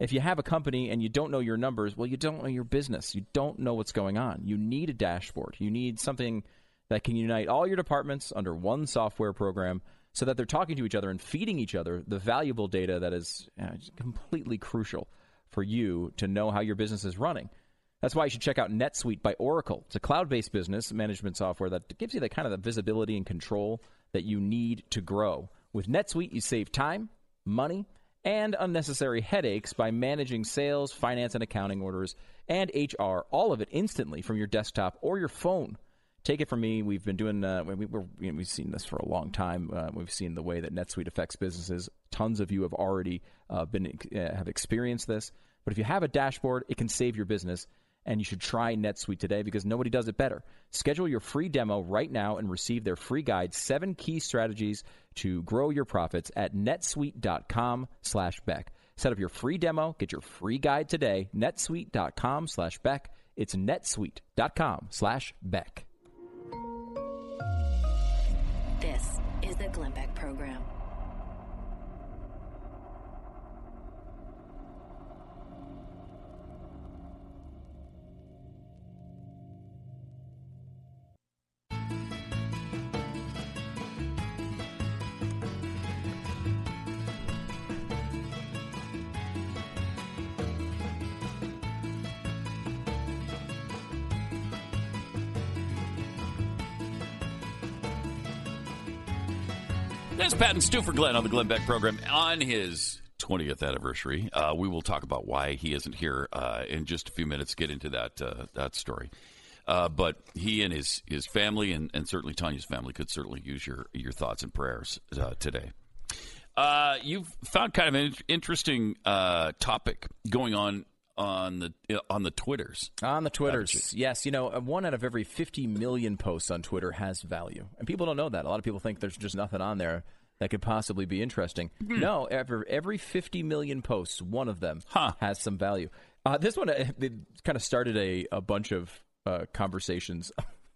If you have a company and you don't know your numbers, well, you don't know your business. You don't know what's going on. You need a dashboard. You need something that can unite all your departments under one software program so that they're talking to each other and feeding each other the valuable data that is you know, completely crucial for you to know how your business is running. That's why you should check out NetSuite by Oracle. It's a cloud-based business management software that gives you the kind of the visibility and control that you need to grow. With NetSuite, you save time, money, and unnecessary headaches by managing sales, finance and accounting orders, and H R, all of it instantly from your desktop or your phone. Take it from me, we've been doing, uh, we, we're, you know, we've seen this for a long time. Uh, we've seen the way that NetSuite affects businesses. Tons of you have already uh, been uh, have experienced this. But if you have a dashboard, it can save your business. And you should try NetSuite today because nobody does it better. Schedule your free demo right now and receive their free guide, Seven Key Strategies to Grow Your Profits at netsuite.com slash Beck. Set up your free demo. Get your free guide today, netsuite.com slash Beck. It's netsuite.com slash Beck. This is the Glenn Beck Program. That's Pat and Stu for Glenn on the Glenn Beck program on his twentieth anniversary. Uh, we will talk about why he isn't here uh, in just a few minutes. Get into that uh, that story. Uh, but he and his his family and, and certainly Tanya's family could certainly use your, your thoughts and prayers uh, today. Uh, you've found kind of an interesting uh, topic going on on the on the Twitters. On the Twitters, yes. You know, one out of every fifty million posts on Twitter has value. And people don't know that. A lot of people think there's just nothing on there that could possibly be interesting. Mm. No, every, every fifty million posts, one of them huh. has some value. Uh, this one it, it kind of started a, a bunch of uh, conversations.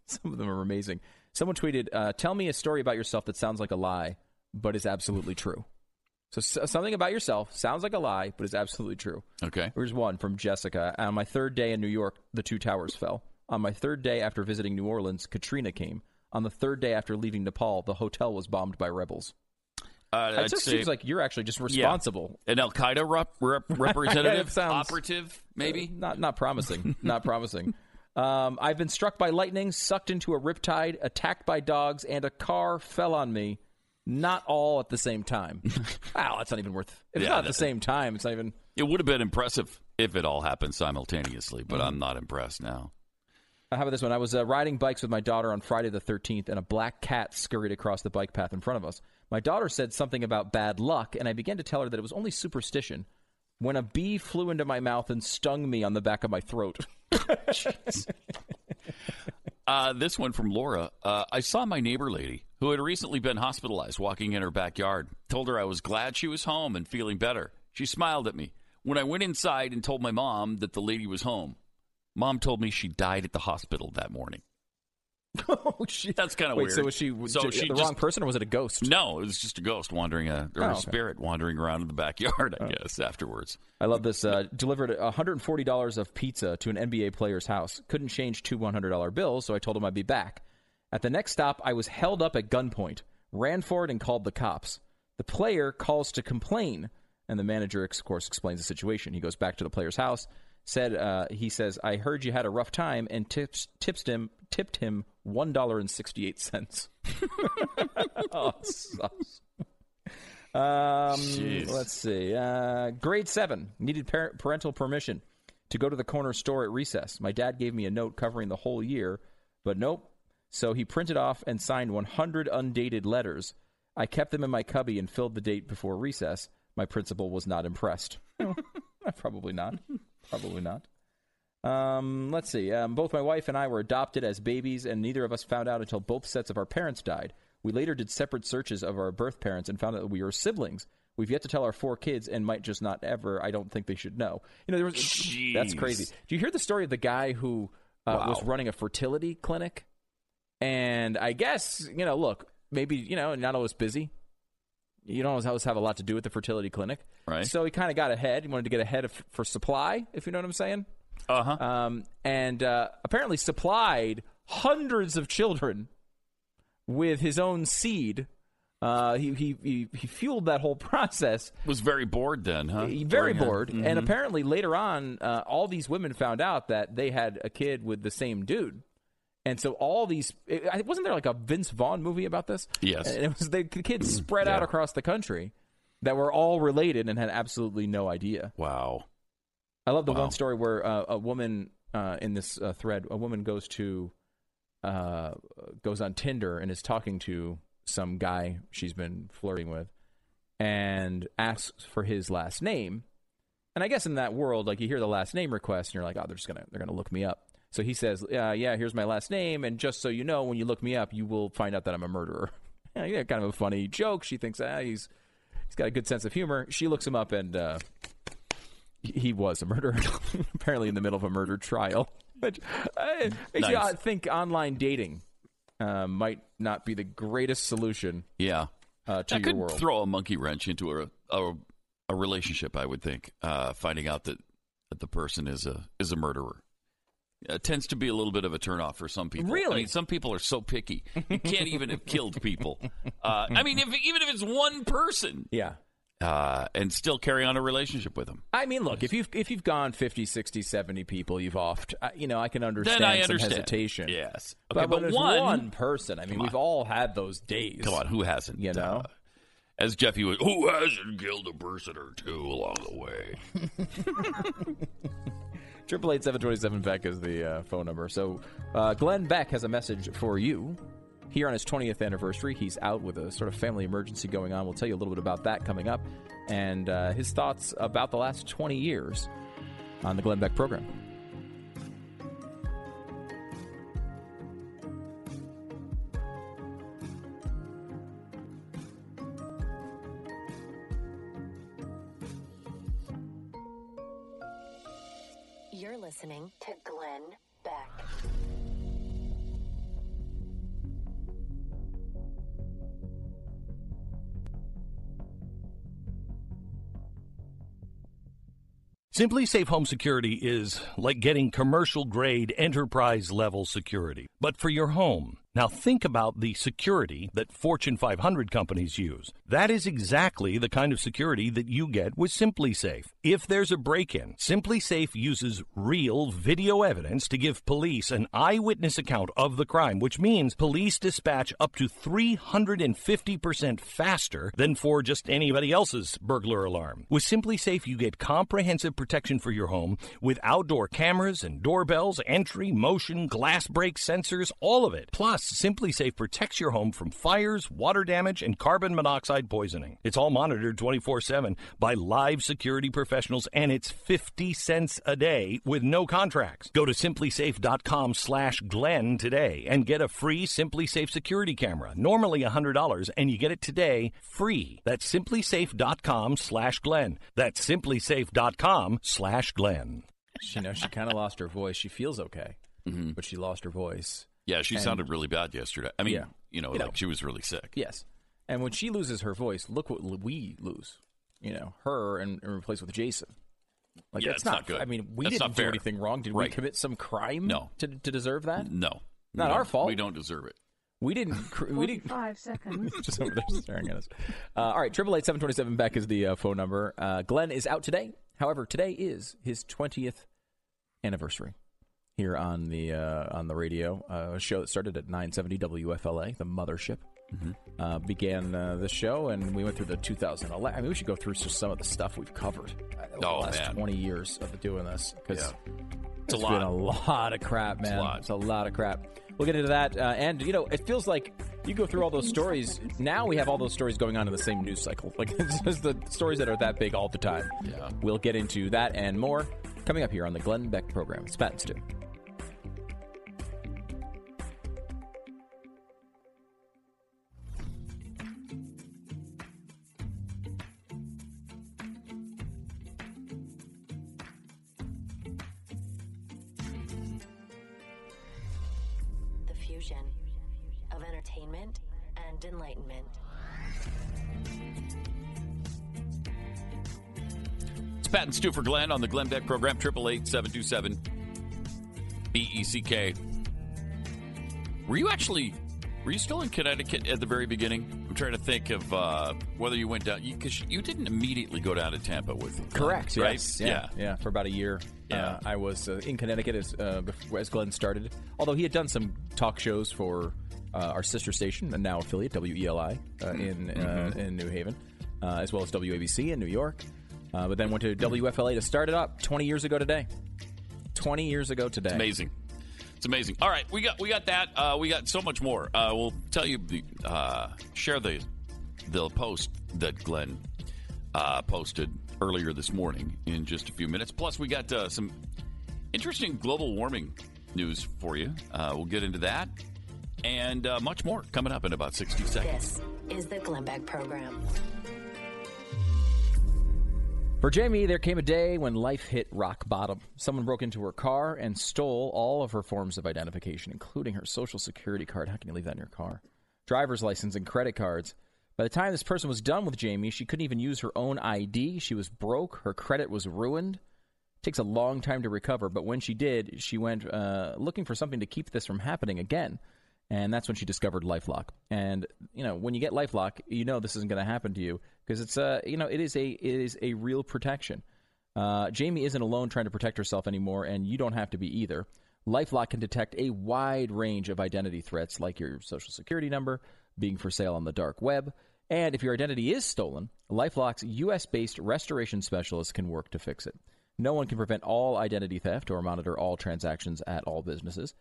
Some of them are amazing. Someone tweeted, uh, tell me a story about yourself that sounds like a lie, but is absolutely true. So, so something about yourself sounds like a lie, but is absolutely true. Okay. Here's one from Jessica. On my third day in New York, the two towers fell. On my third day after visiting New Orleans, Katrina came. On the third day after leaving Nepal, the hotel was bombed by rebels. Uh, it just seems like you're actually just responsible. Yeah. An Al Qaeda rep, rep, representative, sounds, operative, maybe uh, not not promising, not promising. Um, I've been struck by lightning, sucked into a riptide, attacked by dogs, and a car fell on me. Not all at the same time. Wow, that's not even worth. It's yeah, not at the same time. It's not even. It would have been impressive if it all happened simultaneously, but mm-hmm. I'm not impressed now. How about this one? I was uh, riding bikes with my daughter on Friday the thirteenth, and a black cat scurried across the bike path in front of us. My daughter said something about bad luck, and I began to tell her that it was only superstition when a bee flew into my mouth and stung me on the back of my throat. uh, this one from Laura. Uh, I saw my neighbor lady, who had recently been hospitalized, walking in her backyard. Told her I was glad she was home and feeling better. She smiled at me. When I went inside and told my mom that the lady was home, Mom told me she died at the hospital that morning. Oh, shit. That's kind of weird. So was she, so she, she the just, wrong person, or was it a ghost? No, it was just a ghost wandering, a, or oh, a okay. spirit wandering around in the backyard, I oh. guess, afterwards. I love this. Uh, delivered one hundred forty dollars of pizza to an N B A player's house. Couldn't change two one hundred dollar bills, so I told him I'd be back. At the next stop, I was held up at gunpoint, ran for it, and called the cops. The player calls to complain, and the manager, of course, explains the situation. He goes back to the player's house. Said uh, he says, I heard you had a rough time, and tips tipped him tipped him one dollar and sixty eight cents. Oh, sucks. Um, let's see. Uh, grade seven needed par- parental permission to go to the corner store at recess. My dad gave me a note covering the whole year, but nope. So he printed off and signed one hundred undated letters. I kept them in my cubby and filled the date before recess. My principal was not impressed. Well, probably not. Probably not. Um, let's see. Um, both my wife and I were adopted as babies, and neither of us found out until both sets of our parents died. We later did separate searches of our birth parents and found out that we were siblings. We've yet to tell our four kids and might just not ever. I don't think they should know. You know, there was. Jeez. That's crazy. Do you hear the story of the guy who uh, wow. was running a fertility clinic? And I guess, you know, look, maybe, you know, not always busy. You don't always have a lot to do with the fertility clinic. Right. So he kind of got ahead. He wanted to get ahead of, for supply, if you know what I'm saying. Uh-huh. Um, and uh, apparently supplied hundreds of children with his own seed. Uh, he, he, he, he fueled that whole process. Was very bored then, huh? He, very During bored. Mm-hmm. And apparently later on, uh, all these women found out that they had a kid with the same dude. And so all these, it, wasn't there like a Vince Vaughn movie about this? Yes. And it was the kids spread yeah. out across the country that were all related and had absolutely no idea. Wow. I love the wow. one story where uh, a woman uh, in this uh, thread, a woman goes to, uh, goes on Tinder and is talking to some guy she's been flirting with and asks for his last name. And I guess in that world, like you hear the last name request and you're like, oh, they're just going to, they're going to look me up. So he says, uh, yeah, here's my last name, and just so you know, when you look me up, you will find out that I'm a murderer. Yeah, kind of a funny joke. She thinks, ah, he's he's got a good sense of humor. She looks him up, and uh, he was a murderer, apparently in the middle of a murder trial. Which uh, nice. You, I think online dating uh, might not be the greatest solution yeah. uh, to that your could world. Throw a monkey wrench into a, a, a relationship, I would think, uh, finding out that, that the person is a is a murderer. Uh, tends to be a little bit of a turnoff for some people. Really? I mean, some people are so picky. You can't even have killed people. Uh, I mean, if, even if it's one person. Yeah. Uh, and still carry on a relationship with them. I mean, look, if you've, if you've gone fifty, sixty, seventy people, you've offed, uh, you know, I can understand, I understand. some hesitation. Yes. Okay, but, but, but one, one person, I mean, we've all had those days. Come on, who hasn't? You know? Uh, as Jeffy was, who hasn't killed a person or two along the way? Triple eight seven twenty seven Beck is the uh, phone number. So, uh, Glenn Beck has a message for you. Here on his twentieth anniversary, he's out with a sort of family emergency going on. We'll tell you a little bit about that coming up, and uh, his thoughts about the last twenty years on the Glenn Beck program. Listening to Glenn Beck. Simply Safe Home Security is like getting commercial grade enterprise level security, but for your home. Now think about the security that Fortune five hundred companies use. That is exactly the kind of security that you get with SimpliSafe. If there's a break-in, SimpliSafe uses real video evidence to give police an eyewitness account of the crime, which means police dispatch up to three hundred fifty percent faster than for just anybody else's burglar alarm. With SimpliSafe, you get comprehensive protection for your home with outdoor cameras and doorbells, entry, motion, glass break sensors, all of it. Plus, SimpliSafe protects your home from fires, water damage, and carbon monoxide poisoning. It's all monitored twenty-four seven by live security professionals, and it's fifty cents a day with no contracts. Go to SimpliSafe.com slash Glenn today and get a free SimpliSafe security camera, normally one hundred dollars, and you get it today free. That's SimpliSafe.com slash Glenn. That's SimpliSafe.com slash Glenn. You know, she kind of lost her voice. She feels okay, mm-hmm. but she lost her voice. Yeah, she and, sounded really bad yesterday. I mean, yeah, you know, you like know. She was really sick. Yes. And when she loses her voice, look what we lose. You know, her and, and replace with Jason. Like, yeah, that's it's not, not good. I mean, we that's didn't do fair. anything wrong. Did right. we commit some crime no. to to deserve that? No. Not our fault. We don't deserve it. We didn't. We didn't. Five seconds. Just over there staring at us. Uh, all right, triple eight seven twenty-seven Beck is the uh, phone number. Uh, Glenn is out today. However, today is his twentieth anniversary here on the uh, on the radio, uh, a show that started at nine seventy W F L A, the mothership, mm-hmm. uh, began uh, the show, and we went through the two thousand eleven. I mean, we should go through some of the stuff we've covered over oh, the last man. twenty years of doing this, because yeah. it's, it's a lot. been a lot of crap, man. It's a lot, it's a lot of crap. We'll get into that, uh, and, you know, it feels like you go through all those stories. Now we have all those stories going on in the same news cycle. Like, it's just the stories that are that big all the time. Yeah. We'll get into that and more coming up here on the Glenn Beck program. It's Pat and Stu. Enlightenment. It's Pat and Stu for Glenn on the Glenn Beck program, triple eight seven two seven B E C K. Were you actually, were you still in Connecticut at the very beginning? I'm trying to think of uh, whether you went down, because you, you didn't immediately go down to Tampa with Glenn, correct, right? Yes. Yeah, yeah. Yeah, for about a year. Yeah. Uh, I was uh, in Connecticut as, uh, before, as Glenn started, although he had done some talk shows for Uh, our sister station, and now affiliate, W E L I, uh, in uh, mm-hmm. in New Haven, uh, as well as W A B C in New York. Uh, but then went to W F L A to start it up twenty years ago today. twenty years ago today. It's amazing. It's amazing. All right, we got we got that. Uh, we got so much more. Uh, we'll tell you, the, uh, share the, the post that Glenn uh, posted earlier this morning in just a few minutes. Plus, we got uh, some interesting global warming news for you. Uh, we'll get into that. And uh, much more coming up in about sixty seconds. This is the Glenn Beck Program. For Jamie, there came a day when life hit rock bottom. Someone broke into her car and stole all of her forms of identification, including her social security card. How can you leave that in your car? Driver's license and credit cards. By the time this person was done with Jamie, she couldn't even use her own I D. She was broke. Her credit was ruined. It takes a long time to recover. But when she did, she went uh, looking for something to keep this from happening again. And that's when she discovered LifeLock. And, you know, when you get LifeLock, you know this isn't going to happen to you because it's a, you know, it is a it is a real protection. Uh, Jamie isn't alone trying to protect herself anymore, and you don't have to be either. LifeLock can detect a wide range of identity threats like your social security number being for sale on the dark web. And if your identity is stolen, LifeLock's U S based restoration specialists can work to fix it. No one can prevent all identity theft or monitor all transactions at all businesses.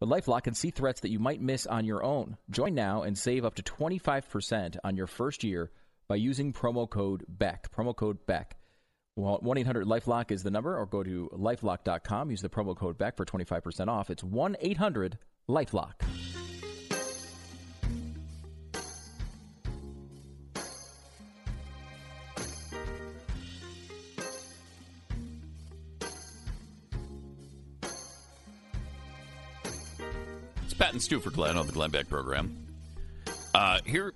But LifeLock can see threats that you might miss on your own. Join now and save up to twenty-five percent on your first year by using promo code BECK. Promo code BECK. Well, one eight hundred LifeLock is the number, or go to lifelock dot com. Use the promo code BECK for twenty-five percent off. It's one eight hundred LifeLock. Pat and Stu for Glenn on the Glenn Beck program. Uh, here,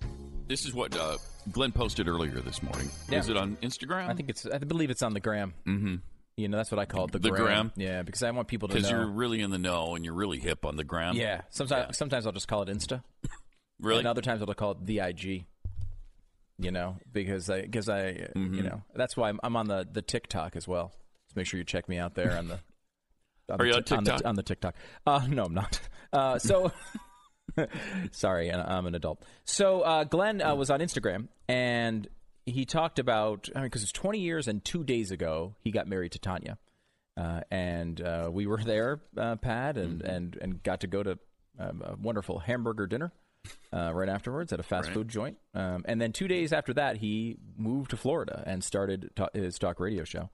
this is what uh, Glenn posted earlier this morning. Yeah. Is it on Instagram? I think it's. I believe it's on the gram. Mm-hmm. You know, that's what I call it, the, the gram. gram. Yeah, because I want people to know. Because you're really in the know and you're really hip on the gram. Yeah. Sometimes yeah. sometimes I'll just call it Insta. Really? And other times I'll call it the I G. You know, because I, because I mm-hmm. you know, that's why I'm, I'm on the, the TikTok as well. So make sure you check me out there on the on, Are the, you on, TikTok? on, the, on the TikTok. Uh, no, I'm not. Uh, so... Sorry, I'm an adult. So uh, Glenn uh, was on Instagram, and he talked about, I mean, because it's twenty years and two days ago, he got married to Tanya. Uh, and uh, we were there, uh, Pat, and, mm-hmm. and, and got to go to um, a wonderful hamburger dinner uh, right afterwards at a fast right. food joint. Um, and then two days after that, he moved to Florida and started ta- his talk radio show.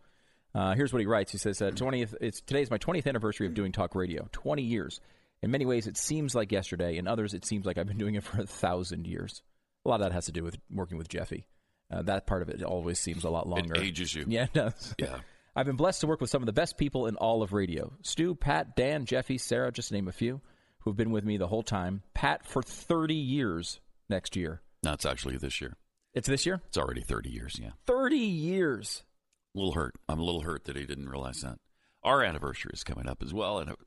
Uh, here's what he writes. He says, uh, twentieth It's today's my twentieth anniversary of doing talk radio, twenty years. In many ways, it seems like yesterday. In others, it seems like I've been doing it for a thousand years. A lot of that has to do with working with Jeffy. Uh, that part of it always seems a lot longer. It ages you. Yeah, it does. Yeah. I've been blessed to work with some of the best people in all of radio. Stu, Pat, Dan, Jeffy, Sarah, just to name a few, who have been with me the whole time. Pat for thirty years next year. No, it's actually this year. It's this year? It's already thirty years, yeah. thirty years. A little hurt. I'm a little hurt that he didn't realize that. Our anniversary is coming up as well, and it-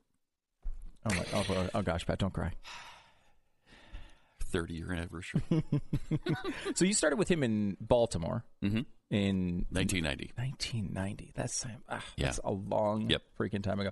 Oh, my, oh, oh, gosh, Pat, don't cry. thirty-year anniversary. So you started with him in Baltimore mm-hmm. in... nineteen ninety. nineteen ninety. That's, ah, yeah. that's a long yep. freaking time ago.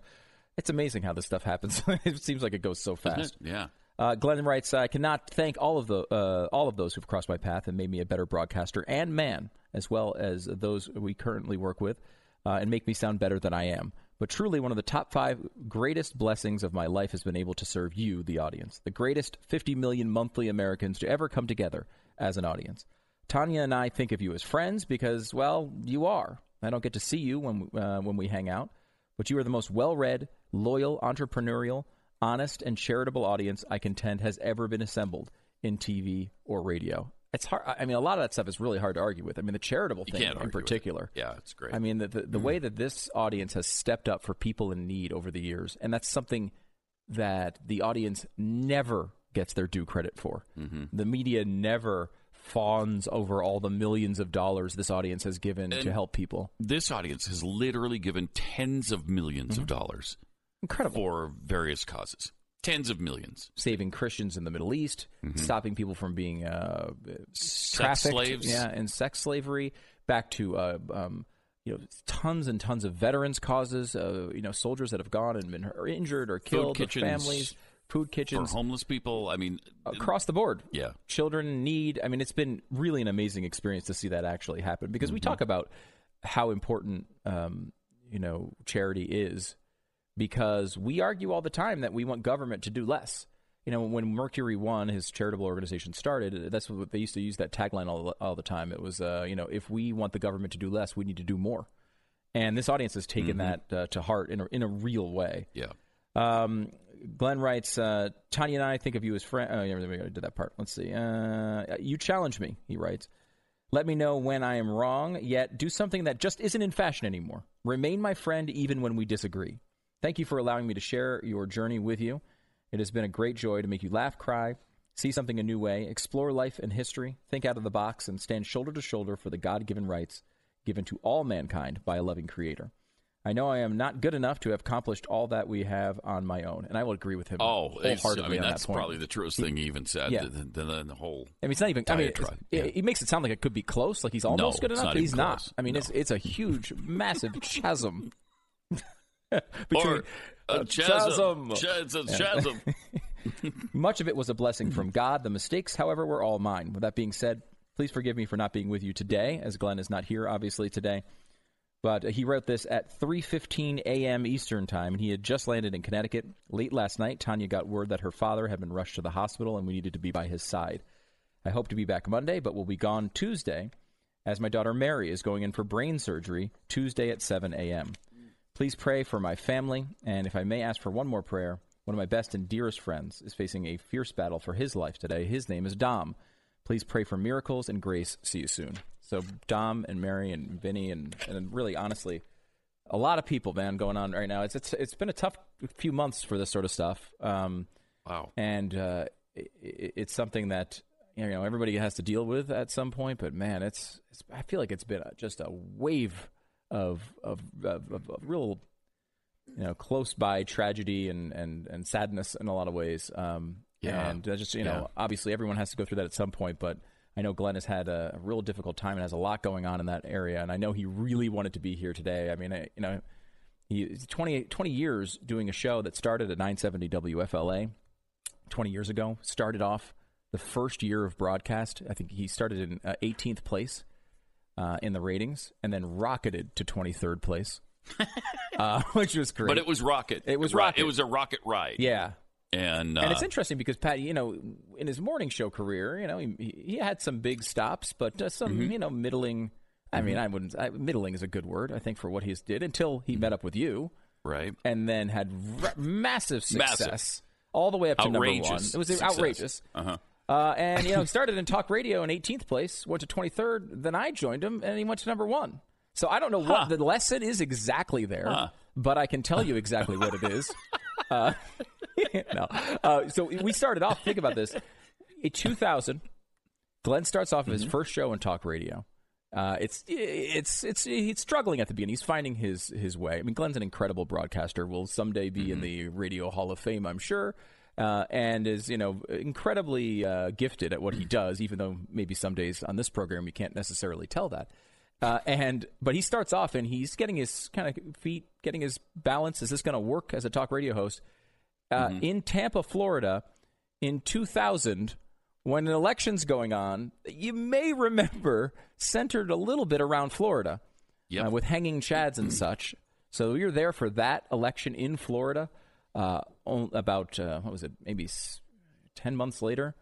It's amazing how this stuff happens. It seems like it goes so fast. Yeah. Uh, Glenn writes, I cannot thank all of the uh, all of those who've crossed my path and made me a better broadcaster and man, as well as those we currently work with, uh, and make me sound better than I am. But truly, one of the top five greatest blessings of my life has been able to serve you, the audience, the greatest fifty million monthly Americans to ever come together as an audience. Tanya and I think of you as friends because, well, you are. I don't get to see you when uh, when we hang out, but you are the most well-read, loyal, entrepreneurial, honest, and charitable audience I contend has ever been assembled in T V or radio. It's hard. I mean, a lot of that stuff is really hard to argue with. I mean, the charitable thing in particular. It. Yeah, it's great. I mean, the, the, the mm. way that this audience has stepped up for people in need over the years, and that's something that the audience never gets their due credit for. Mm-hmm. The media never fawns over all the millions of dollars this audience has given and to help people. This audience has literally given tens of millions mm-hmm. of dollars. Incredible. For various causes. Tens of millions. Saving Christians in the Middle East, mm-hmm. stopping people from being uh, sex slaves. Yeah, and sex slavery, back to uh, um, you know, tons and tons of veterans' causes, uh, you know, soldiers that have gone and been injured or killed, food kitchens, their families, food kitchens. For homeless people, I mean. Across the board. Yeah. Children in need. I mean, it's been really an amazing experience to see that actually happen because mm-hmm. we talk about how important, um, you know, charity is. Because we argue all the time that we want government to do less. You know, when Mercury One, his charitable organization, started, that's what they used to use that tagline all, all the time. It was, uh, you know, if we want the government to do less, we need to do more. And this audience has taken mm-hmm. that uh, to heart in a, in a real way. Yeah. Um, Glenn writes, uh, Tanya and I think of you as friends. Oh, yeah, we already did that part. Let's see. Uh, you challenge me, he writes. Let me know when I am wrong, yet do something that just isn't in fashion anymore. Remain my friend even when we disagree. Thank you for allowing me to share your journey with you. It has been a great joy to make you laugh, cry, see something a new way, explore life and history, think out of the box, and stand shoulder to shoulder for the God-given rights given to all mankind by a loving creator. I know I am not good enough to have accomplished all that we have on my own. And I will agree with him. Oh, wholeheartedly I mean, on that's that point. Probably the truest he, thing he even said. Yeah. Than, than the whole I mean, it's not even, I mean, it's, yeah. it, it makes it sound like it could be close, like he's almost no, good enough, not but he's close. Not. I mean, no. it's it's a huge, massive chasm. Between, or a chasm. Uh, chasm. Ch- yeah. chasm. Much of it was a blessing from God. The mistakes, however, were all mine. With that being said, please forgive me for not being with you today, as Glenn is not here, obviously, today. But he wrote this at three fifteen a.m. Eastern time, and he had just landed in Connecticut. Late last night, Tanya got word that her father had been rushed to the hospital, and we needed to be by his side. I hope to be back Monday, but will be gone Tuesday, as my daughter Mary is going in for brain surgery Tuesday at seven a.m. Please pray for my family, and if I may ask for one more prayer, one of my best and dearest friends is facing a fierce battle for his life today. His name is Dom. Please pray for miracles and grace. See you soon. So Dom and Mary and Vinny and, and really, honestly, a lot of people, man, going on right now. It's it's it's been a tough few months for this sort of stuff. Um, wow. And uh, it, it's something that, you know, everybody has to deal with at some point, but, man, it's, it's I feel like it's been a, just a wave of of, of, of, of real, you know, close by tragedy and, and, and sadness in a lot of ways. Um, yeah. And just, you know, yeah. obviously everyone has to go through that at some point, but I know Glenn has had a, a real difficult time and has a lot going on in that area. And I know he really wanted to be here today. I mean, I, you know, he's twenty, twenty years doing a show that started at nine seventy W F L A twenty years ago, started off the first year of broadcast. I think he started in uh, eighteenth place uh, in the ratings and then rocketed to twenty-third place, uh, which was great. But it was rocket. It was rocket. It was a rocket ride. Yeah. And, uh, and it's interesting because, Pat, you know, in his morning show career, you know, he, he had some big stops, but uh, some, mm-hmm. you know, middling. I mm-hmm. mean, I wouldn't I, middling is a good word, I think, for what he did until he mm-hmm. met up with you. Right. And then had r- massive success massive. all the way up to outrageous number one. It was success. outrageous. Uh-huh. Uh, and, you know, he started in talk radio in eighteenth place, went to twenty-third. Then I joined him and he went to number one. So I don't know what huh. the lesson is exactly there, huh. but I can tell you exactly what it is. Uh, no. Uh, so we started off, think about this. In two thousand, Glenn starts off mm-hmm. his first show in talk radio. Uh, it's it's it's he's struggling at the beginning. He's finding his his way. I mean, Glenn's an incredible broadcaster. Will someday be mm-hmm. in the Radio Hall of Fame, I'm sure, uh, and is you know incredibly uh, gifted at what he does. Even though maybe some days on this program you can't necessarily tell that. Uh, and but he starts off and he's getting his kind of feet, getting his balance. Is this going to work as a talk radio host uh, mm-hmm. in Tampa, Florida, in two thousand? When an election's going on, you may remember, centered a little bit around Florida yep. uh, with hanging chads and such. So we were there for that election in Florida uh, about, uh, what was it, maybe ten months later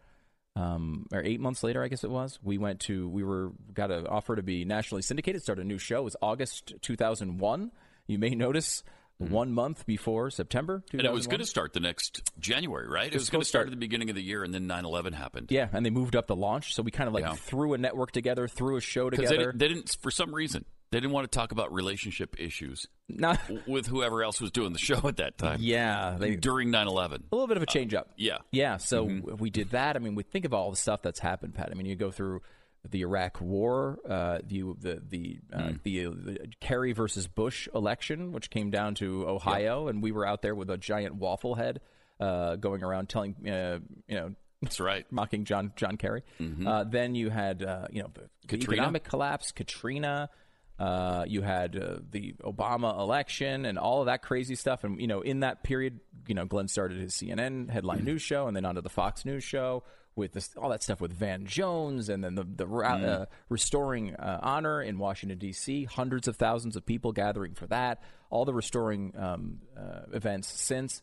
um, or eight months later, I guess it was. We went to, we were, got an offer to be nationally syndicated, start a new show. It was August two thousand one. You may notice mm-hmm. one month before September. And it was going to start the next January, right? It, it was, was going to start, start at the beginning of the year, and then nine eleven happened. Yeah, and they moved up the launch, so we kind of like yeah. threw a network together, threw a show together. They, they didn't, for some reason, they didn't want to talk about relationship issues Not, with whoever else was doing the show at that time. Yeah. They, during nine eleven. A little bit of a change up. Uh, yeah. Yeah, so mm-hmm. we did that. I mean, we think of all the stuff that's happened, Pat. I mean, you go through the Iraq War, uh, the the the, uh, mm. the the Kerry versus Bush election, which came down to Ohio, yep. and we were out there with a giant waffle head, uh, going around telling uh, you know that's right, mocking John John Kerry. Mm-hmm. Uh, then you had uh, you know the, the economic collapse, Katrina. Uh, you had uh, the Obama election and all of that crazy stuff, and you know in that period, you know Glenn started his C N N headline mm-hmm. news show, and then onto the Fox News show. With this, all that stuff with Van Jones and then the, the mm. uh, Restoring uh, Honor in Washington, D C, hundreds of thousands of people gathering for that, all the Restoring um, uh, events since.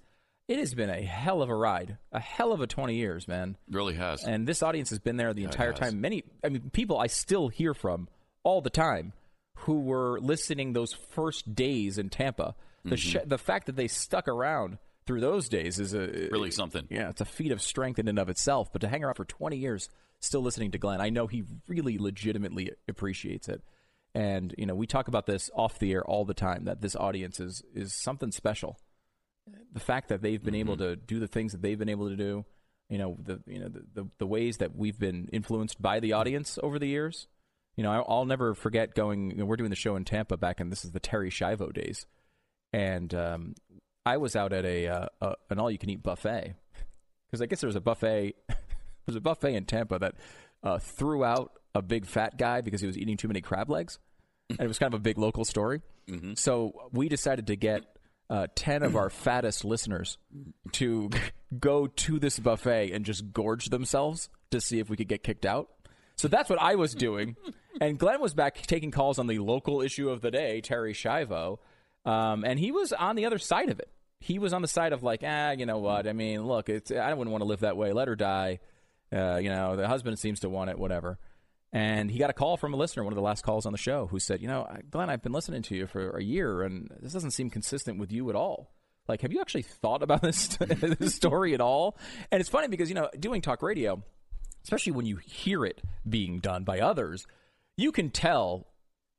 It has been a hell of a ride, a hell of a twenty years, man. It really has. And this audience has been there the yeah, entire time. Many, I mean, people I still hear from all the time who were listening those first days in Tampa. The, mm-hmm. sh- the fact that they stuck around through those days is a really something. Yeah, it's a feat of strength in and of itself. But to hang around for twenty years, still listening to Glenn, I know he really legitimately appreciates it. And you know, we talk about this off the air all the time. That this audience is is something special. The fact that they've been mm-hmm. able to do the things that they've been able to do, you know, the you know the, the, the ways that we've been influenced by the audience over the years. You know, I, I'll never forget going. You know, we're doing the show in Tampa back, and this is the Terry Schiavo days, and. Um, I was out at a, uh, a an all-you-can-eat buffet because I guess there was a buffet there was a buffet in Tampa that uh, threw out a big fat guy because he was eating too many crab legs, and it was kind of a big local story. Mm-hmm. So we decided to get uh, ten of our fattest listeners to go to this buffet and just gorge themselves to see if we could get kicked out. So that's what I was doing, and Glenn was back taking calls on the local issue of the day, Terry Schiavo. Um, and he was on the other side of it. He was on the side of like, ah, you know what? I mean, look, it's I wouldn't want to live that way. Let her die. Uh, you know, the husband seems to want it, whatever. And he got a call from a listener, one of the last calls on the show, who said, you know, Glenn, I've been listening to you for a year, and this doesn't seem consistent with you at all. Like, have you actually thought about this, this story at all? And it's funny because, you know, doing talk radio, especially when you hear it being done by others, you can tell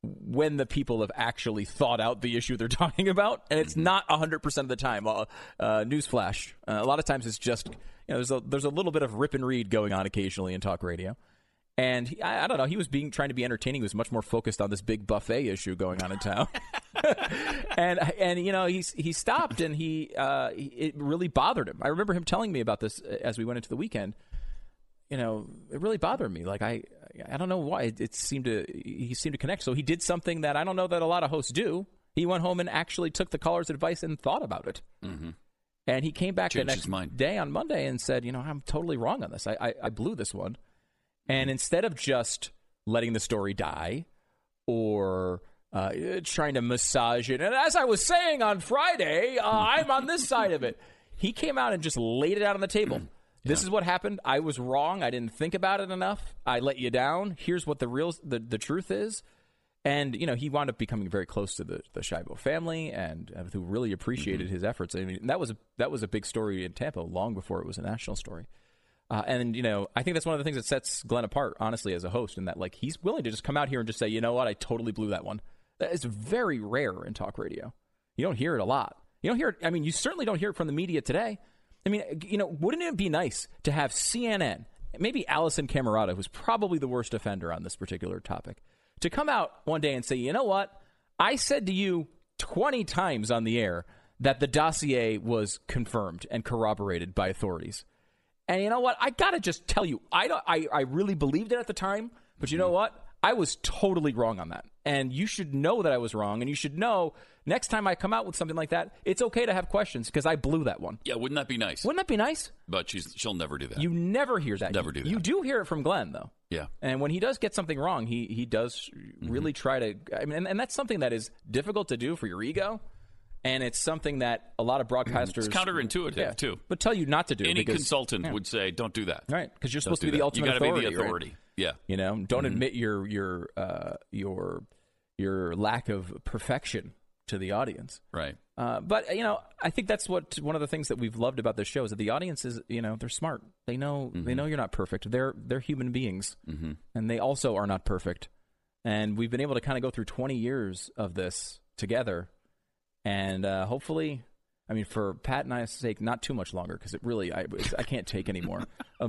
when the people have actually thought out the issue they're talking about, and it's not one hundred percent of the time. Uh, uh, newsflash. Uh, a lot of times it's just, you know, there's a, there's a little bit of rip and read going on occasionally in talk radio. And he, I, I don't know, he was being trying to be entertaining. He was much more focused on this big buffet issue going on in town. and, and you know, he's, he stopped and he uh, it really bothered him. I remember him telling me about this as we went into the weekend. You know, it really bothered me. Like, I I don't know why. It, it seemed to, he seemed to connect. So he did something that I don't know that a lot of hosts do. He went home and actually took the caller's advice and thought about it. Mm-hmm. And he came back Changed the next mind. day on Monday and said, you know, I'm totally wrong on this. I, I, I blew this one. And instead of just letting the story die or uh, trying to massage it, and as I was saying on Friday, uh, I'm on this side of it, he came out and just laid it out on the table. This yeah. is what happened. I was wrong. I didn't think about it enough. I let you down. Here's what the real the, the truth is. And, you know, he wound up becoming very close to the, the Schiavo family and uh, who really appreciated mm-hmm. his efforts. I mean, that was, a, that was a big story in Tampa long before it was a national story. Uh, and, you know, I think that's one of the things that sets Glenn apart, honestly, as a host, in that, like, he's willing to just come out here and just say, you know what, I totally blew that one. It's very rare in talk radio. You don't hear it a lot. You don't hear it. I mean, you certainly don't hear it from the media today. I mean, you know, wouldn't it be nice to have C N N, maybe Allison Camerata, who's probably the worst offender on this particular topic, to come out one day and say, you know what, I said to you twenty times on the air that the dossier was confirmed and corroborated by authorities. And you know what? I got to just tell you, I, don't, I I really believed it at the time, but you know what? I was totally wrong on that. And you should know that I was wrong, and you should know next time I come out with something like that, it's okay to have questions because I blew that one. Yeah, wouldn't that be nice? Wouldn't that be nice? But she's, she'll never do that. You never hear that. She'll never do that. You do hear it from Glenn, though. Yeah. And when he does get something wrong, he he does really mm-hmm. try to – I mean, and, and that's something that is difficult to do for your ego. And it's something that a lot of broadcasters... It's counterintuitive, yeah, too. But tell you not to do. Any because, consultant yeah. would say, don't do that. Right, because you're don't supposed to be that. the ultimate you authority. You got to be the authority, right? Yeah. You know, don't mm-hmm. admit your your uh, your your lack of perfection to the audience. Right. Uh, but, you know, I think that's what one of the things that we've loved about this show is that the audience is, you know, they're smart. They know mm-hmm. they know you're not perfect. They're, they're human beings, mm-hmm. and they also are not perfect. And we've been able to kind of go through twenty years of this together. And uh, hopefully, I mean, for Pat and I's sake, not too much longer because it really, I, I can't take anymore.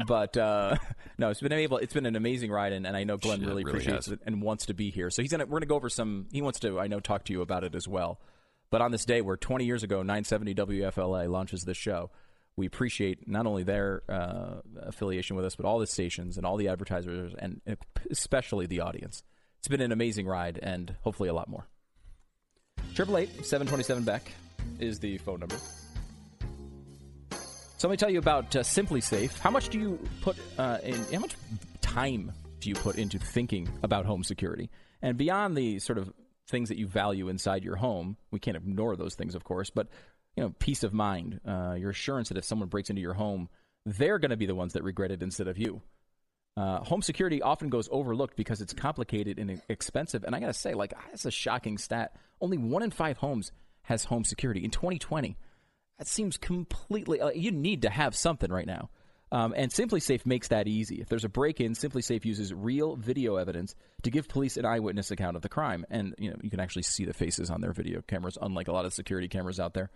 but uh, no, it's been able, it's been an amazing ride, and, and I know Glenn really, really appreciates has. it and wants to be here. So he's gonna, we're gonna go over some. He wants to, I know, talk to you about it as well. But on this day, where twenty years ago, nine seventy W F L A launches this show, we appreciate not only their uh, affiliation with us, but all the stations and all the advertisers, and especially the audience. It's been an amazing ride, and hopefully, a lot more. triple eight, seven twenty-seven, B E C K is the phone number. So let me tell you about uh, Simply Safe. How much do you put uh, in, how much time do you put into thinking about home security? And beyond the sort of things that you value inside your home, we can't ignore those things, of course, but, you know, peace of mind, uh, your assurance that if someone breaks into your home, they're going to be the ones that regret it instead of you. Uh, home security often goes overlooked because it's complicated and expensive. And I got to say, like, that's a shocking stat. Only one in five homes has home security in twenty twenty. That seems completely uh, – you need to have something right now. Um, and Simply Safe makes that easy. If there's a break-in, Simply Safe uses real video evidence to give police an eyewitness account of the crime. And, you know, you can actually see the faces on their video cameras, unlike a lot of security cameras out there.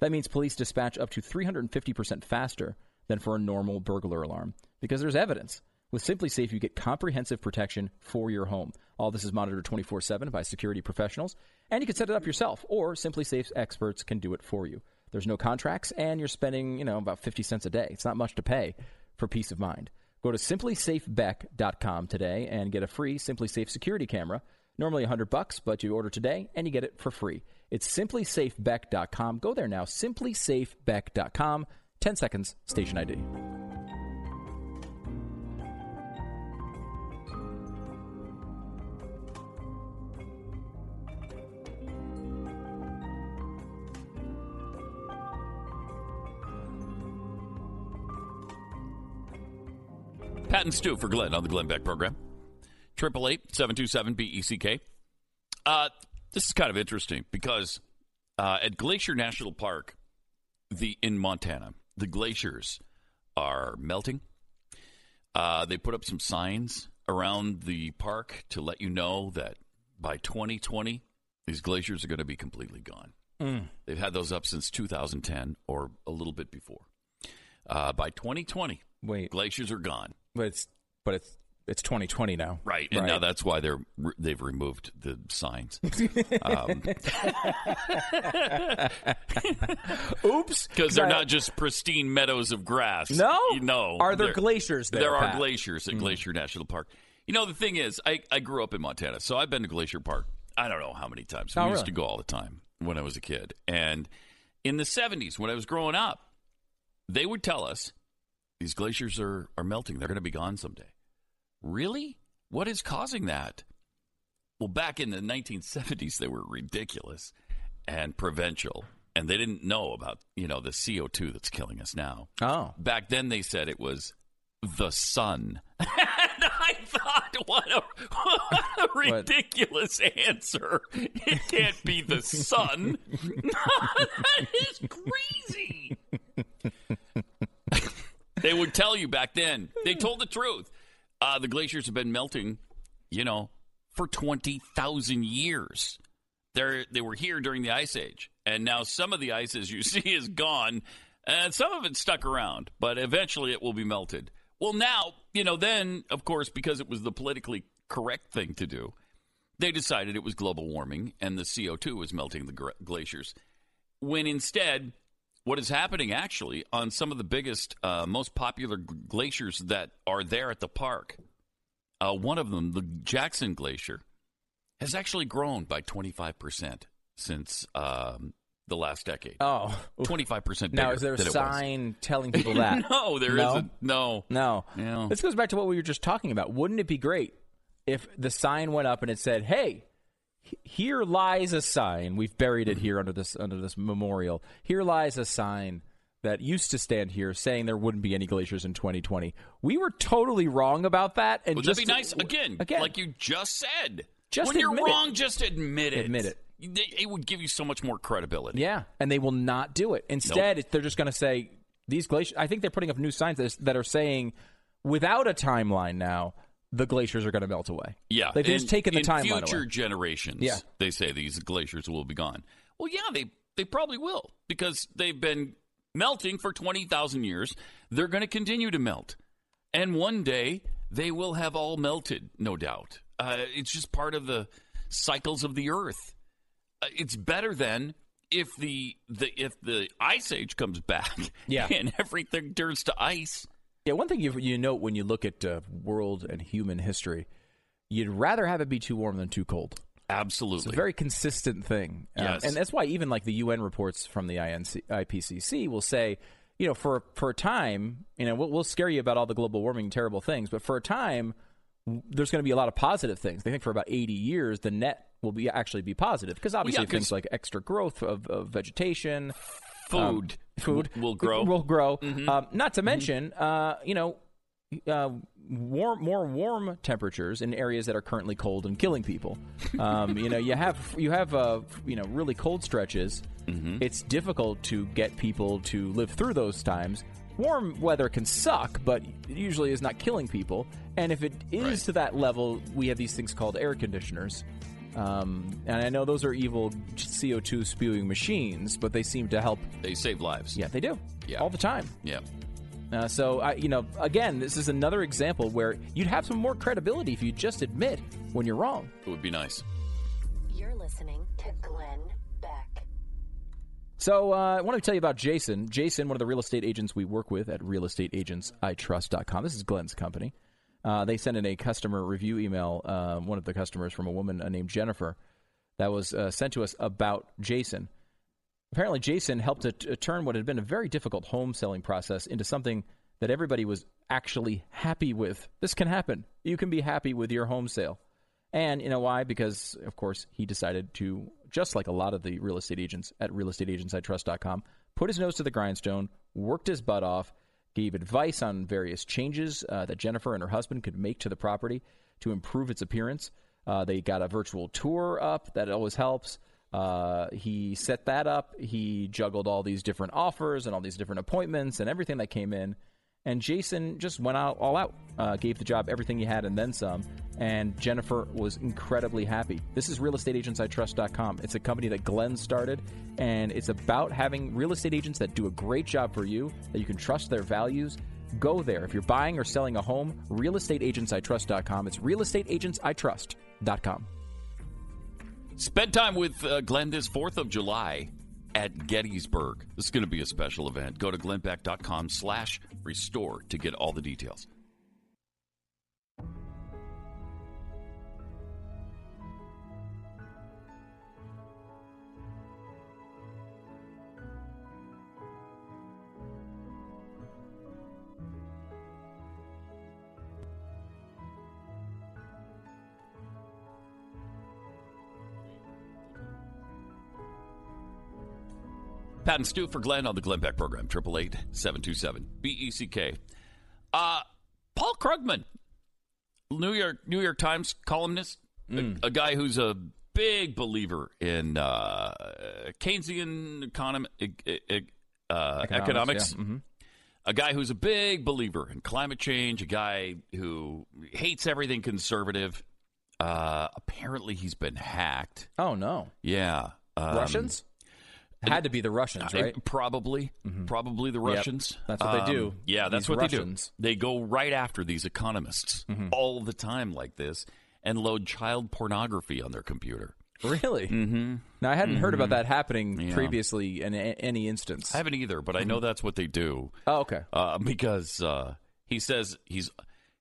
That means police dispatch up to three hundred fifty percent faster than for a normal burglar alarm because there's evidence. With Simply Safe, you get comprehensive protection for your home. All this is monitored twenty-four seven by security professionals, and you can set it up yourself, or Simply Safe's experts can do it for you. There's no contracts, and you're spending, you know, about fifty cents a day. It's not much to pay for peace of mind. Go to simply safe beck dot com today and get a free Simply Safe security camera. Normally one hundred bucks, but you order today, and you get it for free. It's simply safe beck dot com. Go there now, simply safe beck dot com. ten seconds, station I D. Pat and Stu for Glenn on the Glenn Beck program. triple eight, seven twenty-seven, B E C K. Uh, this is kind of interesting because uh, at Glacier National Park the in Montana, the glaciers are melting. Uh, they put up some signs around the park to let you know that by twenty twenty, these glaciers are going to be completely gone. Mm. They've had those up since two thousand ten or a little bit before. Uh, by twenty twenty, Wait. glaciers are gone. But it's but it's it's twenty twenty now. Right. And right. now that's why they're they've removed the signs. Um, Oops. Because they're not just pristine meadows of grass. No. No. Are there glaciers there? There are Pat? glaciers at mm. Glacier National Park. You know, the thing is, I, I grew up in Montana, so I've been to Glacier Park I don't know how many times. We oh, used really? to go all the time when I was a kid. And in the seventies, when I was growing up, they would tell us, these glaciers are, are melting. They're going to be gone someday. Really? What is causing that? Well, back in the nineteen seventies, they were ridiculous and provincial, and they didn't know about, you know, the C O two that's killing us now. Oh. Back then they said it was the sun. And I thought, what a, what a ridiculous what? answer. It can't be the sun. That is crazy. They would tell you back then. They told the truth. Uh, the glaciers have been melting, you know, for twenty thousand years. They're, they were here during the Ice Age. And now some of the ice, as you see, is gone. And some of it stuck around. But eventually it will be melted. Well, now, you know, then, of course, because it was the politically correct thing to do, they decided it was global warming and the C O two was melting the gr- glaciers. When instead... what is happening, actually, on some of the biggest, uh, most popular g- glaciers that are there at the park, uh, one of them, the Jackson Glacier, has actually grown by twenty-five percent since um, the last decade. Oh. twenty-five percent bigger. Now, is there a sign telling people that? No, there no? isn't. No. No. Yeah. This goes back to what we were just talking about. Wouldn't it be great if the sign went up and it said, hey, here lies a sign. We've buried it here under this under this memorial. Here lies a sign that used to stand here saying there wouldn't be any glaciers in twenty twenty. We were totally wrong about that. And well, just that'd be nice. Again, again, like you just said. Just when you're wrong, it. just admit it. Admit it. It would give you so much more credibility. Yeah, and they will not do it. Instead, nope. they're just going to say, these glaciers, I think they're putting up new signs that, is, that are saying, without a timeline now, the glaciers are going to melt away. Yeah. They've just taken the timeline away. In future generations, yeah. they say these glaciers will be gone. Well, yeah, they, they probably will because they've been melting for twenty thousand years. They're going to continue to melt. And one day, they will have all melted, no doubt. Uh, it's just part of the cycles of the Earth. Uh, it's better than if the, the if the Ice Age comes back yeah. and everything turns to ice. Yeah, one thing you you note when you look at uh, world and human history, you'd rather have it be too warm than too cold. Absolutely. It's a very consistent thing. Yes. Um, and that's why even like the U N reports from the I P C C will say, you know, for, for a time, you know, we'll, we'll scare you about all the global warming, terrible things, but for a time, there's going to be a lot of positive things. They think for about eighty years, the net will be actually be positive because obviously well, yeah, things like extra growth of, of vegetation. Food, um, food will grow. Will grow. Mm-hmm. Um, not to mention, mm-hmm. uh, you know, uh, warm, more warm temperatures in areas that are currently cold and killing people. Um, you know, you have you have uh, you know really cold stretches. Mm-hmm. It's difficult to get people to live through those times. Warm weather can suck, but it usually is not killing people. And if it is right. to that level, we have these things called air conditioners. Um, and I know those are evil C O two spewing machines, but they seem to help. They save lives. Yeah, they do. Yeah. All the time. Yeah. Uh, so, I, you know, again, this is another example where you'd have some more credibility if you just admit when you're wrong. It would be nice. You're listening to Glenn Beck. So uh, I want to tell you about Jason. Jason, one of the real estate agents we work with at real estate agents I trust dot com. This is Glenn's company. Uh, they sent in a customer review email, uh, one of the customers from a woman named Jennifer, that was uh, sent to us about Jason. Apparently, Jason helped to t- turn what had been a very difficult home selling process into something that everybody was actually happy with. This can happen. You can be happy with your home sale. And you know why? Because, of course, he decided to, just like a lot of the real estate agents at real estate agents I trust dot com, put his nose to the grindstone, worked his butt off, gave advice on various changes uh, that Jennifer and her husband could make to the property to improve its appearance. Uh, they got a virtual tour up. That always helps. Uh, he set that up. He juggled all these different offers and all these different appointments and everything that came in. And Jason just went out all out, uh, gave the job everything he had and then some. And Jennifer was incredibly happy. This is real estate agents I trust dot com. It's a company that Glenn started, and it's about having real estate agents that do a great job for you, that you can trust their values, Go there. If you're buying or selling a home, real estate agents I trust dot com. It's real estate agents I trust dot com. Spend time with uh, Glenn this fourth of July at Gettysburg. This is going to be a special event. Go to glennbeck.com slash restore to get all the details. Pat and Stu for Glenn on the Glenn Beck program, eight eight eight, seven two seven, B E C K. Uh, Paul Krugman, New York New York Times columnist, mm. a, a guy who's a big believer in uh, Keynesian econom- uh, economics, economics. Yeah. Mm-hmm. A guy who's a big believer in climate change, a guy who hates everything conservative. Uh, apparently he's been hacked. Oh, no. Yeah. Um, Russians? Had to be the Russians, right? I, probably. Mm-hmm. Probably the Russians. Yep. That's what um, they do. Yeah, that's what Russians. they do. They go right after these economists mm-hmm. all the time like this and load child pornography on their computer. Really? Mm-hmm. Now, I hadn't mm-hmm. heard about that happening yeah. previously in a- any instance. I haven't either, but I know that's what they do. Oh, okay. Uh, because uh, he says, he's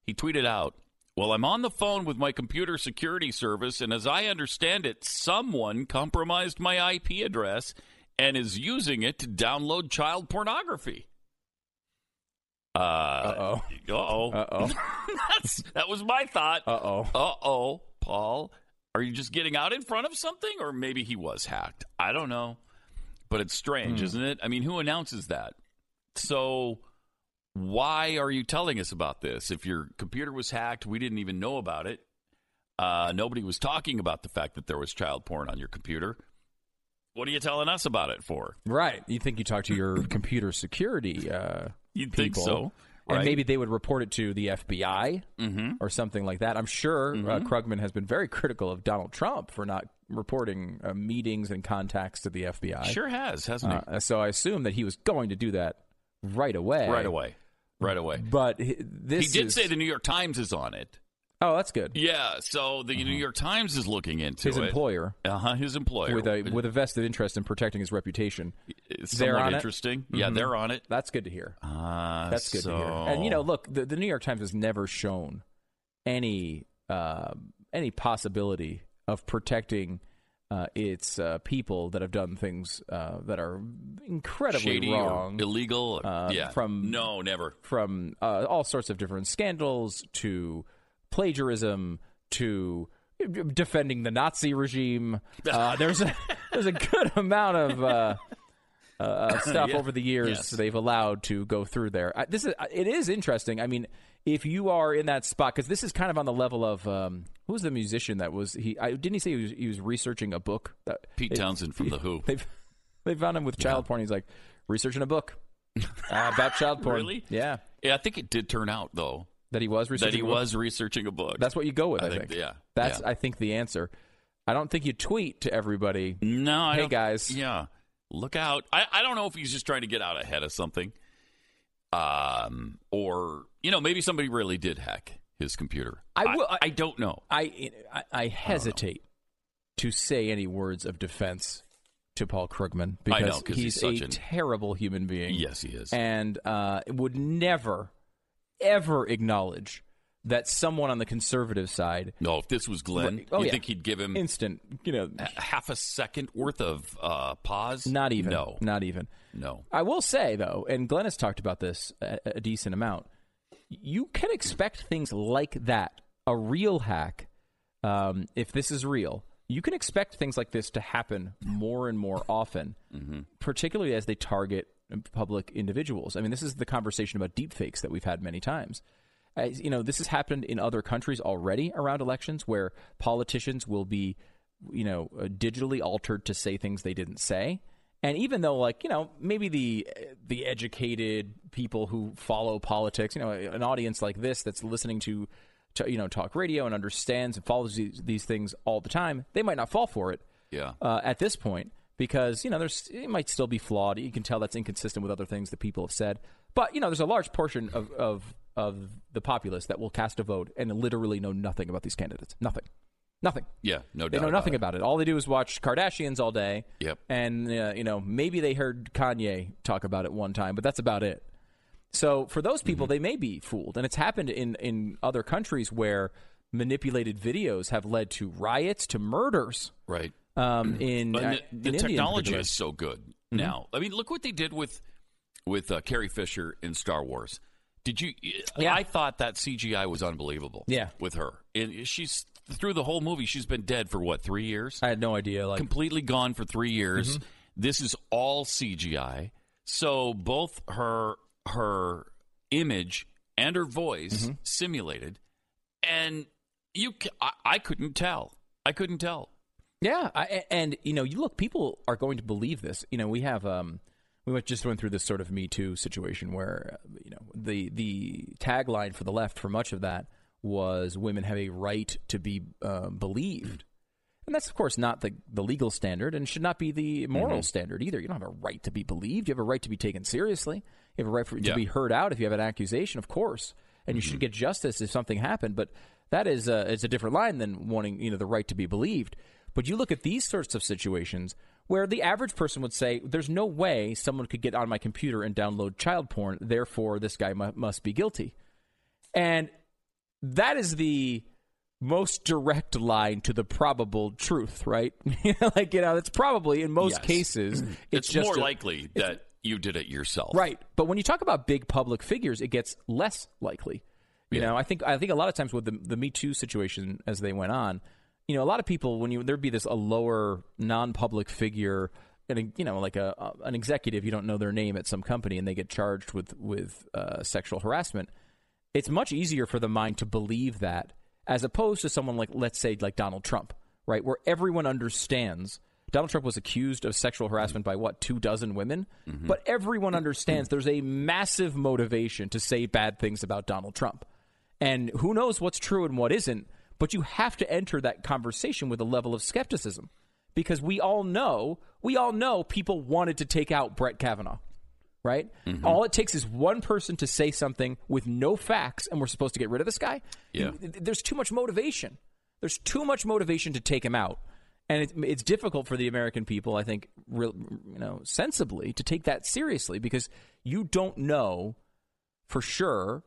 he tweeted out, "Well, I'm on the phone with my computer security service, and as I understand it, someone compromised my I P address and is using it to download child pornography." Uh, uh-oh. Uh-oh. Uh-oh. That's, that was my thought. Uh-oh. Uh-oh, Paul. Are you just getting out in front of something? Or maybe he was hacked. I don't know. But it's strange, mm. isn't it? I mean, who announces that? So why are you telling us about this? If your computer was hacked, we didn't even know about it. Uh, nobody was talking about the fact that there was child porn on your computer. What are you telling us about it for? Right. You think you talk to your computer security uh, You'd people. Think so. Right? And maybe they would report it to the F B I mm-hmm. or something like that. I'm sure mm-hmm. uh, Krugman has been very critical of Donald Trump for not reporting uh, meetings and contacts to the F B I. Sure has, hasn't he? Uh, so I assume that he was going to do that right away. Right away. Right away. But this He did is... say the New York Times is on it. Oh, that's good. Yeah, so the mm-hmm. New York Times is looking into his it. employer, uh-huh, his employer, with a with a vested interest in protecting his reputation. It's somewhat interesting. Mm-hmm. Yeah, they're on it. That's good to hear. Uh, that's good so... to hear. And you know, look, the, the New York Times has never shown any uh, any possibility of protecting uh, its uh, people that have done things uh, that are incredibly Shady wrong, or illegal. Or, uh, yeah, from no, never from uh, all sorts of different scandals to plagiarism to defending the Nazi regime. Uh, there's a, there's a good amount of uh, uh, stuff yeah. over the years yes. they've allowed to go through there. I, this is it is interesting. I mean, if you are in that spot, because this is kind of on the level of um, who's the musician that was he? I, didn't he say he was, he was researching a book? That, Pete it, Townsend from he, the Who. They they found him with child yeah. porn. He's like researching a book uh, about child porn. Really? Yeah. Yeah. I think it did turn out though. That he was researching. That he a book. was researching a book. That's what you go with. I, I think, think. Yeah. That's yeah. I think the answer. I don't think you tweet to everybody. No. Hey I guys. Yeah. Look out. I, I don't know if he's just trying to get out ahead of something, um, or you know maybe somebody really did hack his computer. I will, I, I, I don't know. I I, I hesitate I to say any words of defense to Paul Krugman because I know, he's, he's such a an... terrible human being. Yes, he is, and uh, would never. ever acknowledge that someone on the conservative side... No, if this was Glenn, oh, you yeah. think he'd give him... Instant, you know... A, half a second worth of uh, pause? Not even. No. Not even. No. I will say, though, and Glenn has talked about this a, a decent amount, you can expect things like that, a real hack, um, if this is real, you can expect things like this to happen more and more often, mm-hmm. particularly as they target public individuals. I mean, this is the conversation about deepfakes that we've had many times. Uh, you know, this has happened in other countries already around elections where politicians will be, you know, uh, digitally altered to say things they didn't say. And even though, like, you know, maybe the the educated people who follow politics, you know, an audience like this that's listening to, to you know, talk radio and understands and follows these, these things all the time, they might not fall for it. Yeah. Uh, at this point. Because, you know, there's it might still be flawed. You can tell that's inconsistent with other things that people have said. But, you know, there's a large portion of, of, of the populace that will cast a vote and literally know nothing about these candidates. Nothing. Nothing. Yeah, no doubt. They know nothing about it. All they do is watch Kardashians all day. Yep. And, uh, you know, maybe they heard Kanye talk about it one time, but that's about it. So for those people, mm-hmm. they may be fooled. And it's happened in, in other countries where manipulated videos have led to riots, to murders. Right. Um, in but uh, The, the in technology India is so good mm-hmm. now. I mean, look what they did with... With uh, Carrie Fisher in Star Wars. Did you? Yeah. I thought that C G I was unbelievable. Yeah. With her. And she's, through the whole movie, she's been dead for, what, three years? I had no idea. Like Completely gone for three years. Mm-hmm. This is all C G I. So both her her image and her voice mm-hmm. simulated. And you, I, I couldn't tell. I couldn't tell. Yeah. I, and, you know, you look, people are going to believe this. You know, we have... Um, We just went through this sort of Me Too situation where, you know, the the tagline for the left for much of that was women have a right to be uh, believed. And that's, of course, not the, the legal standard and should not be the moral mm-hmm. standard either. You don't have a right to be believed. You have a right to be taken seriously. You have a right for, yeah. to be heard out if you have an accusation, of course. And you mm-hmm. should get justice if something happened. But that is a, it's a different line than wanting, you know, the right to be believed. But you look at these sorts of situations where the average person would say, there's no way someone could get on my computer and download child porn, therefore this guy mu- must be guilty. And that is the most direct line to the probable truth, right? Like, you know, it's probably, in most yes. cases, it's, it's just more a, likely it's, that you did it yourself. Right. But when you talk about big public figures, it gets less likely. You yeah. know, I think I think a lot of times with the, the Me Too situation as they went on, you know, a lot of people, when you there'd be this a lower non-public figure, and a, you know, like a, a an executive, you don't know their name at some company, and they get charged with with uh, sexual harassment. It's much easier for the mind to believe that, as opposed to someone like, let's say, like Donald Trump, right, where everyone understands. Donald Trump was accused of sexual harassment by what, two dozen women, mm-hmm. but everyone understands there's a massive motivation to say bad things about Donald Trump, and who knows what's true and what isn't. But you have to enter that conversation with a level of skepticism, because we all know, we all know people wanted to take out Brett Kavanaugh, right? Mm-hmm. All it takes is one person to say something with no facts, and we're supposed to get rid of this guy? Yeah. There's too much motivation. There's too much motivation to take him out. And it's, it's difficult for the American people, I think, real, you know, sensibly, to take that seriously, because you don't know for sure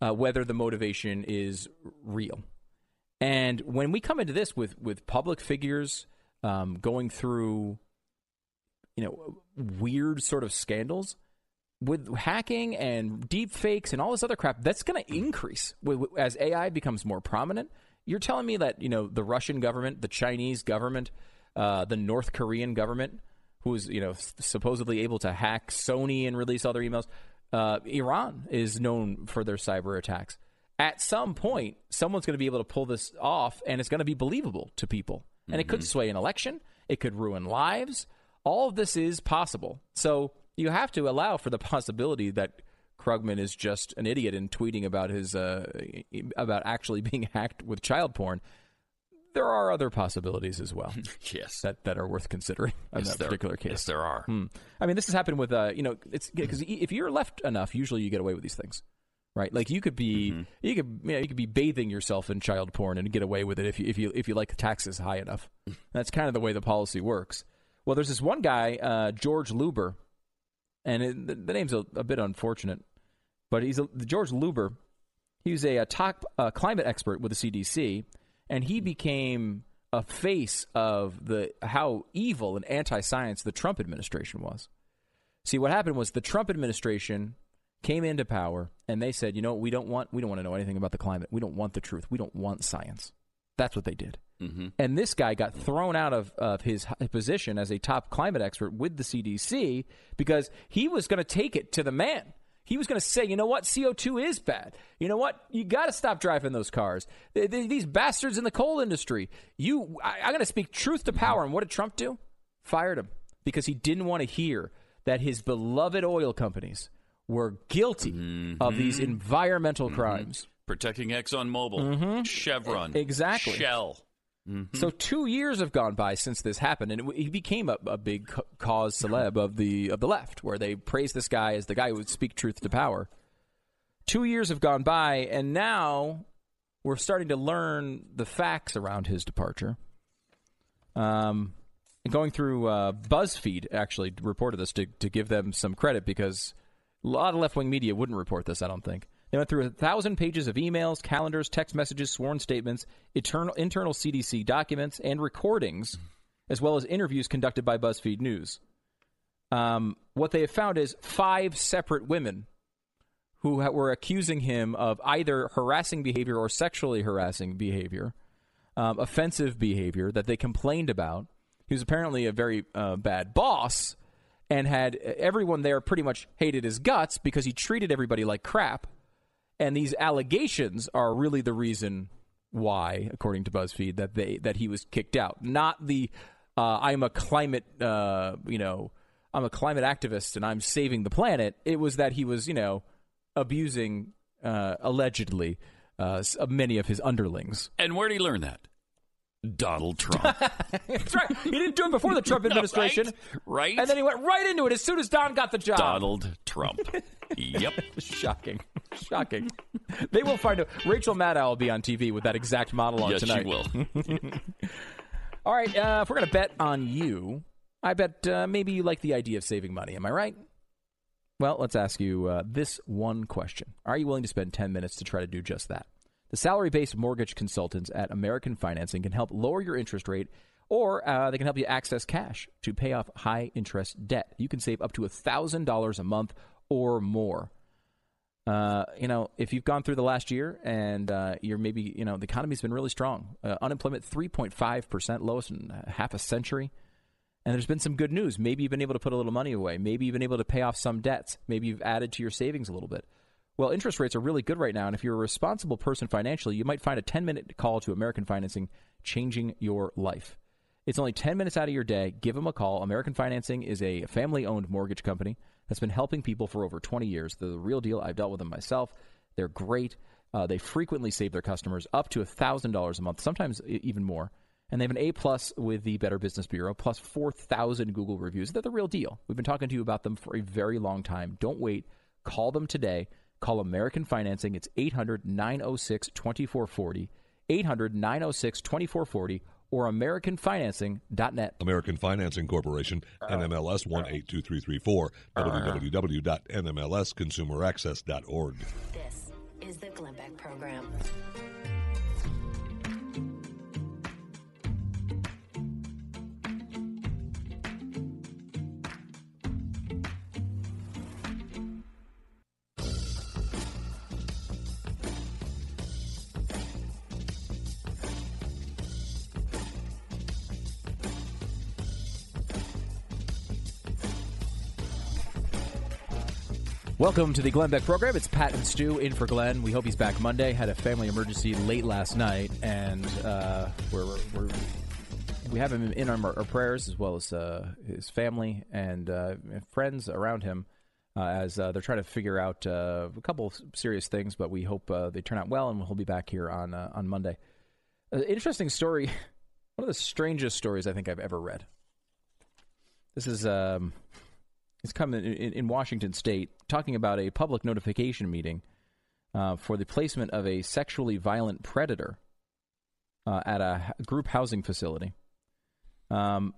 uh, whether the motivation is real. And when we come into this with, with public figures um, going through, you know, weird sort of scandals with hacking and deep fakes and all this other crap, that's going to increase with, as A I becomes more prominent. You're telling me that, you know, the Russian government, the Chinese government, uh, the North Korean government, who is, you know, s- supposedly able to hack Sony and release all their emails. Uh, Iran is known for their cyber attacks. At some point, someone's going to be able to pull this off, and it's going to be believable to people. And mm-hmm. it could sway an election. It could ruin lives. All of this is possible. So you have to allow for the possibility that Krugman is just an idiot and tweeting about his uh, about actually being hacked with child porn. There are other possibilities as well. yes, that that are worth considering in yes, that there, particular case. Yes, there are. Hmm. I mean, this has happened with uh, you know, it's because if you're left enough, usually you get away with these things. Right, like you could be, mm-hmm. you could, you know, you could be bathing yourself in child porn and get away with it if you, if you, if you like taxes high enough. That's kind of the way the policy works. Well, there's this one guy, uh, George Luber, and it, the, the name's a, a bit unfortunate, but he's a, George Luber. He's a, a top uh, climate expert with the C D C, and he became a face of the how evil and anti-science the Trump administration was. See, what happened was the Trump administration came into power, and they said, you know, we don't want we don't want to know anything about the climate. We don't want the truth. We don't want science. That's what they did. Mm-hmm. And this guy got thrown out of, of his position as a top climate expert with the C D C because he was going to take it to the man. He was going to say, you know what, C O two is bad. You know what, you got to stop driving those cars. They, they, these bastards in the coal industry. You, I, I'm going to speak truth to power. And what did Trump do? Fired him because he didn't want to hear that his beloved oil companies were guilty mm-hmm. of these environmental mm-hmm. crimes. Protecting ExxonMobil, mm-hmm. Chevron, exactly. Shell. Mm-hmm. So two years have gone by since this happened, and he became a, a big cause celeb of the of the left, where they praise this guy as the guy who would speak truth to power. Two years have gone by, and now we're starting to learn the facts around his departure. Um, going through uh, BuzzFeed actually reported this to, to give them some credit, because a lot of left-wing media wouldn't report this, I don't think. They went through a thousand pages of emails, calendars, text messages, sworn statements, internal, internal C D C documents, and recordings, as well as interviews conducted by BuzzFeed News. Um, what they have found is five separate women who were accusing him of either harassing behavior or sexually harassing behavior, um, offensive behavior that they complained about. He was apparently a very uh, bad boss, and had everyone there pretty much hated his guts because he treated everybody like crap. And these allegations are really the reason why, according to BuzzFeed, that they that he was kicked out. Not the uh, I'm a climate, uh, you know, I'm a climate activist and I'm saving the planet. It was that he was, you know, abusing uh, allegedly uh, many of his underlings. And where did he learn that? Donald Trump. That's right. He didn't do it before the Trump administration. Right? right. And then he went right into it as soon as Don got the job. Donald Trump. Yep. Shocking. Shocking. They will find out. Rachel Maddow will be on T V with that exact monologue yes, tonight. Yes, she will. All right. Uh, if we're going to bet on you, I bet uh, maybe you like the idea of saving money. Am I right? Well, let's ask you uh, this one question. Are you willing to spend ten minutes to try to do just that? The salary-based mortgage consultants at American Financing can help lower your interest rate, or uh, they can help you access cash to pay off high-interest debt. You can save up to one thousand dollars a month or more. Uh, you know, if you've gone through the last year and uh, you're maybe, you know, the economy's been really strong. Uh, unemployment, three point five percent, lowest in half a century. And there's been some good news. Maybe you've been able to put a little money away. Maybe you've been able to pay off some debts. Maybe you've added to your savings a little bit. Well, interest rates are really good right now, and if you're a responsible person financially, you might find a ten-minute call to American Financing changing your life. It's only ten minutes out of your day. Give them a call. American Financing is a family-owned mortgage company that's been helping people for over twenty years. They're the real deal. I've dealt with them myself. They're great. Uh, they frequently save their customers up to one thousand dollars a month, sometimes even more. And they have an A-plus with the Better Business Bureau, plus four thousand Google reviews. They're the real deal. We've been talking to you about them for a very long time. Don't wait. Call them today. Call American Financing. It's eight hundred, nine oh six, two four four zero, eight hundred, nine oh six, two four four zero, or american financing dot net. American Financing Corporation, N M L S one eight two three three four, w w w dot n m l s consumer access dot org. This is the Glenn Beck Program. Welcome to the Glenn Beck Program. It's Pat and Stu in for Glenn. We hope he's back Monday. Had a family emergency late last night, and uh, we're, we're, we have him in our, our prayers, as well as uh, his family and uh, friends around him, uh, as uh, they're trying to figure out uh, a couple of serious things, but we hope uh, they turn out well, and he'll be back here on, uh, on Monday. Uh, interesting story. One of the strangest stories I think I've ever read. This is... Um, It's come in, in, in Washington State, talking about a public notification meeting uh, for the placement of a sexually violent predator uh, at a group housing facility. Um,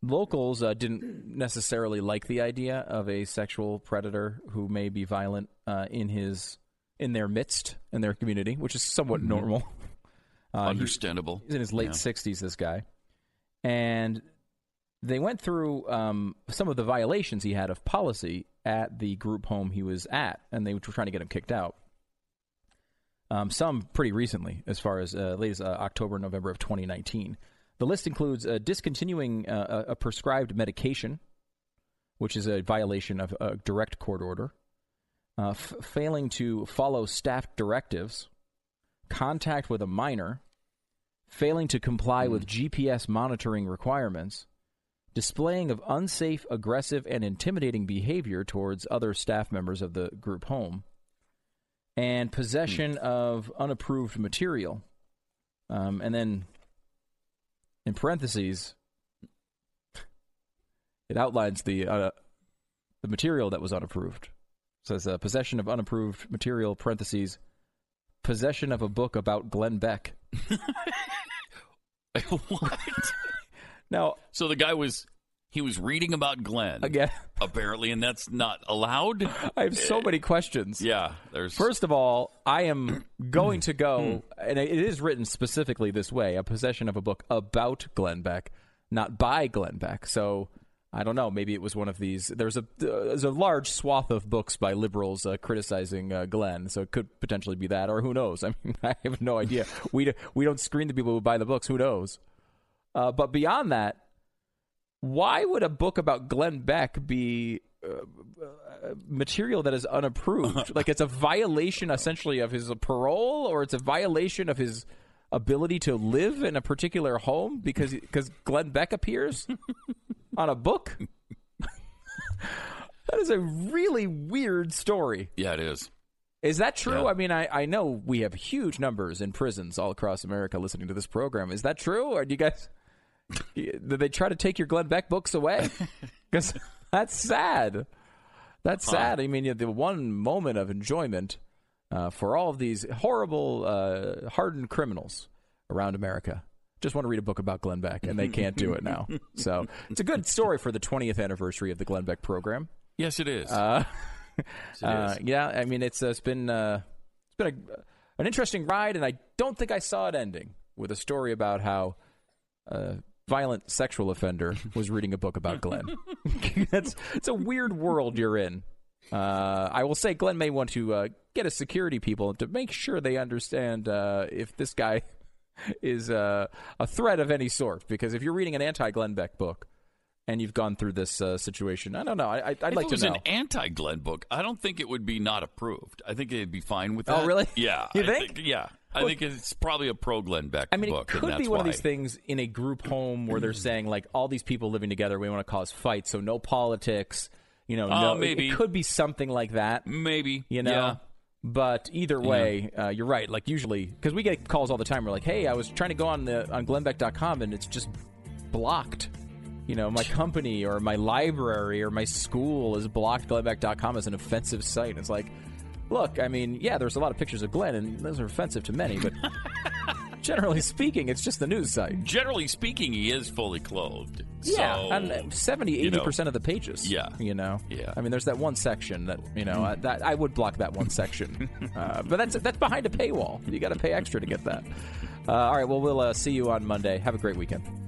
locals uh, didn't necessarily like the idea of a sexual predator who may be violent uh, in his in their midst, in their community, which is somewhat mm-hmm. normal. Uh, Understandable. He's in his late yeah. sixties, this guy. And... They went through um, some of the violations he had of policy at the group home he was at, and they were trying to get him kicked out. Um, some pretty recently, as far as uh, late as uh, October, November of twenty nineteen. The list includes uh, discontinuing uh, a prescribed medication, which is a violation of a direct court order, uh, f- failing to follow staff directives, contact with a minor, failing to comply mm. with G P S monitoring requirements, displaying of unsafe, aggressive, and intimidating behavior towards other staff members of the group home, and possession hmm. of unapproved material. Um, and then in parentheses, it outlines the uh, the material that was unapproved. It says uh, possession of unapproved material, parentheses, possession of a book about Glenn Beck. What? Now, so the guy was, he was reading about Glenn again, apparently, and that's not allowed. I have so many questions. Yeah, there's. First of all, I am going to go, and it is written specifically this way: a possession of a book about Glenn Beck, not by Glenn Beck. So I don't know. Maybe it was one of these. There's a uh, there's a large swath of books by liberals uh, criticizing uh, Glenn, so it could potentially be that, or who knows? I mean, I have no idea. We do, we don't screen the people who buy the books. Who knows? Uh, but beyond that, why would a book about Glenn Beck be uh, material that is unapproved? Like, it's a violation, essentially, of his parole, or it's a violation of his ability to live in a particular home because because Glenn Beck appears on a book? That is a really weird story. Yeah, it is. Is that true? Yeah. I mean, I, I know we have huge numbers in prisons all across America listening to this program. Is that true? Or do you guys... Did they try to take your Glenn Beck books away? Because that's sad. That's sad. I mean, the one moment of enjoyment uh, for all of these horrible, uh, hardened criminals around America. Just want to read a book about Glenn Beck, and they can't do it now. So it's a good story for the twentieth anniversary of the Glenn Beck program. Yes, it is. Uh, yes, it uh, is. Yeah, I mean, it's, uh, it's been, uh, it's been a, an interesting ride, and I don't think I saw it ending with a story about how uh, violent sexual offender was reading a book about Glenn. It's, it's a weird world you're in. Uh, I will say Glenn may want to uh, get his security people to make sure they understand uh, if this guy is uh, a threat of any sort. Because if you're reading an anti-Glenn Beck book and you've gone through this uh, situation, I don't know. I, I'd if like to know. If it was an anti-Glenn book, I don't think it would be not approved. I think they'd be fine with that. Oh, really? Yeah. You I think? think? Yeah. I well, think it's probably a pro-Glenn Beck book. I mean, book, it could be one why. of these things in a group home where they're saying, like, all these people living together, we want to cause fights, so no politics, you know, uh, no, maybe. It, it could be something like that. Maybe, you know. Yeah. But either way, yeah. uh, you're right, like, usually, because we get calls all the time, we're like, hey, I was trying to go on the on glenn beck dot com, and it's just blocked. You know, my company or my library or my school has blocked glenn beck dot com as an offensive site. It's like... Look, I mean, yeah, there's a lot of pictures of Glenn, and those are offensive to many, but generally speaking, it's just the news site. Generally speaking, he is fully clothed. Yeah, so, and seventy, eighty percent you know, of the pages. Yeah. You know? Yeah. I mean, there's that one section that, you know, uh, that I would block that one section. uh, but that's that's behind a paywall. You got to pay extra to get that. Uh, all right, well, we'll uh, see you on Monday. Have a great weekend.